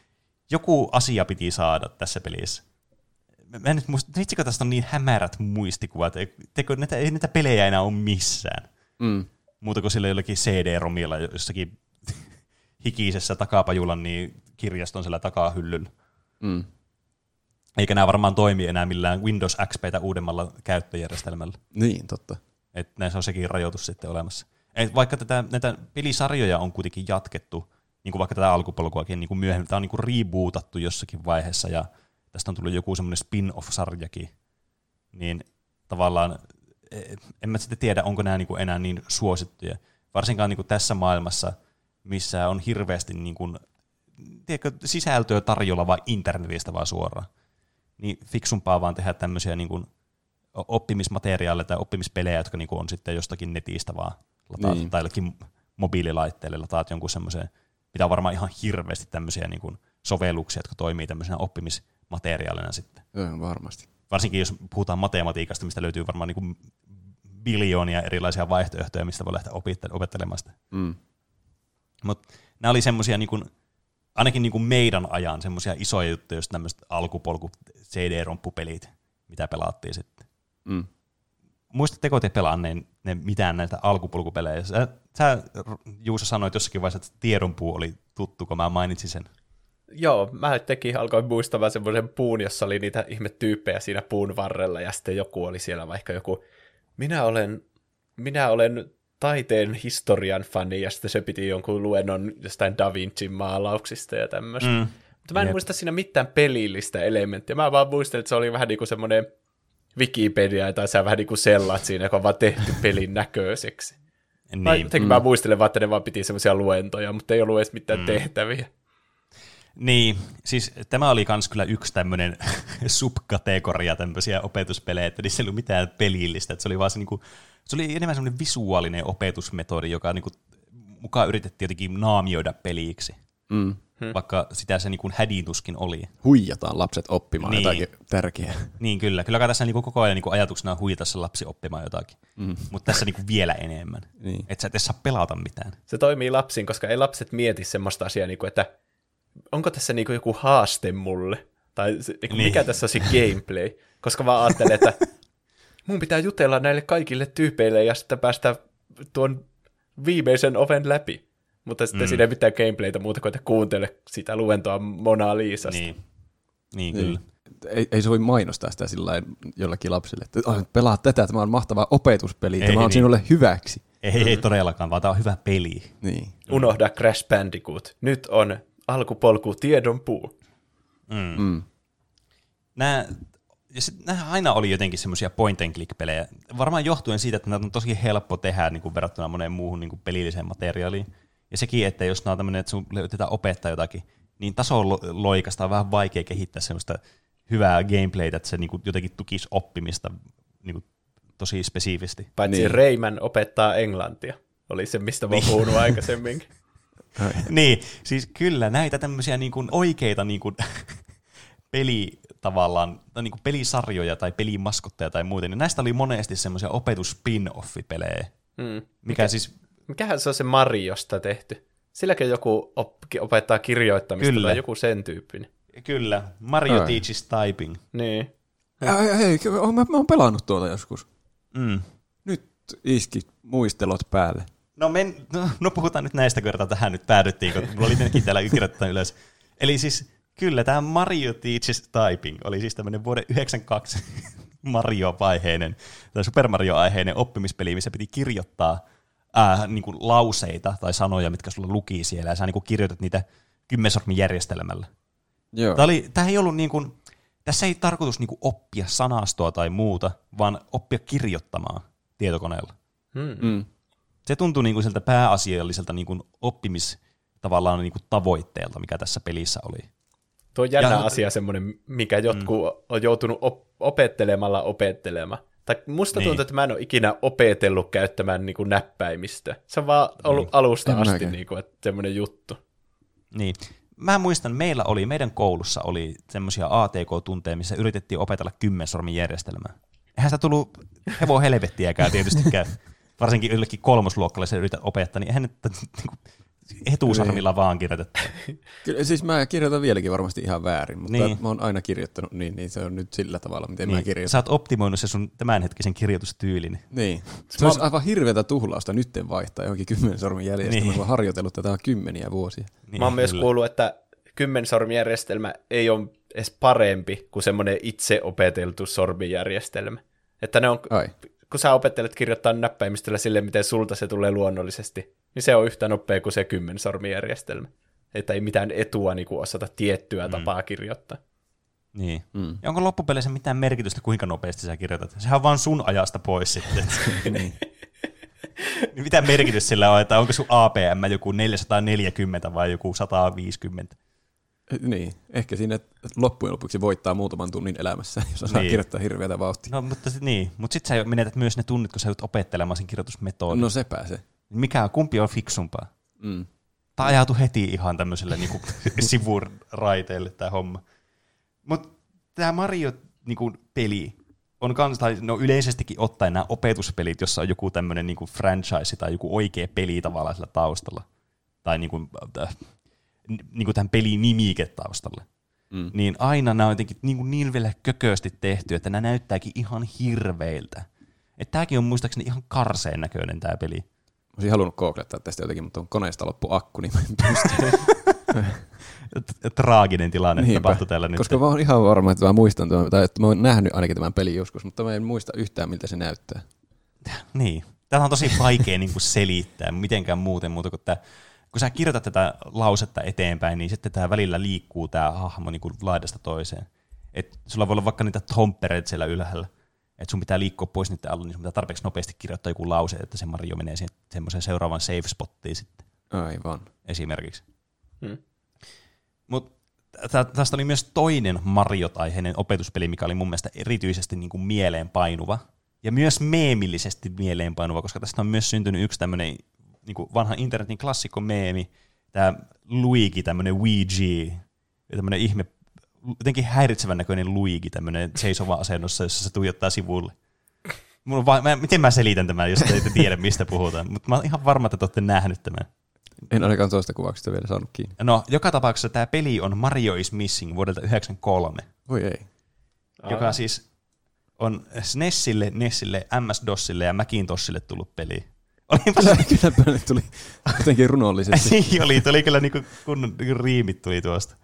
Joku asia piti saada tässä pelissä. Mä en nyt muista, itsekö tästä on niin hämärät muistikuvat, ei näitä pelejä enää ole missään. Mm. Muuta kuin sillä jollakin CD-romilla jossakin hikisessä takapajulan, niin kirjaston siellä takahyllyllä. Mm. Eikä nämä varmaan toimi enää millään Windows XP:tä uudemmalla käyttöjärjestelmällä. Niin, totta. Että näissä on sekin rajoitus sitten olemassa. Et vaikka näitä pelisarjoja on kuitenkin jatkettu, niin kuin vaikka tätä alkupolkuakin niin kuin myöhemmin, tämä on niin kuin rebootattu jossakin vaiheessa, ja tästä on tullut joku semmoinen spin-off-sarjakin, niin tavallaan... En mä sitten tiedä, onko nämä enää niin suosittuja. Varsinkaan tässä maailmassa, missä on hirveästi sisältöä tarjolla vaan internetistä vaan suoraan. Niin fiksumpaa vaan tehdä tämmöisiä oppimismateriaaleja tai oppimispelejä, jotka on sitten jostakin netistä vaan lataat, niin. tai jollakin mobiililaitteelle lataat jonkun semmoiseen, mitä on varmaan ihan hirveästi tämmöisiä sovelluksia, jotka toimii tämmöisenä oppimismateriaalina sitten. Joo, varmasti. Varsinkin jos puhutaan matematiikasta, mistä löytyy varmaan niin biljoonia erilaisia vaihtoehtoja, mistä voi lähteä opettelemaan sitä. Mm. Mutta nämä oli semmoisia, ainakin meidän ajan, semmoisia isoja juttuja, just tämmöiset alkupolku-CD-romppupelit, mitä pelaattiin sitten. Mm. Muistatteko te pelanneen mitään näitä alkupolkupelejä? Sä Juuso sanoit jossakin vaiheessa, että tiedonpuu oli tuttu, kun mä mainitsin sen. Joo, mä jotenkin alkoin muistamaan semmoisen puun, jossa oli niitä ihmetyyppejä siinä puun varrella, ja sitten joku oli siellä vaikka joku, minä olen taiteen historian fani, ja sitten se piti jonkun luennon jostain Da Vincin maalauksista ja tämmöistä. Mm. Mutta mä en muista siinä mitään pelillistä elementtiä, mä vaan muistelin, että se oli vähän niin kuin semmoinen Wikipedia, tai sä vähän niin kuin sellat siinä, joka on vaan tehty pelin näköiseksi. Niin. Mä muistelen vaan, että ne vaan piti semmoisia luentoja, mutta ei ollut edes mitään tehtäviä. Niin, siis tämä oli kans kyllä yksi tämmöinen subkategoria tämmöisiä opetuspelejä, että niissä ei ollut mitään pelillistä, että se oli vaan se, niinku, se oli enemmän semmoinen visuaalinen opetusmetodi, joka niinku, mukaan yritettiin jotenkin naamioida peliksi, vaikka sitä se niinku hädintuskin oli. Huijataan lapset oppimaan niin. jotakin tärkeää. Niin kyllä tässä niinku koko ajan niinku ajatuksena on huijata se lapsi oppimaan jotakin, mutta tässä niinku vielä enemmän, niin. että sä et edes saa pelata mitään. Se toimii lapsiin, koska ei lapset mieti semmoista asiaa, niinku, että onko tässä niinku joku haaste mulle? Tai mikä tässä on se gameplay? Koska vaan ajattelen, että mun pitää jutella näille kaikille tyypeille ja sitten päästä tuon viimeisen oven läpi. Mutta sitten siinä ei mitään gameplaytä muuta kuin, että kuuntele sitä luentoa Mona Lisasta. Niin kyllä. Ei se voi mainostaa sitä sillain jollakin lapselle, että pelaa tätä, tämä on mahtava opetuspeli, tämä on sinulle hyväksi. Ei todellakaan, vaan tämä on hyvä peli. Niin. Unohda Crash Bandicoot. Nyt on... Alkupolku, tiedon puu. Nämä aina oli jotenkin semmoisia point and click-pelejä. Varmaan johtuen siitä, että nämä on tosi helppo tehdä niin kuin verrattuna moneen muuhun niin kuin pelilliseen materiaaliin. Ja sekin, että jos nämä on tämmöinen, että sun opettaja jotakin, niin tasoloikasta on vähän vaikea kehittää semmoista hyvää gameplaytä, että se niinku jotenkin tukisi oppimista niinku tosi spesifisti. Paitsi niin. Rayman opettaa englantia, oli se mistä mä oon puhunut aikaisemminkin. Niin, siis kyllä näitä tämmöisiä niinku oikeita niinku peli tavallaan, tai niinku pelisarjoja tai pelimaskotteja tai muuten, niin näistä oli monesti semmoisia opetus-spin-off-pelejä. Mikähän se on se Mariosta tehty? Silläkin joku opettaa kirjoittamista kyllä. Tai joku sen tyyppinen. Kyllä, Mario teaches typing. Niin. Hei, mä oon pelannut tuota joskus. Mm. Nyt iski muistelot päälle. No puhutaan nyt näistä kertaa tähän nyt päädyttiin, kun mulla oli tietenkin täällä kirjoittanut ylös. Eli siis kyllä tämä Mario teaches typing oli siis tämmöinen vuoden 1992 Mario-aiheinen tai Super Mario-aiheinen oppimispeli, missä piti kirjoittaa niin kuin lauseita tai sanoja, mitkä sulla luki siellä, ja sä niin kuin kirjoitat niitä kymmensormin järjestelmällä. Joo. Tämä ei ollut niin kuin, tässä ei tarkoitus niin kuin oppia sanastoa tai muuta, vaan oppia kirjoittamaan tietokoneella. Mm. Se tuntui niin kuin sieltä pääasialliselta niin kuin oppimistavallaan niin kuin tavoitteelta, mikä tässä pelissä oli. Tuo on jännä asia semmoinen, mikä jotkut on joutunut opettelemaan. Tai musta tuntuu, että mä en ole ikinä opetellut käyttämään niin kuin näppäimistä. Se on vaan ollut alusta asti niin kuin, että semmoinen juttu. Niin. Mä muistan, meidän koulussa oli semmoisia ATK-tunteja, missä yritettiin opetella kymmensormin järjestelmää. Eihän sitä tullut hevon helvettiäkään tietystikään. Varsinkin yllekin kolmosluokkalaisen yrität opettaa, niin eihän nyt etusarmilla vaan kirjoitetta. Kyllä, siis mä kirjoitan vieläkin varmasti ihan väärin, mutta mä oon aina kirjoittanut niin se on nyt sillä tavalla, miten mä kirjoitan. Sä oot optimoinut se sun tämänhetkisen kirjoitustyylin. Niin. Se on aivan hirveätä tuhlausta nytten vaihtaa johonkin kymmensormijärjestelmä, kun oon harjoitellut tätä kymmeniä vuosia. Niin, mä oon myös kuullut, että kymmensormijärjestelmä ei ole edes parempi kuin semmoinen itse opeteltu sormijärjestelmä. Että ne on, kun sä opettelet kirjoittaa näppäimistöllä silleen, miten sulta se tulee luonnollisesti, niin se on yhtä nopea kuin se kymmensormijärjestelmä. Että ei mitään etua niin kuin osata tiettyä tapaa kirjoittaa. Niin. Mm. Ja onko loppupeleissä mitään merkitystä, kuinka nopeasti sä kirjoitat? Sehän on vaan sun ajasta pois sitten. Niin. Mitä merkitys sillä on, että onko sun APM joku 440 vai joku 150? Niin, ehkä siinä loppujen lopuksi voittaa muutaman tunnin elämässä, jos osaa kirjoittaa hirveätä vauhtia. No, mutta niin. Mut sit sä menetät myös ne tunnit, kun sä joudut opettelemaan sen kirjoitusmetodin. No sepä se. Kumpi on fiksumpaa? Mm. Tää ajautui heti ihan tämmöiselle niinku sivuraiteelle tää homma. Mutta tää Mario-peli niinku, on kans, yleisestikin ottaen nämä opetuspelit, jossa on joku tämmönen niinku franchise tai joku oikea peli tavallaan sillä taustalla. Tai niinku tämän pelin nimike taustalle. Mm. Niin aina nämä on jotenkin niinku niin vielä kökösti tehty, että nämä näyttääkin ihan hirveiltä. Et tääkin on muistaakseni ihan karseen näköinen tää peli. Olisin halunnut googlettaa tästä jotenkin, mutta on koneesta loppu akku, niin mä en pysty. Traaginen tilanne tapahtui täällä nyt. Koska mä oon ihan varma, että mä muistan tämän, tai että mä oon nähnyt ainakin tämän pelin joskus, mutta mä en muista yhtään, miltä se näyttää. Niin. Tämä on tosi vaikea niin kuin selittää mitenkään muuta kuin tämä. Kun sä kirjoitat tätä lausetta eteenpäin, niin sitten tämä välillä liikkuu tämä hahmo niin kuin laidasta toiseen. Et sulla voi olla vaikka niitä tomppereita siellä ylhäällä. Että sun pitää liikkua pois niiden alla, niin sun pitää tarpeeksi nopeasti kirjoittaa joku lause, että se Mario menee semmoiseen seuraavaan safe-spottiin sitten. Aivan. Esimerkiksi. Mutta tästä oli myös toinen Mario-aiheinen opetuspeli, mikä oli mun mielestä erityisesti niinku mieleenpainuva. Ja myös meemillisesti mieleenpainuva, koska tästä on myös syntynyt yksi tämmöinen niinku vanhan internetin klassikko meemi. Tämä Luigi, tämmöinen Ouija, tämmöinen ihme, jotenkin häiritsevän näköinen Luigi, tämmöinen seisova asennossa, jossa se tuijottaa sivulle. Miten mä selitän tämän, jos te ette tiedä, mistä puhutaan? Mutta mä oon ihan varma, että te olette nähnyt tämän. En ainakaan toista kuvauksesta vielä saanut kiinni. No, joka tapauksessa tämä peli on Mario is Missing vuodelta 1993. Voi ei. Joka siis on SNESille, NESille, MS-DOSille ja Macintoshille tullut peli. Kylläpä ne tuli jotenkin runollisesti. Niin oli kyllä niin kun riimit tuli tuosta.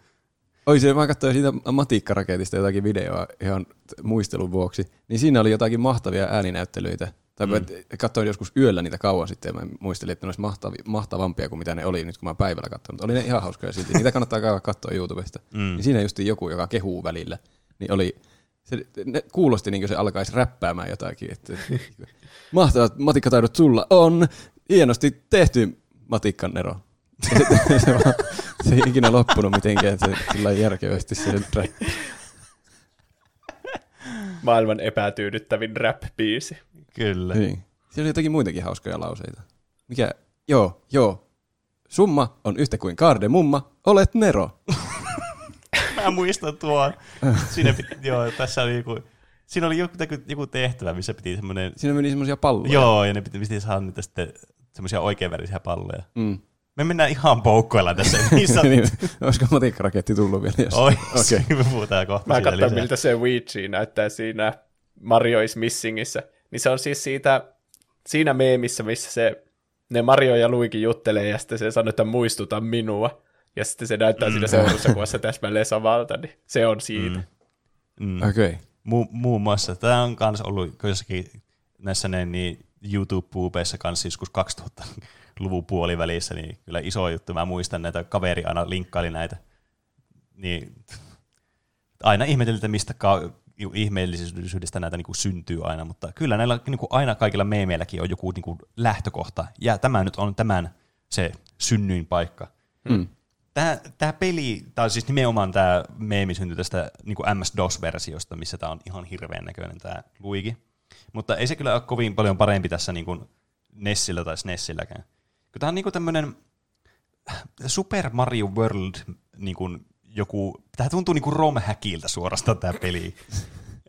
Oi se, mä katsoin siitä matikkaraketista jotakin videoa ihan muistelun vuoksi, niin siinä oli jotakin mahtavia ääninäyttelyitä. Tai katsoin joskus yöllä niitä kauan sitten, ja mä muistelin, että ne olisi mahtavampia kuin mitä ne oli nyt, kun mä päivällä katsoin. Mutta oli ne ihan hauskoja silti. Niitä kannattaa käydä katsoa YouTubesta. Niin siinä justiin joku, joka kehuu välillä, niin oli... Ne kuulosti niin kuin se alkaisi räppäämään jotakin. Että mahtavat matikkataidot sulla on hienosti tehty matikkan ero. Se ei ikinä loppunut mitenkään se sillä järkevästi se rap. Maailman epätyydyttävin rap-biisi. Kyllä. Niin. Siellä oli jotakin muitakin hauskoja lauseita. Mikä? Joo. Summa on yhtä kuin kardemumma, olet Nero. Mä muistan tuon. Tässä oli joku... Siinä oli joku tehtävä, missä piti semmoinen... Siinä meni semmoisia palloja. Joo, ja ne piti saada niitä sitten semmoisia oikeanvärisiä palloja. Mm. Me mennään ihan poukkoilla tässä. Niin, olisiko matikkaraketti tullut vielä jossain? Okei. Me puhutaan kohta. Mä katson, miltä se Ouija näyttää siinä Mario is Missingissä. Niin se on siis siinä meemissä, missä ne Mario ja Luigi juttelee, ja sitten se sanoo, että muistuta minua. Ja sitten se näyttää siinä seuraavassa kuvassa täsmälleen samalta, niin se on siitä. Okei. Muun muassa. Tämä on myös ollut jossakin näissä niin YouTube-puupeissa kanssa joskus 2000-luvun puolivälissä, niin kyllä iso juttu. Mä muistan näitä, kaveri aina linkkaili näitä. Niin, aina ihmeteltiin, että mistä ihmeellisyydestä näitä niin kuin syntyy aina, mutta kyllä näillä niin kuin aina kaikilla meemeilläkin on joku niin kuin lähtökohta. Ja tämä nyt on tämän se synnyin paikka. Mm. Tämä peli, tai siis nimenomaan tämä meemi syntyi tästä niin kuin MS-DOS-versiosta, missä tämä on ihan hirveän näköinen tämä Luigi. Mutta ei se kyllä ole kovin paljon parempi tässä niin kuin Nessillä tai SNESilläkään. Tämä on niin kuin tämmöinen Super Mario World, niin kuin joku, tämä tuntuu niin kuin ROM-häkiltä suorastaan tämä peli.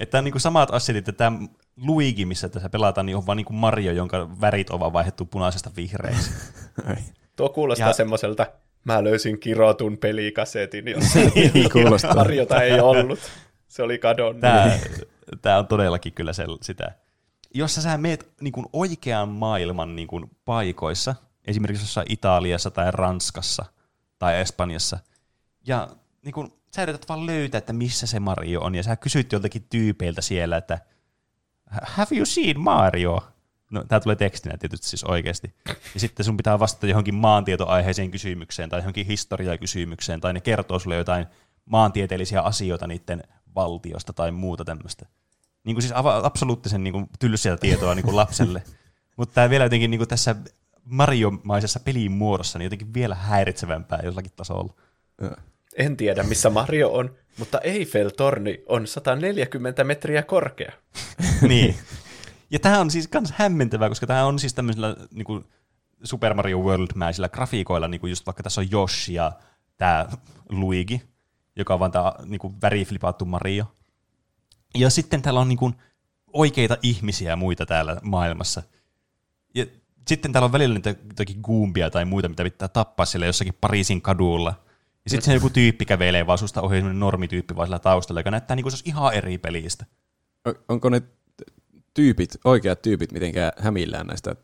Tämä on niin kuin samat assetit, että tämä Luigi, missä tässä pelataan, niin on vaan niin kuin Mario, jonka värit on vaan vaihdettu punaisesta vihreäksi. Tuo kuulostaa semmoiselta. Mä löysin kirotun pelikasetin, jossa Mariota ei ollut. Se oli kadonnut. Tämä on todellakin kyllä sitä. Jos sä meet niin kuin oikean maailman niin kuin paikoissa, esimerkiksi jossain Italiassa tai Ranskassa tai Espanjassa, ja niin kuin, sä yrität vaan löytää, että missä se Mario on, ja sä kysyt joltakin tyypeiltä siellä, että have you seen Mario? No, tämä tulee tekstinä tietysti siis oikeasti. Ja sitten sun pitää vastata johonkin maantietoaiheeseen kysymykseen tai johonkin historiakysymykseen, tai ne kertoo sulle jotain maantieteellisiä asioita niiden valtiosta tai muuta tämmöistä. Niin kuin siis absoluuttisen niin kuin tylsiä tietoa niin kuin lapselle. Mutta tämä vielä jotenkin niin kuin tässä Mario-maisessa pelin muodossa niin jotenkin vielä häiritsevämpää jollakin tasolla. En tiedä, missä Mario on, mutta Eiffel-torni on 140 metriä korkea. Niin. Ja tämä on siis myös hämmentävää, koska tämä on siis tämmöisillä niin kuin Super Mario World-mäisillä grafiikoilla, niin kuin just vaikka tässä on Yoshi ja tämä Luigi, joka on vaan tämä niin kuin väriflipaattu Mario. Ja sitten täällä on niin kuin oikeita ihmisiä ja muita täällä maailmassa. Ja sitten täällä on välillä niitä jotakin goombia tai muita, mitä pitää tappaa siellä jossakin Pariisin kadulla. Ja sitten joku tyyppi kävelee vaan susta ohi, semmoinen normityyppi vaan siellä taustalla, joka näyttää niin kuin se olisi ihan eri pelistä. Onko ne... oikeat tyypit mitenkään hämillään näistä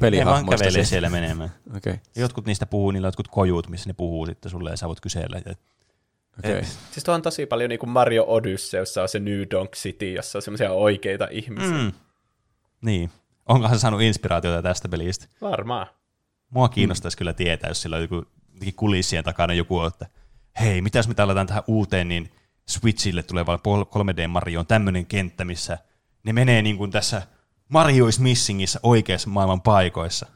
pelihahmoista. Ei vaan kävelee siellä menemään. Okay. Jotkut niistä puhuu, niillä on jotkut kojut, missä ne puhuu sitten sulle ja sä voit kysellä. Okay. Siis tuo on tosi paljon niin kuin Mario Odyssey, jossa on se New Donk City, jossa on semmoisia oikeita ihmisiä. Mm. Niin. Onkohan se saanut inspiraatiota tästä pelistä? Varmaan. Mua kiinnostaisi kyllä tietää, jos sillä on joku kulissien takana joku, että hei, mitä jos me aletaan tähän uuteen, niin Switchille tulee vaan 3D Mario on tämmöinen kenttä, missä ne menee niin kuin tässä Mario is Missingissä oikeassa maailman paikoissa.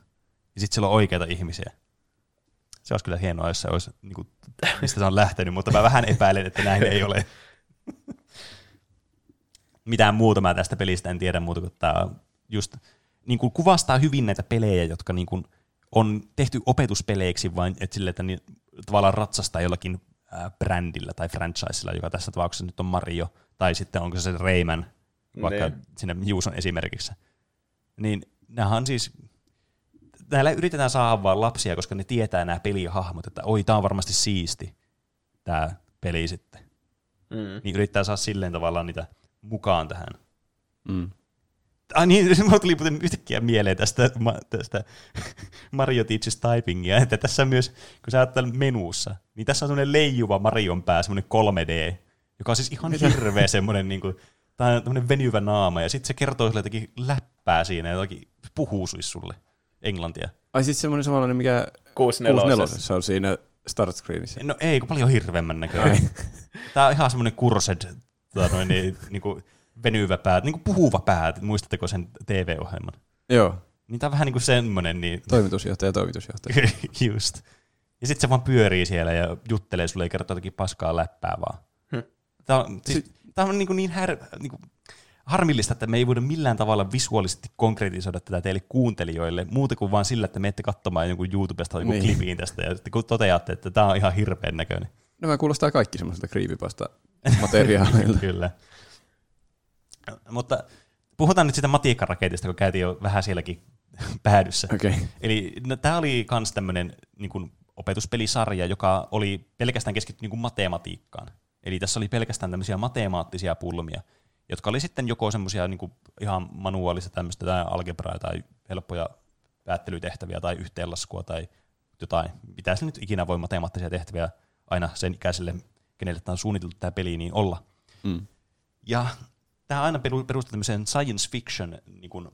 Ja sitten siellä on oikeita ihmisiä. Se olisi kyllä hienoa, jos se olisi, niin kuin, mistä se on lähtenyt, mutta mä vähän epäilen, että näin ei ole. Mitään muuta mä tästä pelistä en tiedä muuta, kun tämä just niin kuin kuvastaa hyvin näitä pelejä, jotka niin kuin on tehty opetuspeleiksi, vain että sille, että niin, tavallaan ratsastaa jollakin brändillä tai franchisella, joka tässä tapauksessa nyt on Mario, tai sitten onko se Rayman, vaikka sinne Juuson esimerkiksi. Niin nämähän siis, näillä yritetään saada vaan lapsia, koska ne tietää nämä pelihahmot, että oi, tämä on varmasti siisti, tämä peli sitten. Mm. Niin yrittää saada silleen tavallaan niitä mukaan tähän. Mm. Ai niin, minulle tuli yhtäkkiä mieleen tästä Mario Teaches Typingia, että tässä myös, kun sä oot täällä menussa, niin tässä on semmoinen leijuva Marion pää, semmoinen 3D, joka on siis ihan hirveä semmoinen niinku, tämä on tämmöinen venyvä naama, ja sitten se kertoo sille jotakin läppää siinä, ja jotakin puhuu sulle englantia. Ai siis semmoinen samanlainen, mikä 6/4 on siinä start screenissä. No ei, kun paljon hirveämmän näköinen. Tämä on ihan semmoinen kurset, niin venyvä pää, niin kuin puhuva pää, muistatteko sen TV-ohjelman? Joo. Niin tämä on vähän niin kuin semmoinen. Niin... Toimitusjohtaja, Just. Ja sitten se vaan pyörii siellä ja juttelee sulle, ei kertoo jotakin paskaa läppää vaan. Tämä on niin harmillista, että me ei voida millään tavalla visuaalisesti konkretisoida tätä teille kuuntelijoille, muuta kuin vaan sillä, että menette katsomaan jonkun YouTubesta jonkun klipiin tästä, ja sitten kun toteatte, että tämä on ihan hirveän näköinen. Nämä kuulostaa kaikki semmoiselta creepypasta materiaalilta. Kyllä. Mutta puhutaan nyt sitä matiikkaraketista, kun käytiin jo vähän sielläkin päädyssä. Okay. Eli no, tämä oli myös tämmöinen niin opetuspelisarja, joka oli pelkästään keskitty niin matematiikkaan. Eli tässä oli pelkästään tämmöisiä matemaattisia pulmia, jotka oli sitten joko semmoisia niin ihan manuaalisia tämmöistä tai algebraa tai helppoja päättelytehtäviä tai yhteenlaskua tai jotain. Mitä se nyt ikinä voi matemaattisia tehtäviä aina sen ikäiselle, kenelle tämä on suunniteltu tämä peli, niin olla. Mm. Ja tämä aina perustuu tämmöiseen science fiction niin kuin,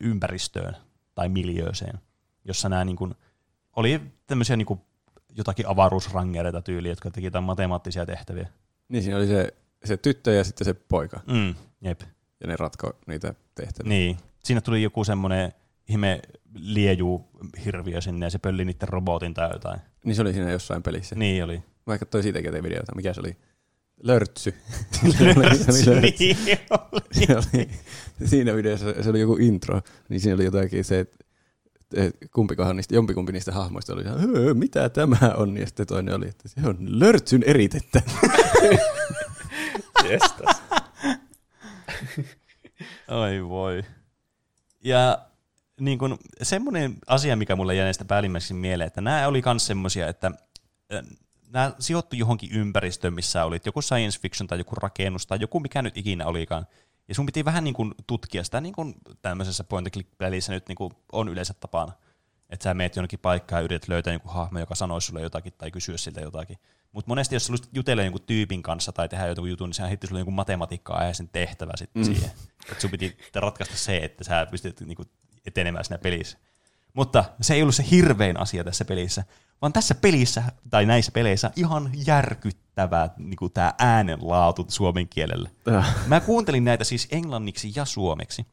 ympäristöön tai miljööseen, jossa nämä niin kuin, oli tämmöisiä niin kuin, jotakin avaruusrangereita tyyliä, jotka teki jotain matemaattisia tehtäviä. Niin siinä oli se tyttö ja sitten se poika. Mm, jep. Ja ne ratkoi niitä tehtäviä. Niin. Siinä tuli joku semmoinen ihme liejuhirviö sinne ja se pölli niiden robotin tai jotain. Niin se oli siinä jossain pelissä. Niin oli. Mä katsoin siitäkin jotain videota. Mikä se oli? Lörtsy. Lörtsy. Siinä videossa se oli joku intro, niin siinä oli jotakin se, että jompikumpi niistä hahmoista oli, mitä tämä on, ja sitten toinen oli, että se on lörtsyn eritettä. Jestas. Oi voi. Ja niin kun, semmoinen asia, mikä mulle jäi näistä päällimmäiseksi mieleen, että nämä oli myös semmoisia, että nämä sijoittui johonkin ympäristöön, missä olit, joku science fiction tai joku rakennus tai joku mikä nyt ikinä olikaan. Ja sun piti vähän niin kuin tutkia sitä niin kuin tämmöisessä point-and-click-pelissä nyt niin kuin on yleensä tapana. Että sä meet jonnekin paikkaan ja yrität löytää joku hahmo, joka sanoisi sulle jotakin tai kysyä siltä jotakin. Mutta monesti jos sä haluaisit jutella jonkun tyypin kanssa tai tehdä jotain jutun, niin sehän hitti sulle jonkun matematiikkaa ja sen tehtävä sitten siihen. Että sun piti ratkaista se, että sä pystyt niin kuin etenemään siinä pelissä. Mutta se ei ollut se hirvein asia tässä pelissä, vaan tässä pelissä tai näissä peleissä ihan järkyttävää niin tämä äänenlaatu suomen kielellä. Mä kuuntelin näitä siis englanniksi ja suomeksi.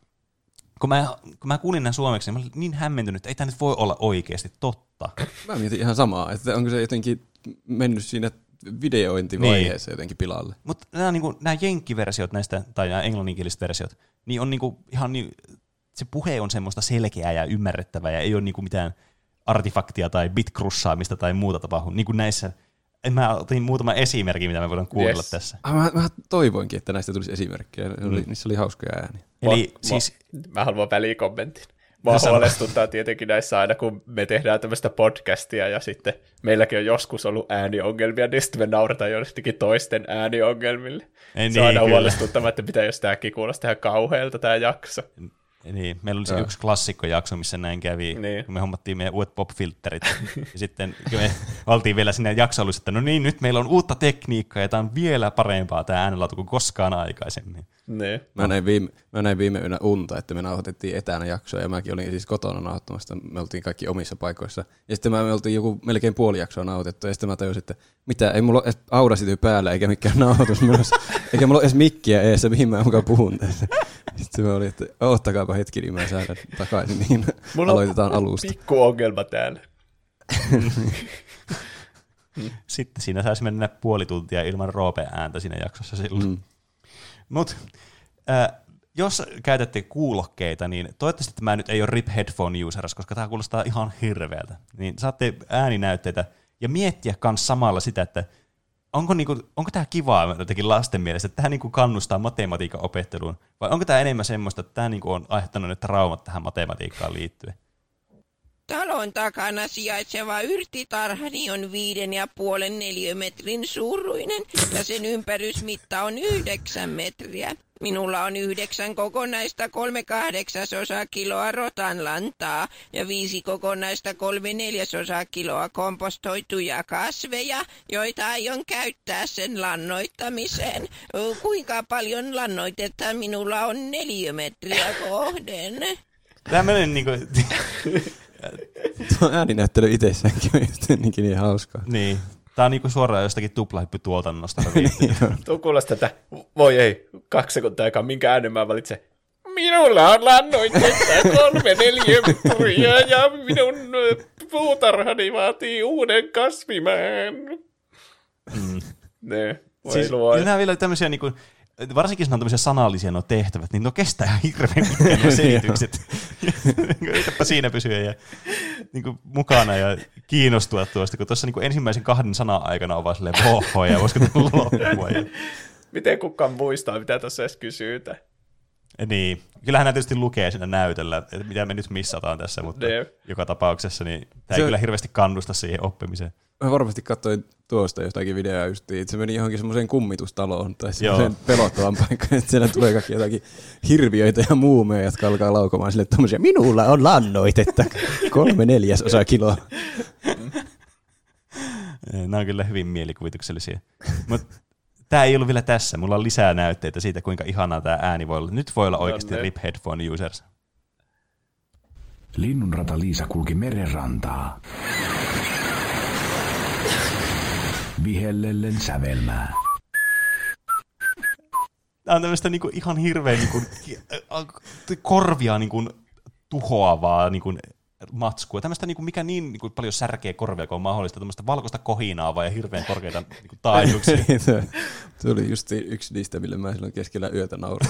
Kun mä kuulin nämä suomeksi, niin mä olin niin hämmentynyt, että ei tämä nyt voi olla oikeasti totta. Mä mietin ihan samaa, että onko se jotenkin mennyt siinä videointivaiheessa jotenkin pilalle. Mutta nämä, niin kuin, nämä jenkkiversiot näistä, tai nämä englanninkieliset versiot, niin on niin kuin, ihan niin... Se puhe on semmoista selkeää ja ymmärrettävää ja ei ole niinku mitään artifaktia tai bitkrussaamista tai muuta tapahtuu. Niin kuin näissä, mä otin muutama esimerkki, mitä me voidaan kuunnella tässä. Mä toivoinkin, että näistä tulisi esimerkkejä. Niissä oli hauskoja ääniä. Eli siis... Mä haluan välikommentin. Mua huolestuttaa tietenkin näissä aina, kun me tehdään tämmöistä podcastia ja sitten meilläkin on joskus ollut ääniongelmia, niin sitten me naurataan jostakin toisten ääniongelmille. Ei, se on aina huolestuttava, että mitä jos tämäkin kuulostaa ihan kauhealta tämä jakso. Niin, meillä oli se yksi klassikkojakso, missä näin kävi, kun me hommattiin meidän uudet pop-filterit. Ja sitten me oltiin vielä sinne jaksoilussa, että no niin, nyt meillä on uutta tekniikkaa ja tämä on vielä parempaa tämä äänenlaatu kuin koskaan aikaisemmin. Niin. Mä näin viime yönä unta, että me nauhoitettiin etänä jaksoa ja mäkin olin siis kotona nauhoittamassa. Me oltiin kaikki omissa paikoissa. Ja sitten me oltiin joku melkein puoli jaksoa nauhoitettu ja sitten mä tajusin, että mitä, ei mulla ole edes audacity päällä eikä mikään nauhoitus. Eikä mulla ole edes mikkiä eessä, mihin mä mukaan puhun tässä. Sitten mä olin, että odottakaapa hetki, niin mä säädän takaisin, niin aloitetaan alusta. Pikku ongelma täällä. Sitten siinä saisi mennä puoli tuntia ilman Roopen ääntä siinä jaksossa silloin. Mm. Mut jos käytätte kuulokkeita, niin toivottavasti tämä nyt ei ole RIP headphone users, koska tämä kuulostaa ihan hirveältä. Niin saatte ääninäytteitä ja miettiä myös samalla sitä, että onko tämä kivaa jotenkin lasten mielestä, että tämä niinku kannustaa matematiikan opetteluun, vai onko tämä enemmän semmoista, että tämä niinku on aiheuttanut ne traumat tähän matematiikkaan liittyen? Talon takana sijaitseva yrttitarhani on 5,5 neliömetrin suuruinen ja sen ympärysmitta on 9 metriä. Minulla on 9 kokonaista 3/8 kiloa rotanlantaa ja 5 kokonaista 3/4 kiloa kompostoituja kasveja, joita aion käyttää sen lannoittamiseen. Kuinka paljon lannoitetta minulla on 4 metriä kohden? Tämmöinen niinku... Tuo ääninäyttely itseäänkin on jotenkin niin hauskaa. Niin. Tämä on niinku suoraan jostakin tuplahyppytuotannosta. Tuo kuulostaa, että voi ei, 2 sekuntia aikaa, minkä äänen mä valitsen. Minulla on lannoitteita 3/4 ja minun puutarhani vaatii uuden kasvimään. Mm. Ne, siis, nämä vielä tämmöisiä, niin kuin, varsinkin jos nämä on tämmöisiä sanallisia nuo tehtävät, niin ne kestää hirveän pitkään nuo selitykset. Yritäpä siinä pysyä ja niin kuin, mukana ja kiinnostua tuosta, kun tuossa niin kuin ensimmäisen 2 sanan aikana on vaan silleen pohhoja ja voisiko tulla loppua. Ja... Miten kukaan muistaa, mitä tässä edes kysytään? Niin, kyllähän nämä tietysti lukee siinä näytöllä, että mitä me nyt missataan tässä, mutta joka tapauksessa niin tämä ei kyllä hirveästi kannusta siihen oppimiseen. Mä varmasti katsoin tuosta jostakin videoa justiin, että se meni johonkin semmoiseen kummitustaloon tai semmoiseen pelottavan paikkaan, että siellä tulee kaikki jotakin hirviöitä ja muumeja, jotka alkaa laukomaan sille tommosia, minulla on lannoitetta 3/4 kiloa. Nämä on kyllä hyvin mielikuvituksellisia. Mutta tämä ei ollut vielä tässä. Mulla on lisää näytteitä siitä, kuinka ihanaa tämä ääni voi olla. Nyt voi olla oikeasti RIP headphone users. Linnunrata Liisa kulki merenrantaa. Vihellellen sävelmää. Tämä on tämmöistä niinku ihan hirveän niinku korvia niinku tuhoavaa niinku matskua. Tämmöistä, niinku, mikä niin niinku, paljon särkee korvia kuin on mahdollista. Tämmöistä valkoista kohinaavaa ja hirveän korkeita niinku, taajuuksia. Se oli just yksi niistä, millä mä silloin keskellä yötä naurin.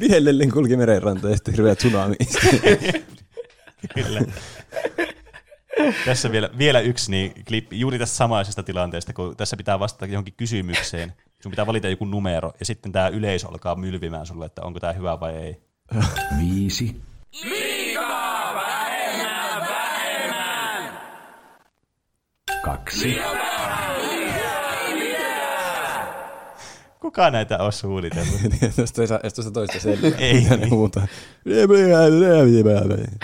Vihellellen kulki merenranta ja sitten hirveä tsunami. Kyllä. Tässä vielä yksi niin klippi juuri tästä samaisesta tilanteesta, kun tässä pitää vastata johonkin kysymykseen. Sun pitää valita joku numero, ja sitten tää yleisö alkaa mylvimään sulle, että onko tää hyvä vai ei. 5. Liikaa vähemmän, vähemmän! 2. Kuka näitä on suunnitellut? Tuosta toista selvää. Ei.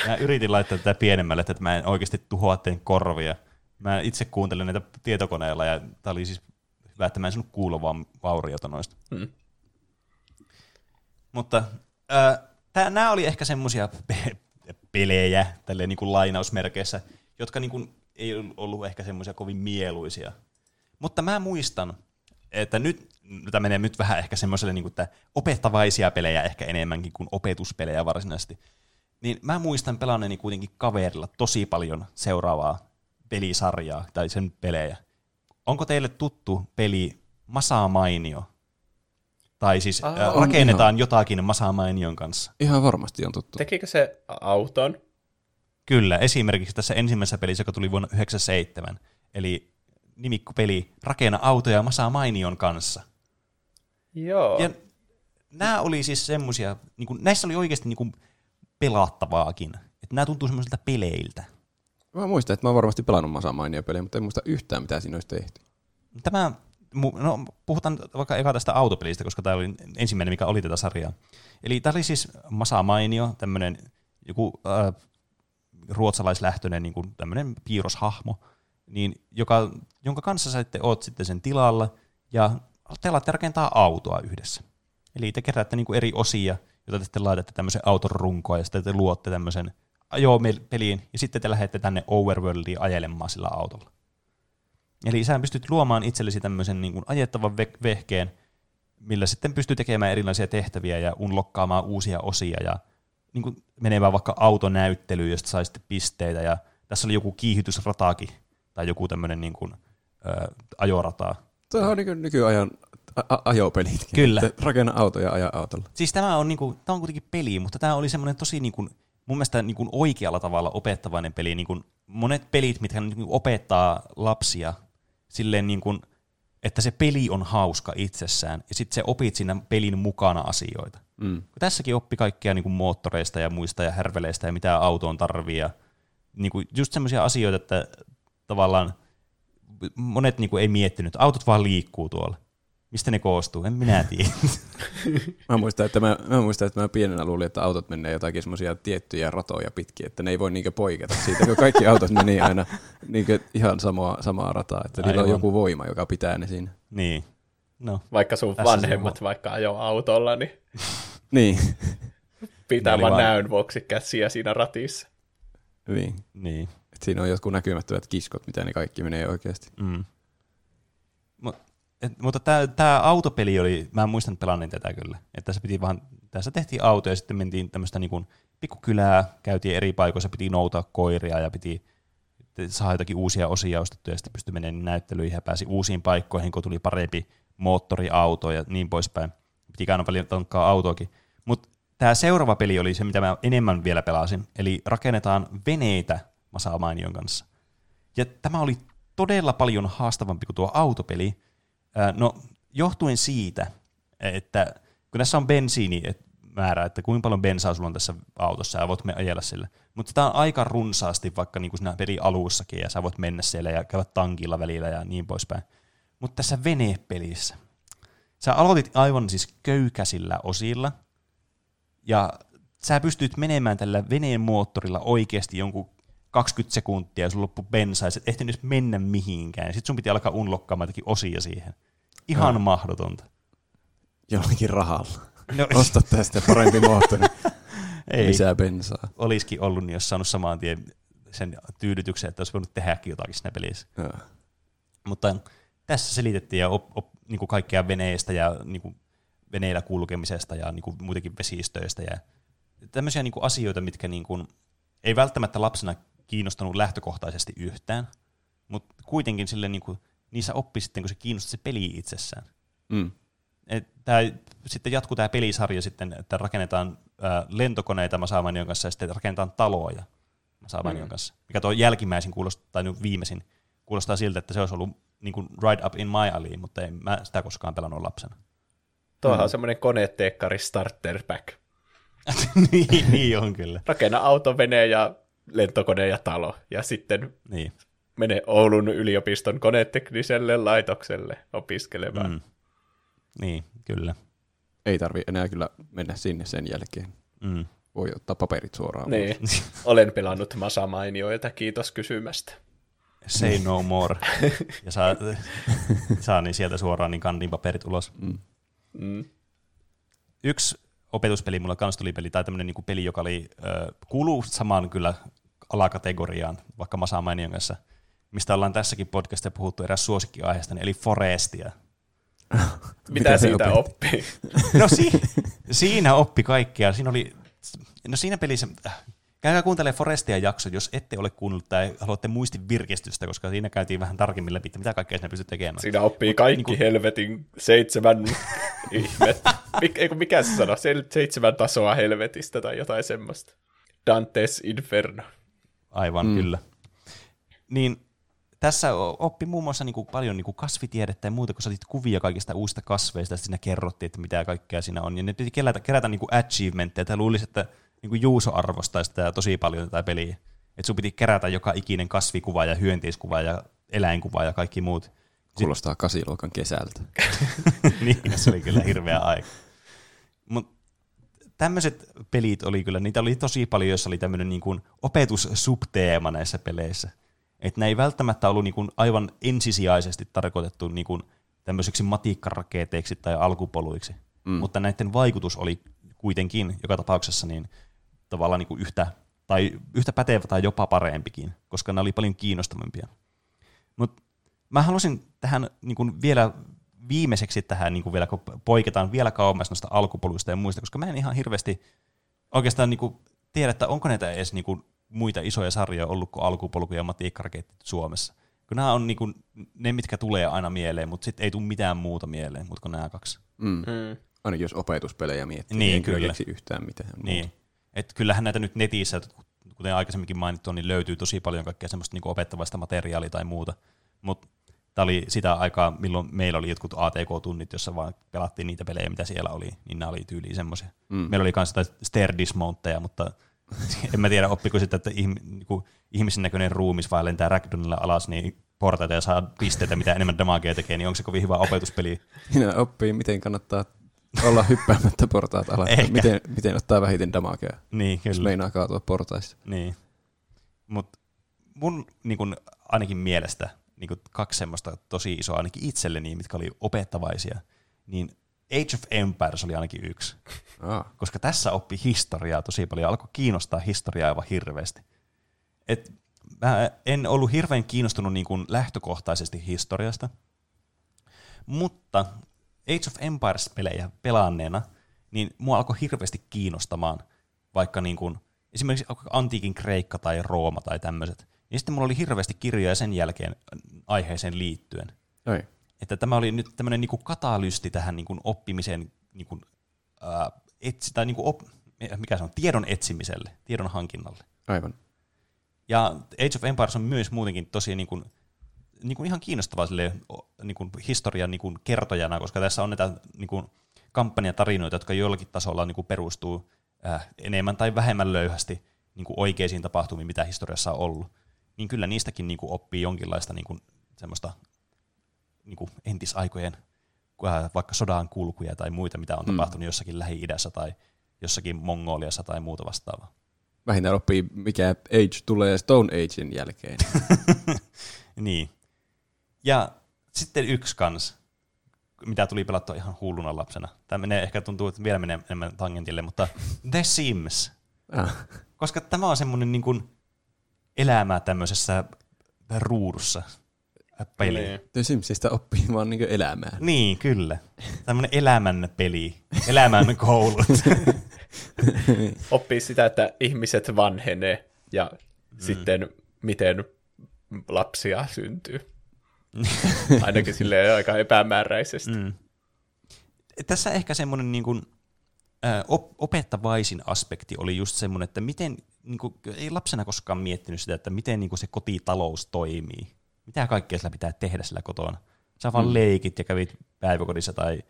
Mä yritin laittaa tätä pienemmälle, että mä en oikeasti tuhoa teidän korvia. Mä itse kuuntelin näitä tietokoneella, ja tää oli siis hyvä, että mä en saanut kuulla vaan vauriota noista. Hmm. Mutta nämä oli ehkä semmoisia pelejä, tälleen niin kuin lainausmerkeissä, jotka niin kuin ei ollut ehkä semmoisia kovin mieluisia. Mutta mä muistan, että nyt tämä menee nyt vähän ehkä semmoiselle, niin että opettavaisia pelejä ehkä enemmänkin kuin opetuspelejä varsinaisesti. Niin mä muistan pelanneeni kuitenkin kaverilla tosi paljon seuraavaa pelisarjaa tai sen pelejä. Onko teille tuttu peli Masa Mainio? Tai siis rakennetaan jotakin Masa Mainion kanssa. Ihan varmasti on tuttu. Tekikö se auton? Kyllä, esimerkiksi tässä ensimmäisessä pelissä, joka tuli vuonna 1997, eli nimikkopeli Rakenna autoja Masa Mainion kanssa. Joo. Ja nämä oli siis semmoisia, niin näissä oli oikeasti niin pelattavaakin. Että nämä tuntuu semmoisilta peleiltä. Mä muistan, että mä oon varmasti pelannut Masa Mainion pelejä, mutta en muista yhtään, mitä siinä olisi tehty. Tämä, no puhutaan vaikka eka tästä autopelistä, koska tämä oli ensimmäinen, mikä oli tätä sarjaa. Eli tämä oli siis Masa Mainio, tämmöinen joku ruotsalaislähtöinen niin kuin tämmöinen piirroshahmo, niin jonka kanssa sä oot sitten sen tilalla, ja te alatte rakentaa autoa yhdessä. Eli te keräätte niinku eri osia, joita te sitten laitatte tämmöisen auton runkoon, ja sitten te luotte tämmöisen ajopeliin, ja sitten te lähdette tänne overworldiin ajelemaan sillä autolla. Eli sä pystyt luomaan itsellesi tämmöisen niinku ajettavan vehkeen, millä sitten pystyy tekemään erilaisia tehtäviä ja unlokkaamaan uusia osia, ja niinku menevään vaikka autonäyttelyyn, josta sai sitten pisteitä, ja tässä oli joku kiihdytysrataakin, tai joku tämmöinen niin kuin, ajorata. Tämä on nykyajan ajopelitkin. Kyllä. Rakenna auto ja aja autolla. Siis tämä on, niin kuin, tämä on kuitenkin peli, mutta tämä oli semmoinen tosi niin kuin, mun mielestä niin kuin oikealla tavalla opettavainen peli. Niin kuin monet pelit, mitkä niin kuin opettaa lapsia silleen, niin kuin, että se peli on hauska itsessään, ja sitten sä opit siinä pelin mukana asioita. Mm. Tässäkin oppi kaikkea niin kuin moottoreista ja muista ja härveleistä ja mitä autoon tarvii. Ja, niin kuin just semmoisia asioita, että tavallaan monet niinku ei miettinyt, autot vaan liikkuu tuolla. Mistä ne koostuu? En minä tiedä. Mä muistan, että mä pienenä luulin, että autot menee jotakin semmoisia tiettyjä ratoja pitkin, että ne ei voi niinkö poiketa siitä, kun kaikki autot menee aina niinkö ihan samaa rataa, että niillä on joku voima, joka pitää ne siinä. Niin. No. Vaikka sun vanhemmat vaikka ajoi autolla, niin, niin. pitää vaan näyn vuoksi käsiä siinä ratissa. Hyvin. Niin. Että siinä on jotkut näkymättömät kiskot, mitä ne kaikki menee oikeasti. Mm. Mutta tämä autopeli oli, mä muistan pelanneen tätä kyllä, että se piti vaan tässä tehtiin auto ja sitten mentiin tämmöistä niin pikkukylää, käytiin eri paikoissa, piti noutaa koiria ja piti saada jotakin uusia osia ostettuja ja sitten pystyi menemään näyttelyihin ja pääsi uusiin paikkoihin, kun tuli parempi moottoriauto ja niin poispäin. Piti aina välillä tankkaa autoakin. Mutta tämä seuraava peli oli se, mitä mä enemmän vielä pelasin, eli rakennetaan veneitä Masa Mainion kanssa. Ja tämä oli todella paljon haastavampi kuin tuo autopeli. No, johtuen siitä, että kun tässä on bensiinimäärä, että kuinka paljon bensaa sulla on tässä autossa ja voit ajella sillä. Mutta sitä on aika runsaasti vaikka niin kuin siinä pelialussakin ja sä voit mennä siellä ja käydä tankilla välillä ja niin poispäin. Mutta tässä venepelissä sä aloitit aivan siis köykäisillä osilla ja sä pystyt menemään tällä veneen moottorilla oikeasti jonkun 20 sekuntia ja sun loppu bensaa ja sä et ehtinyt mennä mihinkään. Sitten sun piti alkaa unlokkaamaan jotakin osia siihen. Ihan mahdotonta. Jollakin rahalla. No. Osta tästä parempi moottori. Ei. Lisää bensaa. Olisikin ollut, niin jos saanut saman tien sen tyydytyksen, että olisi voinut tehdäkin jotakin siinä pelissä. Ja. Mutta tässä selitettiin ja niin kaikkea veneistä ja niin veneillä kulkemisesta ja niin muutenkin vesistöistä. Ja tämmöisiä niin asioita, mitkä niin kuin, ei välttämättä lapsena kiinnostanut lähtökohtaisesti yhtään, mutta kuitenkin sille niin kuin, niissä oppi sitten, kun se kiinnostaa se peli itsessään. Mm. Sitten jatkuu tämä pelisarja sitten, että rakennetaan lentokoneita Masa Mainion kanssa ja sitten rakennetaan taloja Masa Mainion kanssa, mikä tuo jälkimmäisin kuulostaa, tai nyt viimeisin kuulostaa siltä, että se olisi ollut niin kuin Ride Up in My Alley, mutta en mä sitä koskaan pelannut lapsena. Tuohan on semmoinen koneteekkari starter pack. niin on kyllä. Rakenna auto, vene ja lentokone ja talo ja sitten niin. Mene Oulun yliopiston konetekniselle laitokselle opiskelemaan. Mm. Niin, kyllä. Ei tarvitse enää kyllä mennä sinne sen jälkeen. Mm. Voi ottaa paperit suoraan. Niin. Olen pelannut Masa Mainioita, kiitos kysymästä. Say no more. Ja saa niin sieltä suoraan niin kandin paperit ulos. Mm. Mm. Yksi opetuspeli mulla kanssa tuli peli, tai tämmöinen niinku peli, joka oli, kuuluu samaan kyllä alakategoriaan, vaikka Masa Mainion kanssa, mistä ollaan tässäkin podcastissa puhuttu eräs suosikkiaiheesta, eli Forestia. Mitä siitä oppii? No siinä oppi kaikkea. Siinä pelissä, käydään kuuntelemaan Forestia jakso, jos ette ole kuunnellut tai haluatte muistin virkistystä, koska siinä käytiin vähän tarkemmin läpi, mitä kaikkea sinä pystyt tekemään. Siinä oppii kaikki niin kuin helvetin 7 ihmettä. Mikä se sanoo? 7 tasoa helvetistä tai jotain semmoista. Dantes Inferno. Aivan, kyllä. Niin tässä oppi muun muassa niin kuin paljon niin kuin kasvitiedettä ja muuta, kun sä otit kuvia kaikista uusista kasveista, ja siinä kerrottiin, että mitä kaikkea siinä on. Ja ne piti kerätä niin kuin achievementteja, ja luulisi, että niin kuin Juuso arvostaisi sitä tosi paljon tätä peliä. Että sun piti kerätä joka ikinen kasvikuva ja hyönteiskuva ja eläinkuva ja kaikki muut. Kuulostaa 8-luokan kesältä. Niin, se oli kyllä hirveä aika. Mutta tämmöiset pelit oli kyllä, niitä oli tosi paljon, joissa oli tämmöinen niin kuin opetussubteema näissä peleissä. Että ne ei välttämättä ollut niin kuin aivan ensisijaisesti tarkoitettu niin kuin tämmöiseksi matikkaraketeiksi tai alkupoluiksi. Mutta näiden vaikutus oli kuitenkin joka tapauksessa niin tavallaan niin kuin yhtä pätevä tai jopa parempikin, koska ne oli paljon kiinnostavampia. Mutta mä halusin tähän niin kuin vielä viimeiseksi tähän, niin kuin vielä, kun poiketaan vielä kauemmas noista alkupoluista ja muista, koska mä en ihan hirveästi oikeastaan niin kuin tiedä, että onko näitä edes niin kuin muita isoja sarjoja ollut kuin alkupolku ja matikkaraketit Suomessa. Kun nämä on niin kuin ne, mitkä tulee aina mieleen, mutta sitten ei tule mitään muuta mieleen, mutta kun nämä kaksi. Ainakin jos opetuspelejä miettii, niin en kyllä keksi yhtään mitään niin. Et kyllähän näitä nyt netissä, kuten aikaisemminkin mainittu, niin löytyy tosi paljon kaikkea semmoista niin opettavaista materiaalia tai muuta. Mutta tämä oli sitä aikaa, milloin meillä oli jotkut ATK-tunnit, jossa vaan pelattiin niitä pelejä, mitä siellä oli, niin nämä oli tyyliin semmoisia. Meillä oli myös stair dismountteja, mutta en mä tiedä, oppiko sitä, että ihmisen näköinen ruumis vai lentää ragdollilla alas, niin portaita ja saa pisteitä, mitä enemmän damagea tekee, niin onko se kovin hyvä opetuspeli? Minä oppii, miten kannattaa olla hyppäämättä portaat alas, miten ottaa vähiten damagea, niin, jos meinaa kaatua portaista. Niin. Mut mun niin kun, ainakin mielestä niin kun kaksi semmoista tosi isoa, ainakin itselleni, mitkä oli opettavaisia, niin Age of Empires oli ainakin yksi, koska tässä oppi historiaa tosi paljon, alkoi kiinnostaa historiaa aivan hirveästi. Et mä en ollut hirveän kiinnostunut niin kuin lähtökohtaisesti historiasta, mutta Age of Empires-pelejä pelaanneena, niin mua alkoi hirveästi kiinnostamaan vaikka niin kuin, esimerkiksi antiikin Kreikka tai Rooma tai tämmöiset. Ja sitten mulla oli hirveästi kirjoja sen jälkeen aiheeseen liittyen. Oi. Että tämä oli nyt tämmöinen niin kuin katalysti tähän niin kuin oppimiseen, niin kuin, tai niin kuin mikä se on, tiedon etsimiselle, tiedon hankinnalle. Aivan. Ja Age of Empires on myös muutenkin tosi niin kuin ihan kiinnostavaa silleen, niin kuin historian niin kuin kertojana, koska tässä on näitä niin kuin kampanjatarinoita, jotka jollakin tasolla niin kuin perustuu enemmän tai vähemmän löyhästi niin kuin oikeisiin tapahtumiin, mitä historiassa on ollut. Niin kyllä niistäkin niin kuin oppii jonkinlaista niin kuin, semmoista niin kuin entisaikojen vaikka sodan kulkuja tai muita, mitä on tapahtunut jossakin Lähi-idässä tai jossakin Mongoliassa tai muuta vastaavaa. Vähintään oppii, mikä Age tulee Stone Agein jälkeen. Niin. Ja sitten yksi kans, mitä tuli pelattua ihan hulluna lapsena. Tämä menee, ehkä tuntuu, että vielä menee enemmän tangentille, mutta The Sims. Koska tämä on semmoinen niin kuin elämää tämmöisessä ruudussa peli. Nee. The Simsistä oppii vaan niin kuin elämään. Niin, kyllä. Tämmöinen elämän peli. Elämän koulut. Oppii sitä, että ihmiset vanhenee ja sitten miten lapsia syntyy. Ainakin silleen aika epämääräisesti. Tässä ehkä semmoinen niin kuin, opettavaisin aspekti oli just semmoinen, että miten, niin kuin, ei lapsena koskaan miettinyt sitä, että miten niin kuin se kotitalous toimii. Mitä kaikkea sillä pitää tehdä sillä kotona. Sä vaan leikit ja kävit päiväkodissa tai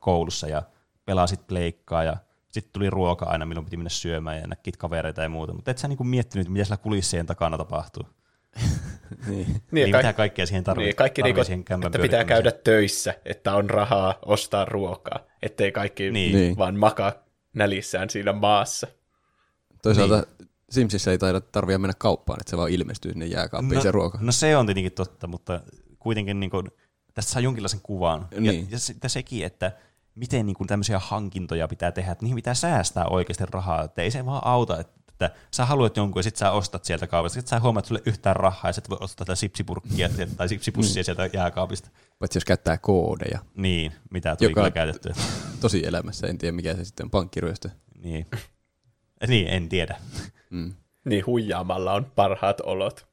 koulussa ja pelasit pleikkaa ja sitten tuli ruoka aina, milloin piti mennä syömään ja näkit kavereita ja muuta. Mutta et sä niin kuin miettinyt, mitä sillä kulissien takana tapahtuu. Niin, mitä kaikkea siihen tarvitsee siihen kämpän että pitää käydä töissä, että on rahaa ostaa ruokaa, ettei kaikki vaan makaa nälissään siinä maassa. Toisaalta Simsissä ei tarvitse mennä kauppaan, että se vaan ilmestyy sinne jääkaappiin se ruoka. No se on tietenkin totta, mutta kuitenkin niin kuin, tästä saa jonkinlaisen kuvan. Niin. Ja sekin, että miten niin kuin tämmöisiä hankintoja pitää tehdä, että niihin pitää säästää oikeasti rahaa, että ei se vaan auta, että sä haluat jonkun ja sit sä ostat sieltä kaupasta, sit sä huomaat, että sulle yhtään rahaa ja sä et voi ostaa tätä sipsipurkkia tai sipsipussia sieltä jääkaapista. Paitsi jos käyttää koodeja. Niin, mitä tuli kyllä käytettyä. Tosi elämässä, en tiedä mikä se sitten on, pankkiryöstö. Niin, en tiedä. Niin, huijaamalla on parhaat olot.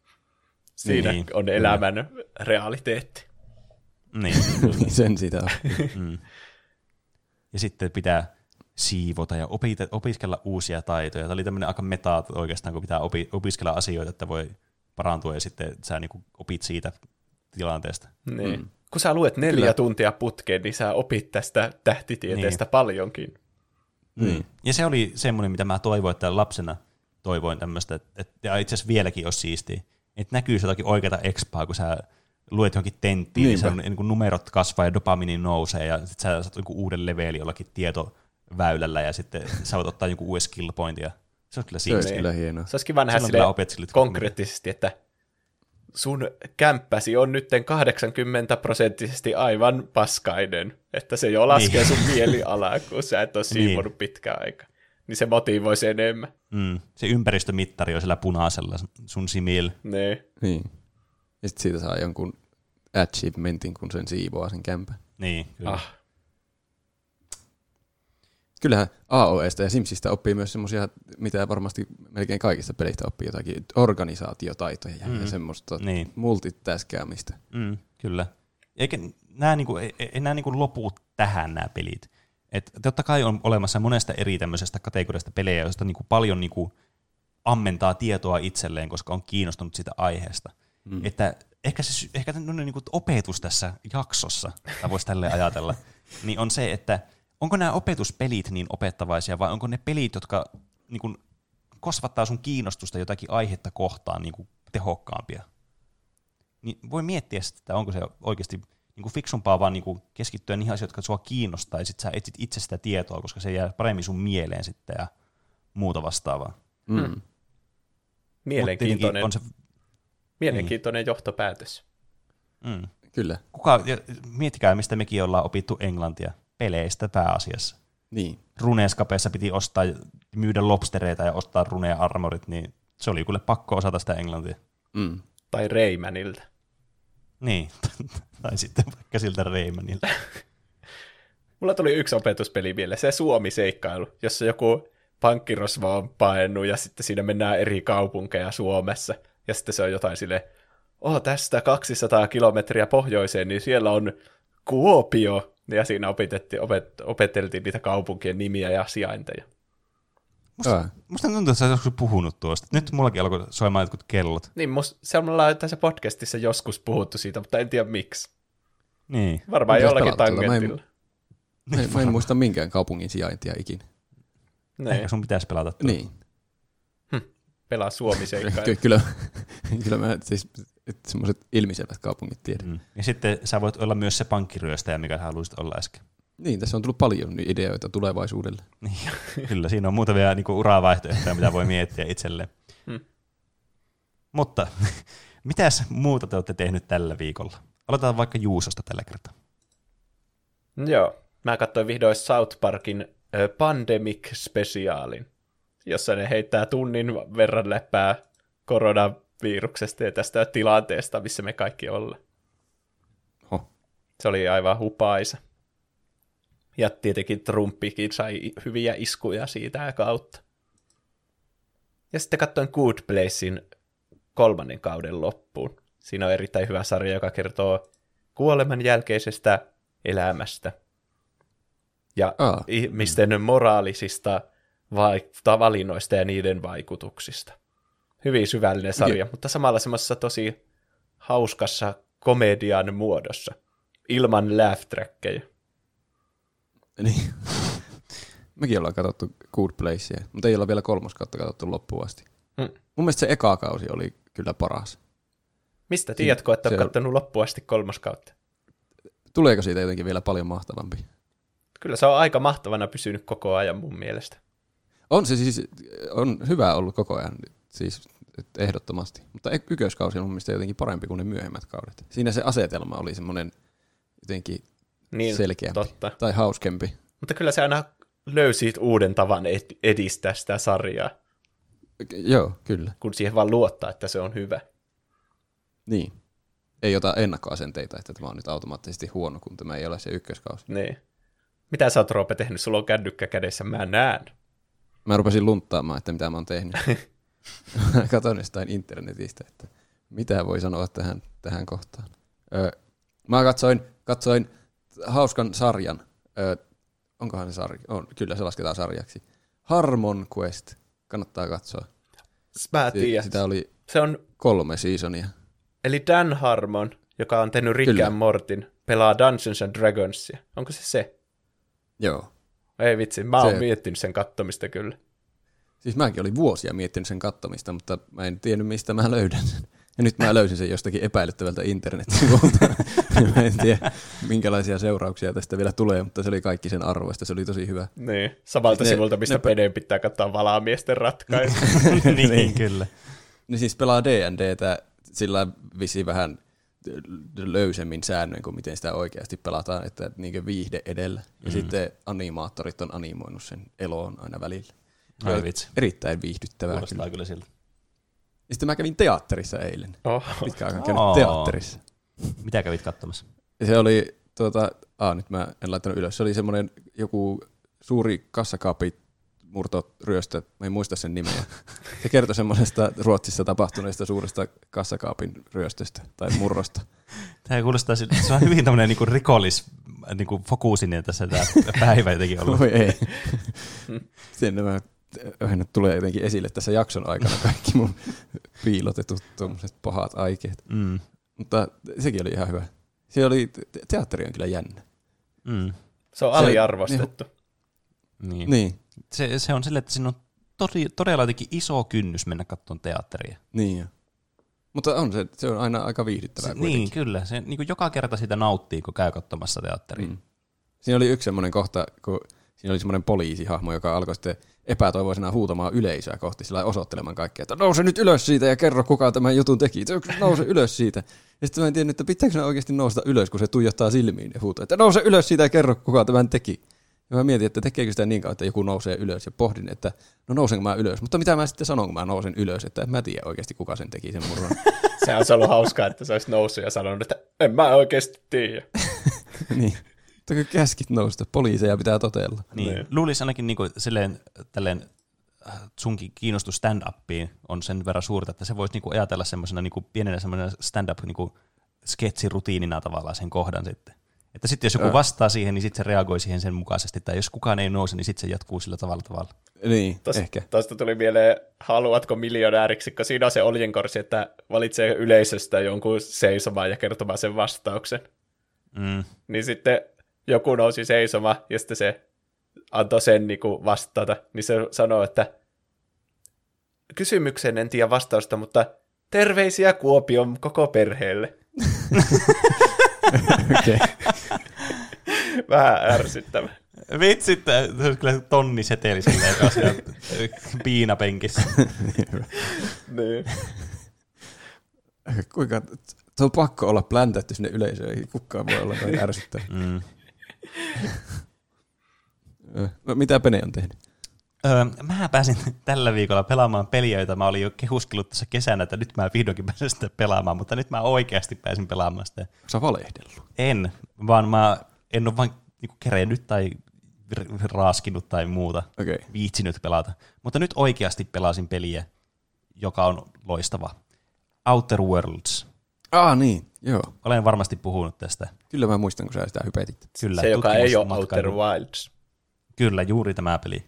Siinä on elämän realiteetti. Niin. Sen sitä on. Ja sitten pitää siivota ja opiskella uusia taitoja. Tämä oli tämmöinen aika meta oikeastaan, kun pitää opiskella asioita, että voi parantua ja sitten sä niin kuin opit siitä tilanteesta. Niin. Kun sä luet 4 tuntia putkeen, niin sä opit tästä tähtitieteestä paljonkin. Niin. Ja se oli semmoinen, mitä mä toivoin, että lapsena toivoin tämmöistä, että itse asiassa vieläkin olisi siistiä, että näkyy jotakin oikeata expaa, kun sä luet johonkin tenttiin, niin sä, niin kuin numerot kasvaa ja dopamiini nousee ja sit sä saat joku uuden leveli jollakin tietoväylällä ja sitten sä voit ottaa joku uuden skill pointin ja se on kyllä siistiä. Se on kyllä hienoa. Se olisikin vaan nähdä konkreettisesti, että sun kämppäsi on nytten 80% aivan paskainen, että se jo laskee sun mielialaa, kun sä et ole siivonut pitkään aikaa. Niin se motivoisi enemmän. Se ympäristömittari on siellä punaisella sun simillä. Niin. Ja sitten siitä saa jonkun achievementin, kun sen siivoaa sen kämpän. Niin, kyllä. Kyllähän AOEsta ja Simsistä oppii myös semmoisia, mitä varmasti melkein kaikista pelistä oppii jotakin organisaatiotaitoja ja semmoista multitaskäämistä. Kyllä. Eikä nämä niinku lopu tähän nämä pelit. Et totta kai on olemassa monesta eri tämmöisestä kategoriasta pelejä, joista niinku paljon niinku ammentaa tietoa itselleen, koska on kiinnostunut sitä aiheesta. Että ehkä niinku opetus tässä jaksossa, tai voisi tälleen ajatella, niin on se, että onko nämä opetuspelit niin opettavaisia, vai onko ne pelit, jotka niin kuin kasvattaa sun kiinnostusta jotakin aihetta kohtaan niin kuin tehokkaampia? Niin voi miettiä sitä, että onko se oikeasti niin kuin fiksumpaa vaan niin kuin keskittyä niihin asioihin, jotka sua kiinnostaa, ja sit sä etsit itse sitä tietoa, koska se jää paremmin sun mieleen sitten ja muuta vastaavaa. Mielenkiintoinen johtopäätös. Kyllä. Miettikää, mistä mekin ollaan opittu englantia. Peleistä pääasiassa. Niin. Runescapeissa piti myydä lobstereita ja ostaa rune-armorit, niin se oli kyllä pakko osata sitä englantia. Tai Raymanilta. Niin, tai sitten vaikka siltä Raymanilta. Mulla tuli yksi opetuspeli mieleen, se Suomi-seikkailu, jossa joku pankkirosvo on paennut ja sitten siinä mennään eri kaupunkeja Suomessa. Ja sitten se on jotain silleen, tästä 200 kilometriä pohjoiseen, niin siellä on Kuopio. Ja siinä opeteltiin niitä kaupunkien nimiä ja sijainteja. Musta tuntuu, että sä joskus puhunut tuosta. Nyt mullakin alkoi soimaan jotkut kellot. Niin, se on tässä podcastissa joskus puhuttu siitä, mutta en tiedä miksi. Niin. Varmaan jollakin tangentilla. Mä en muista minkään kaupungin sijaintia ikinä. Niin. Ehkä sun pitäisi pelata tuolla. Niin. Pelaa Suomi-seikkaa. Kyllä mä siis semmoiset ilmiselvät kaupungit tiedän. Ja sitten sä voit olla myös se pankkiryöstäjä, mikä sä haluaisit olla äsken. Niin, tässä on tullut paljon ideoita tulevaisuudelle. Kyllä, siinä on muutamia niinku uravaihtoehtoja, mitä voi miettiä itselleen. Mutta mitäs muuta te olette tehnyt tällä viikolla? Aloitetaan vaikka Juusosta tällä kertaa. Joo, mä katsoin vihdoin South Parkin Pandemic-spesiaalin, jossa ne heittää tunnin verran läppää koronaviruksesta ja tästä tilanteesta, missä me kaikki ollaan. Se oli aivan hupaisa. Ja tietenkin Trumpikin sai hyviä iskuja siitä kautta. Ja sitten katsoin Good Placein 3. kauden loppuun. Siinä on erittäin hyvä sarja, joka kertoo kuoleman jälkeisestä elämästä. Ja ihmisten moraalisista valinnoista ja niiden vaikutuksista. Hyvin syvällinen sarja, mutta samalla semmoisessa tosi hauskassa komedian muodossa. Ilman laugh-trackkejä. Niin. Mekin ollaan katsottu Good Placea, mutta ei olla vielä 3. kautta katsottu loppuun asti. Mun mielestä se eka kausi oli kyllä paras. Mistä tiedätkö, että olet katsonut loppuun asti 3. kautta? Tuleeko siitä jotenkin vielä paljon mahtavampi? Kyllä se on aika mahtavana pysynyt koko ajan mun mielestä. On se siis, on hyvä ollut koko ajan, siis ehdottomasti. Mutta ykköskausi on mun mielestä jotenkin parempi kuin ne myöhemmät kaudet. Siinä se asetelma oli semmoinen jotenkin selkeämpi tai hauskempi. Mutta kyllä se aina löysi uuden tavan edistää sitä sarjaa. Joo, kyllä. Kun siihen vaan luottaa, että se on hyvä. Niin. Ei ota ennakkoasenteita, että tämä on nyt automaattisesti huono, kun tämä ei ole se ykköskausi. Niin. Mitä sä oot, Roope, tehnyt? Sulla on kännykkä kädessä, mä näen. Mä rupesin lunttaamaan, että mitä mä oon tehnyt. Katson jostain internetistä, että mitä voi sanoa tähän kohtaan. Mä katsoin hauskan sarjan. Onkohan se sarja? On, kyllä se lasketaan sarjaksi. Harmon Quest. Kannattaa katsoa. Mä tiedän. Sitä oli se on 3 seasonia. Eli Dan Harmon, joka on tehnyt Rick and Mortin, pelaa Dungeons and Dragonsia. Onko se? Joo. Ei vitsi, mä oon miettinyt sen kattomista kyllä. Siis mäkin olin vuosia miettinyt sen kattomista, mutta mä en tiennyt mistä mä löydän sen. Ja nyt mä löysin sen jostakin epäilyttävältä internet-sivulta. Mä en tiedä minkälaisia seurauksia tästä vielä tulee, mutta se oli kaikki sen arvoista, se oli tosi hyvä. Niin, samalta sivulta mistä PD pitää katsoa valaamiesten ratkaisu. niin, kyllä. Ne siis pelaa D&Dtä sillä vissiin vähän löysemmin säännöin kuin miten sitä oikeasti pelataan, että niinkö viihde edellä. Ja sitten animaattorit on animoinut sen eloon aina välillä. Ai vitsi. Erittäin viihdyttävää. Kuulostaa kyllä siltä. Ja sitten mä kävin teatterissa eilen. Pitkään aikaan käynyt teatterissa. Mitä kävit katsomassa? Se oli, nyt mä en laittanut ylös, se oli semmoinen joku suuri kassakaappi murtoryöstö, mä en muista sen nimeä. Se kertoi semmoisesta Ruotsissa tapahtuneesta suuresta kassakaapin ryöstöstä tai murrosta. Tämä kuulostaa, se on hyvin tämmöinen niinku niinku fokuusinen tässä tämä päivä jotenkin ollut. Voi ei. Sinne mä tulee jotenkin esille tässä jakson aikana kaikki mun piilotetut tuommoiset pahat aikeet. Mutta sekin oli ihan hyvä. Se oli, teatteri on kyllä jännä. Se on aliarvostettu. Niin. Se on silleen, että siinä on todella jotenkin iso kynnys mennä katsomaan teatteria. Niin jo. Mutta on se on aina aika viihdyttävää kuitenkin. Niin, kyllä. Se, niin kuin joka kerta sitä nauttii, kun käy katsomassa teatteria. Siinä oli yksi semmoinen kohta, kun siinä oli semmoinen poliisihahmo, joka alkoi sitten epätoivoisena huutamaan yleisöä kohti, sillä osoittelemaan kaikkea, että nouse nyt ylös siitä ja kerro, kuka tämän jutun teki. Nouse ylös siitä. Ja sitten mä en tiennyt, että pitääkö oikeasti nousta ylös, kun se tuijottaa silmiin ja huutaa, että nouse ylös siitä ja kerro, kuka tämän teki. Ja mä mietin, että tekeekö sitä niin kauan, että joku nousee ylös ja pohdin, että nousenko mä ylös. Mutta mitä mä sitten sanon, kun mä nousen ylös, että en mä tiedä oikeasti kuka sen teki sen murron. Se olisi ollut hauskaa, että sä olisit noussut ja sanonut, että en mä oikeasti tiedä. Niin. Täytyy käskit nousta, poliiseja pitää totella. Niin. Luulisi ainakin niin kuin, silleen, tälleen, sunkin kiinnostus stand-upiin on sen verran suurta, että se voisi niin kuin, ajatella semmoisena niin kuin, pienenä semmoisena stand-up niin kuin, sketsirutiinina tavallaan sen kohdan sitten. Että sitten jos joku vastaa siihen, niin sitten se reagoi siihen sen mukaisesti. Tai jos kukaan ei nouse, niin sitten se jatkuu sillä tavalla. Niin, ehkä. Tuosta tuli mieleen, haluatko miljonääriksi, kun siinä on se oljenkorsi, että valitsee yleisöstä jonkun seisomaan ja kertomaan sen vastauksen. Mm. Niin sitten joku nousi seisomaan ja sitten se antoi sen niinku vastata. Niin se sanoo, että kysymykseen en tiedä vastausta, mutta terveisiä Kuopion koko perheelle. Okay. Vähän ärsyttävä. Vitsi, se olisi kyllä tonniseteli silleen asiaan piinapenkissä. Niin. Kuinka, se on pakko olla pläntätty sinne yleisöön, ei kukaan voi olla ärsyttävä. Mm. No, mitä Pene on tehnyt? Mä pääsin tällä viikolla pelaamaan peliä, jota mä olin jo kehuskellut tässä kesänä, että nyt mä vihdoinkin pääsen sitä pelaamaan, mutta nyt mä oikeasti pääsin pelaamaan sitä. Sä valehdellut? En, vaan mä en ole vain niinku kerennyt tai raaskinut tai muuta, okay. Viitsinyt pelata. Mutta nyt oikeasti pelasin peliä, joka on loistava. Outer Worlds. Niin, joo. Olen varmasti puhunut tästä. Kyllä mä muistan, kun sä sitä hypetit. Kyllä, se, joka ei ole Outer Wilds. Kyllä, juuri tämä peli.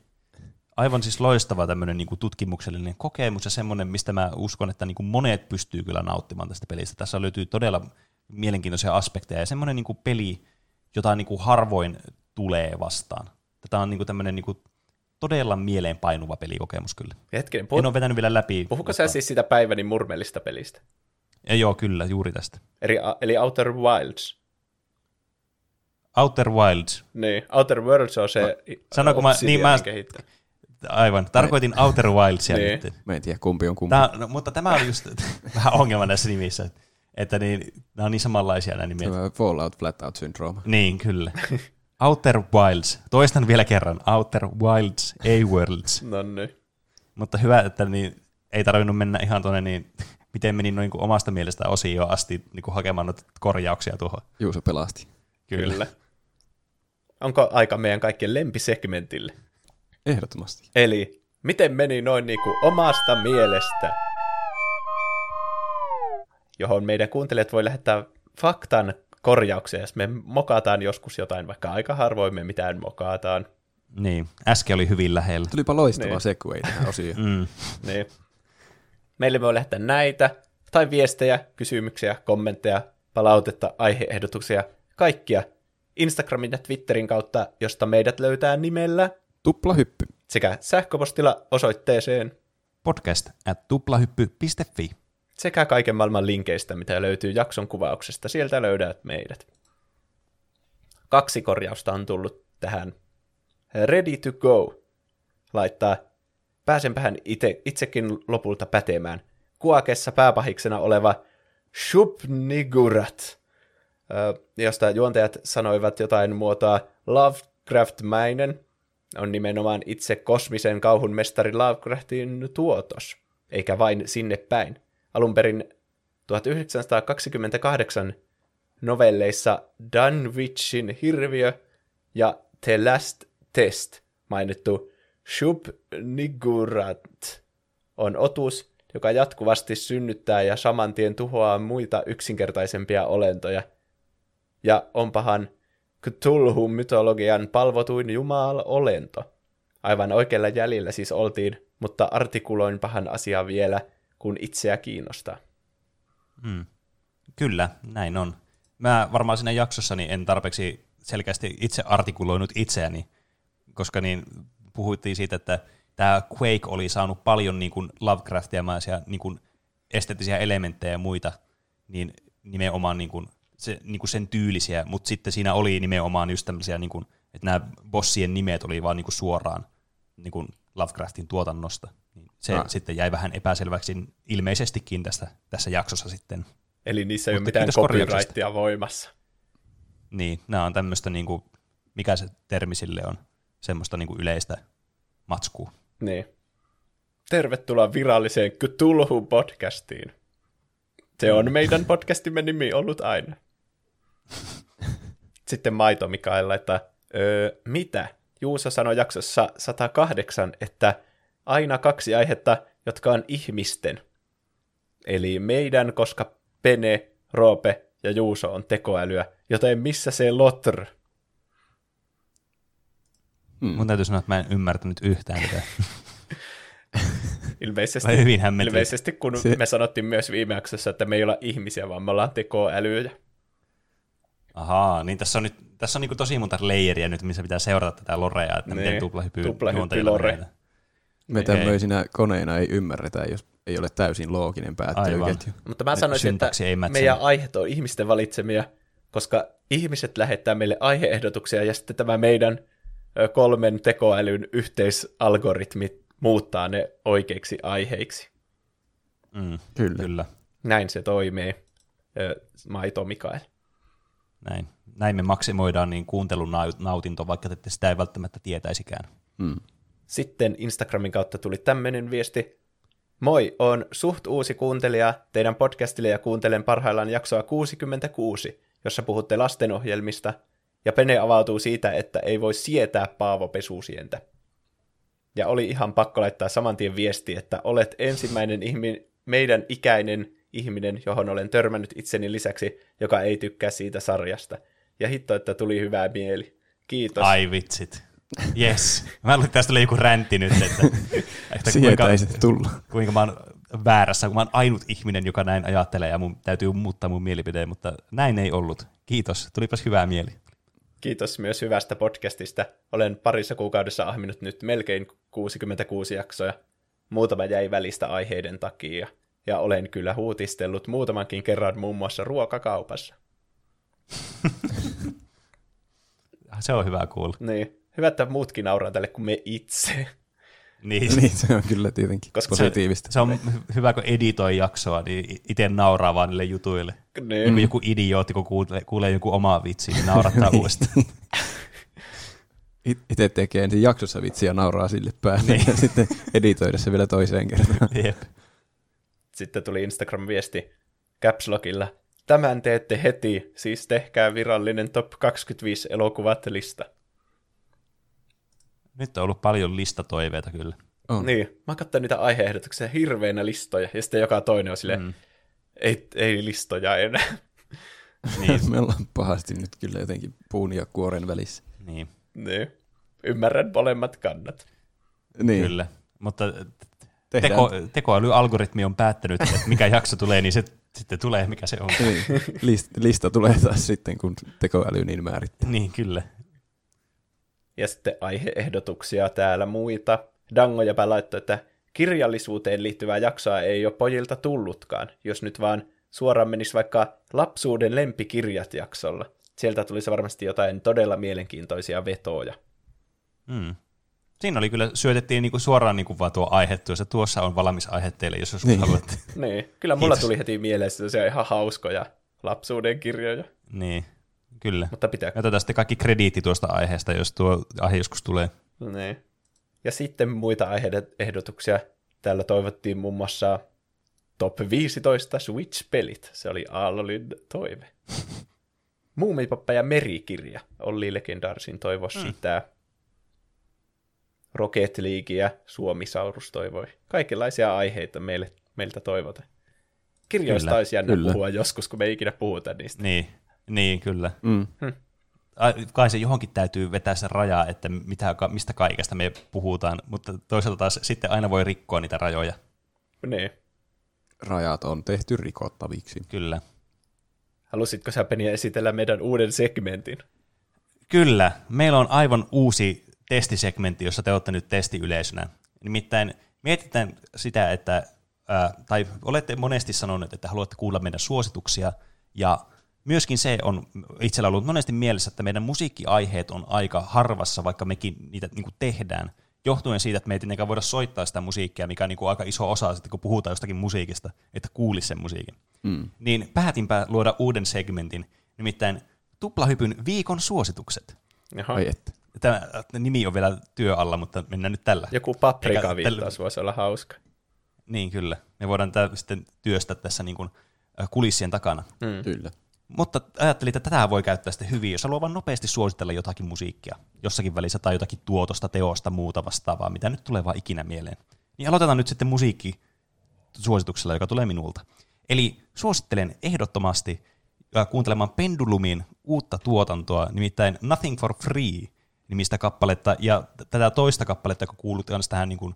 Aivan siis loistava tämmöinen niin kuin tutkimuksellinen kokemus ja semmoinen, mistä mä uskon, että niin kuin monet pystyy kyllä nauttimaan tästä pelistä. Tässä löytyy todella mielenkiintoisia aspekteja ja semmoinen niin kuin peli, jota niin kuin harvoin tulee vastaan. Tämä on niin kuin tämmöinen niin kuin todella mieleenpainuva pelikokemus kyllä. Hetkinen, en ole vetänyt vielä läpi. Puhuko sä siis sitä Päiväni murmelista pelistä? Ja joo, kyllä, juuri tästä. Eli Outer Wilds. Outer Wilds. Niin, Outer Worlds on se Obsidianin kehittäjä. Aivan. Tarkoitin Outer Wildsia niin. Nyt. Mä en tiedä, kumpi on kumpi. No, mutta tämä on just vähän ongelma näissä nimissä, että niin, nämä on niin samanlaisia nämä nimet. Fallout, Flatout syndrooma. Niin, kyllä. Outer Wilds. Toistan vielä kerran. Outer Wilds, A-Worlds. No niin. Mutta hyvä, että niin, ei tarvinnut mennä ihan tuonne, niin, miten menin niin kuin omasta mielestä osioon asti niin kuin hakemaan noita korjauksia tuohon. Juu, se pelasti. Kyllä. Onko aika meidän kaikkien lempisegmentille? Ehdottomasti. Eli miten meni noin niinku omasta mielestä, johon meidän kuuntelijat voi lähettää faktan korjauksia, jos me mokataan joskus jotain, vaikka aika harvoin me mitään mokataan. Niin, äsken oli hyvin lähellä. Tulipa loistava niin. Segway tähän osioon. Niin. Meille voi lähettää näitä, tai viestejä, kysymyksiä, kommentteja, palautetta, aiheehdotuksia, kaikkia Instagramin ja Twitterin kautta, josta meidät löytää nimellä Tuplahyppy. Sekä sähköpostilla osoitteeseen podcast@tuplahyppy.fi. Sekä kaiken maailman linkeistä, mitä löytyy jakson kuvauksesta. Sieltä löydät meidät. 2 korjausta on tullut tähän. Ready to go laittaa. Pääsenpähän itsekin lopulta pätemään. Kuakessa pääpahiksena oleva Shub Nigurat, josta juontajat sanoivat jotain muotoa Lovecraft-mäinen. On nimenomaan itse kosmisen kauhun mestari Lovecraftin tuotos, eikä vain sinne päin. Alun perin 1928 novelleissa Dunwichin hirviö ja The Last Test mainittu Shub Nigurat on otus, joka jatkuvasti synnyttää ja samantien tuhoaa muita yksinkertaisempia olentoja. Ja onpahan Cthulhu-mytologian palvotuin jumalolento. Aivan oikealla jäljellä siis oltiin, mutta artikuloinpahan asiaa vielä, kun itseä kiinnostaa. Kyllä, näin on. Mä varmaan siinä jaksossani en tarpeeksi selkeästi itse artikuloinut itseäni, koska niin puhuttiin siitä, että tämä Quake oli saanut paljon niin kuin Lovecraftiamaisia niin kuin esteettisiä elementtejä ja muita, niin nimenomaan niin kuin se, niin kuin sen tyylisiä, mutta sitten siinä oli nimenomaan just tämmöisiä, niin kuin, että nämä bossien nimet oli vaan niin kuin suoraan niin kuin Lovecraftin tuotannosta. Se sitten jäi vähän epäselväksi ilmeisestikin tässä jaksossa sitten. Eli niissä ei ole mitään copyrightia voimassa. Niin, nämä on tämmöistä, niin kuin, mikä se termi sille on, semmoista niin kuin yleistä matskua. Niin. Tervetuloa viralliseen Cthulhu-podcastiin. Se on meidän podcastimme nimi ollut aina. Sitten Maito Mikael laittaa, mitä? Juuso sanoi jaksossa 108, että aina kaksi aihetta, jotka on ihmisten. Eli meidän, koska Pene, Roope ja Juuso on tekoälyä, joten missä se Lotr? Mun täytyy sanoa, että mä en ymmärtänyt yhtään tätä. Ilmeisesti, kun me sanottiin myös viime jaksossa, että me ei olla ihmisiä, vaan me ollaan tekoälyjä. Ahaa, niin tässä on niin tosi monta leijeriä nyt, missä pitää seurata tätä lorea, että ne, miten tuplahyppy lore. Me tämmöisinä koneina ei ymmärretä, jos ei ole täysin looginen päättelyketju. Mutta mä sanoisin, että meidän aiheet on ihmisten valitsemia, koska ihmiset lähettää meille aiheehdotuksia, ja sitten tämä meidän kolmen tekoälyn yhteisalgoritmi muuttaa ne oikeiksi aiheiksi. Mm, kyllä. Näin se toimii, Maito Mikael. Näin me maksimoidaan niin kuuntelun nautinto, vaikka te sitä ei välttämättä tietäisikään. Mm. Sitten Instagramin kautta tuli tämmöinen viesti. Moi, on suht uusi kuuntelija teidän podcastille ja kuuntelen parhaillaan jaksoa 66, jossa puhutte lastenohjelmista, ja Pene avautuu siitä, että ei voi sietää Paavo Pesusientä. Ja oli ihan pakko laittaa saman tien viesti, että olet ensimmäinen meidän ikäinen ihminen, johon olen törmännyt itseni lisäksi, joka ei tykkää siitä sarjasta. Ja hitto, että tuli hyvää mieli. Kiitos. Ai vitsit. Yes. Mä luulen, että tästä oli joku räntti nyt, että kuinka mä oon väärässä, kun mä oon ainut ihminen, joka näin ajattelee, ja mun täytyy muuttaa mun mielipideen, mutta näin ei ollut. Kiitos. Tulipas hyvää mieli. Kiitos myös hyvästä podcastista. Olen parissa kuukaudessa ahminut nyt melkein 66 jaksoja. Muutama jäi välistä aiheiden takia. Ja olen kyllä huutistellut muutamankin kerran muun muassa ruokakaupassa. Se on hyvä kuulla. Niin. Hyvä, että muutkin nauraa tälle kuin me itse. Niin se on kyllä tietenkin positiivista. Se on hyvä, kun editoi jaksoa, niin itse nauraa vaan niille jutuille. Niin. Niin joku idiootti, kun kuulee jonkun omaa vitsiä, niin naurattaa uudestaan. Itse tekee ensin jaksossa vitsiä ja nauraa sille päälle, niin. Ja sitten editoida se vielä toiseen kertaan. Jep. Sitten tuli Instagram-viesti Caps Lockilla. Tämän teette heti, siis tehkää virallinen top 25 elokuvat lista. Nyt on ollut paljon listatoiveita kyllä. On. Niin, mä katson niitä aiheehdotuksia hirveänä listoja, ja sitten joka toinen on silleen, ei listoja enää. Niin. Me ollaan pahasti nyt kyllä jotenkin puun ja kuoren välissä. Niin. Ymmärrän molemmat kannat. Niin. Kyllä, mutta tekoälyalgoritmi on päättänyt, että mikä jakso tulee, niin se sitten tulee, mikä se on. Niin. Lista tulee taas sitten, kun tekoäly niin määrittää. Niin, kyllä. Ja sitten aiheehdotuksia täällä muita. Dango jäpä laittoi, että kirjallisuuteen liittyvää jaksoa ei ole pojilta tullutkaan, jos nyt vaan suoraan menisi vaikka lapsuuden lempikirjat jaksolla. Sieltä tulisi varmasti jotain todella mielenkiintoisia vetoja. Mm. Siinä oli kyllä, syötettiin niinku suoraan niinku vaan tuo aihe, ja tuossa on valmis aihe teille, jos joskus haluatte. Niin, kyllä mulla tuli heti mieleen, että se on ihan hauskoja lapsuuden kirjoja. Niin. Kyllä. Mutta pitää. Me otetaan sitten kaikki krediitti tuosta aiheesta, jos tuo aihe joskus tulee. Niin. Ja sitten muita aiheehdotuksia. Täällä toivottiin muun muassa top 15 Switch-pelit. Se oli Aallolin toive. Muumipappa ja merikirja. Olli Legendarsin toivoi sitä. Rocket League ja Suomisaurus toivoi. Kaikenlaisia aiheita meiltä toivotaan. Kirjoista olisi jännä puhua joskus, kun me ei ikinä puhuta niistä. Niin. Niin, kyllä. Mm. Kai se johonkin täytyy vetää sen rajaa, että mistä kaikesta me puhutaan, mutta toisaalta taas sitten aina voi rikkoa niitä rajoja. Niin. Rajat on tehty rikottaviksi. Kyllä. Halusitko sä, Peniä, esitellä meidän uuden segmentin? Kyllä. Meillä on aivan uusi testisegmentti, jossa te olette nyt testiyleisönä. Nimittäin mietitään sitä, että, tai olette monesti sanoneet, että haluatte kuulla meidän suosituksia, ja myöskin se on itsellä ollut monesti mielessä, että meidän musiikkiaiheet on aika harvassa, vaikka mekin niitä niin kuin tehdään, johtuen siitä, että me ei tietenkään voida soittaa sitä musiikkia, mikä on niin kuin aika iso osa, sitten kun puhutaan jostakin musiikista, että kuulisi sen musiikin. Mm. Niin päätinpä luoda uuden segmentin, nimittäin Tuplahypyn viikon suositukset. Tämä nimi on vielä työ alla, mutta mennään nyt tällä. Joku paprika viittaus voisi olla hauska. Niin, kyllä. Me voidaan tämä sitten työstää tässä niin kuin kulissien takana. Mm. Kyllä. Mutta ajattelin, että tätä voi käyttää sitten hyvin, jos haluaa vaan nopeasti suositella jotakin musiikkia jossakin välissä tai jotakin tuotosta, teosta, muuta vastaavaa, mitä nyt tulee vaan ikinä mieleen. Niin aloitetaan nyt sitten musiikkisuosituksella, joka tulee minulta. Eli suosittelen ehdottomasti kuuntelemaan Pendulumin uutta tuotantoa, nimittäin Nothing for Free nimistä kappaletta, ja tätä toista kappaletta, joka kuuluu tähän niin kuin,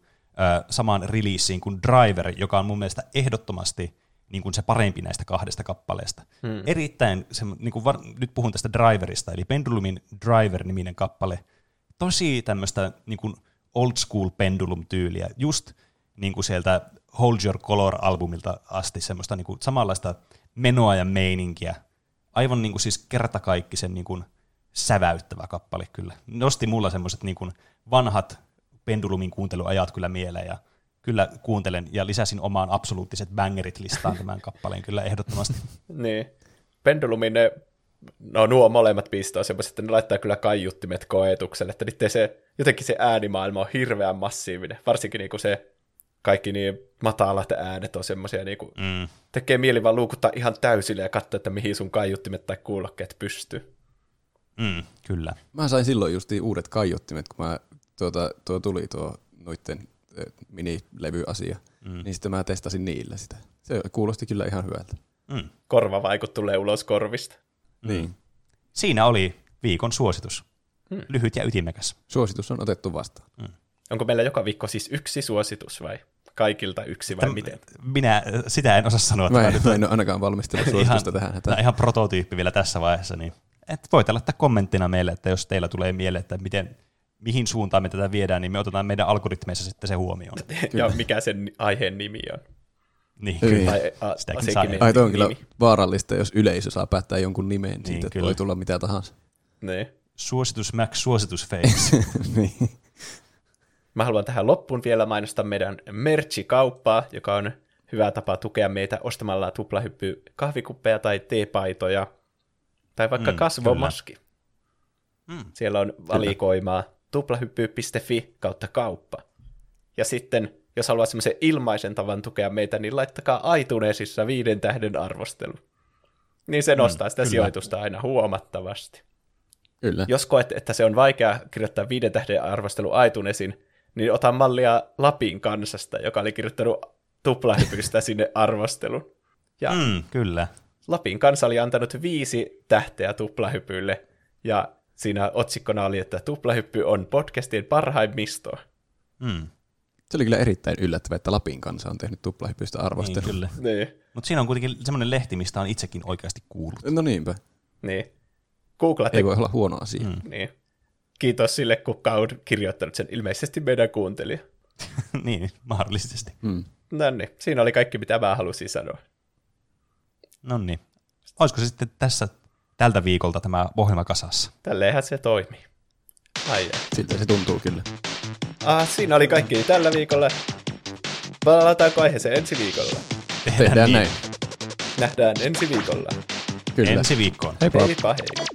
samaan releaseen kuin Driver, joka on mun mielestä ehdottomasti niin kuin se parempi näistä kahdesta kappaleesta. Erittäin, se, niin kuin nyt puhun tästä Driverista, eli Pendulumin Driver-niminen kappale, tosi tämmöistä niin kuin old school Pendulum-tyyliä, just niin kuin sieltä Hold Your Color-albumilta asti semmoista niin kuin samanlaista menoa ja meininkiä. Aivan niin kuin siis kertakaikkisen niin kuin säväyttävä kappale kyllä. Nosti mulla semmoiset niin kuin vanhat Pendulumin kuunteluajat kyllä mieleen ja kyllä kuuntelen ja lisäsin omaan absoluuttiset bangerit listaan tämän kappaleen kyllä ehdottomasti. Niin. Pendulumin nuo molemmat biisit on semmoiset, että ne laittaa kyllä kaiuttimet koetukselle, että nyt se, jotenkin se äänimaailma on hirveän massiivinen, varsinkin niin kuin se kaikki niin matalat äänet on semmoisia, niin kuin tekee mieli vaan luukuttaa ihan täysille ja katsoa, että mihin sun kaiuttimet tai kuulokkeet pystyy. Kyllä. Mä sain silloin just uudet kaiuttimet, kun mä, tuo tuli tuo noitten minilevy-asia, niin sitten mä testasin niillä sitä. Se kuulosti kyllä ihan hyvältä. Korvavaikut tulee ulos korvista. Niin. Siinä oli viikon suositus. Lyhyt ja ytimekäs. Suositus on otettu vastaan. Onko meillä joka viikko siis yksi suositus vai kaikilta yksi vai miten? Minä sitä en osaa sanoa. Mä en ole ainakaan valmistellut suositusta tähän. Tämä on ihan prototyyppi vielä tässä vaiheessa. Niin. Et voit laittaa kommenttina meille, että jos teillä tulee mieleen, että mihin suuntaan me tätä viedään, niin me otetaan meidän algoritmeissa sitten se huomioon. Ja mikä sen aiheen nimi on. Niin, kyllä. Ai toi on kyllä vaarallista, jos yleisö saa päättää jonkun nimeen, niin siitä kyllä voi tulla mitä tahansa. Niin. Suositus Max, suositus Face. Niin. Mä haluan tähän loppuun vielä mainostaa meidän merch-kauppaa, joka on hyvä tapa tukea meitä ostamalla tuplahyppy kahvikuppeja tai teepaitoja, tai vaikka kasvomaski. Siellä on valikoimaa tuplahyppy.fi/kauppa. Ja sitten, jos haluat semmoisen ilmaisen tavan tukea meitä, niin laittakaa iTunesissa 5 tähden arvostelu. Niin se nostaa sitä sijoitusta aina huomattavasti. Kyllä. Jos koet, että se on vaikea kirjoittaa 5 tähden arvostelu iTunesin, niin ota mallia Lapin Kansasta, joka oli kirjoittanut tuplahypystä sinne arvostelun. Ja kyllä. Lapin Kansa oli antanut 5 tähteä tuplahypylle, ja siinä otsikkona oli, että tuplahyppy on podcastin parhaimmistoa. Se oli kyllä erittäin yllättävää, että Lapin Kansa on tehnyt tuplahypystä arvostelun. Niin, kyllä. Niin. Mutta siinä on kuitenkin semmoinen lehti, mistä on itsekin oikeasti kuullut. No niinpä. Niin. Googlate. Ei voi olla huono asia. Niin. Kiitos sille, kuka on kirjoittanut sen. Ilmeisesti meidän kuuntelija. Niin, mahdollisesti. No niin, siinä oli kaikki, mitä mä halusin sanoa. No niin. Olisiko se sitten tältä viikolta tämä ohjelma kasassa? Tälleenhän se toimii. Siltä se tuntuu kyllä. Siinä oli kaikki tällä viikolla. Palataanko aiheeseen ensi viikolla? Tehdään näin. Nähdään ensi viikolla. Kyllä. Ensi viikkoon. Heippa hei.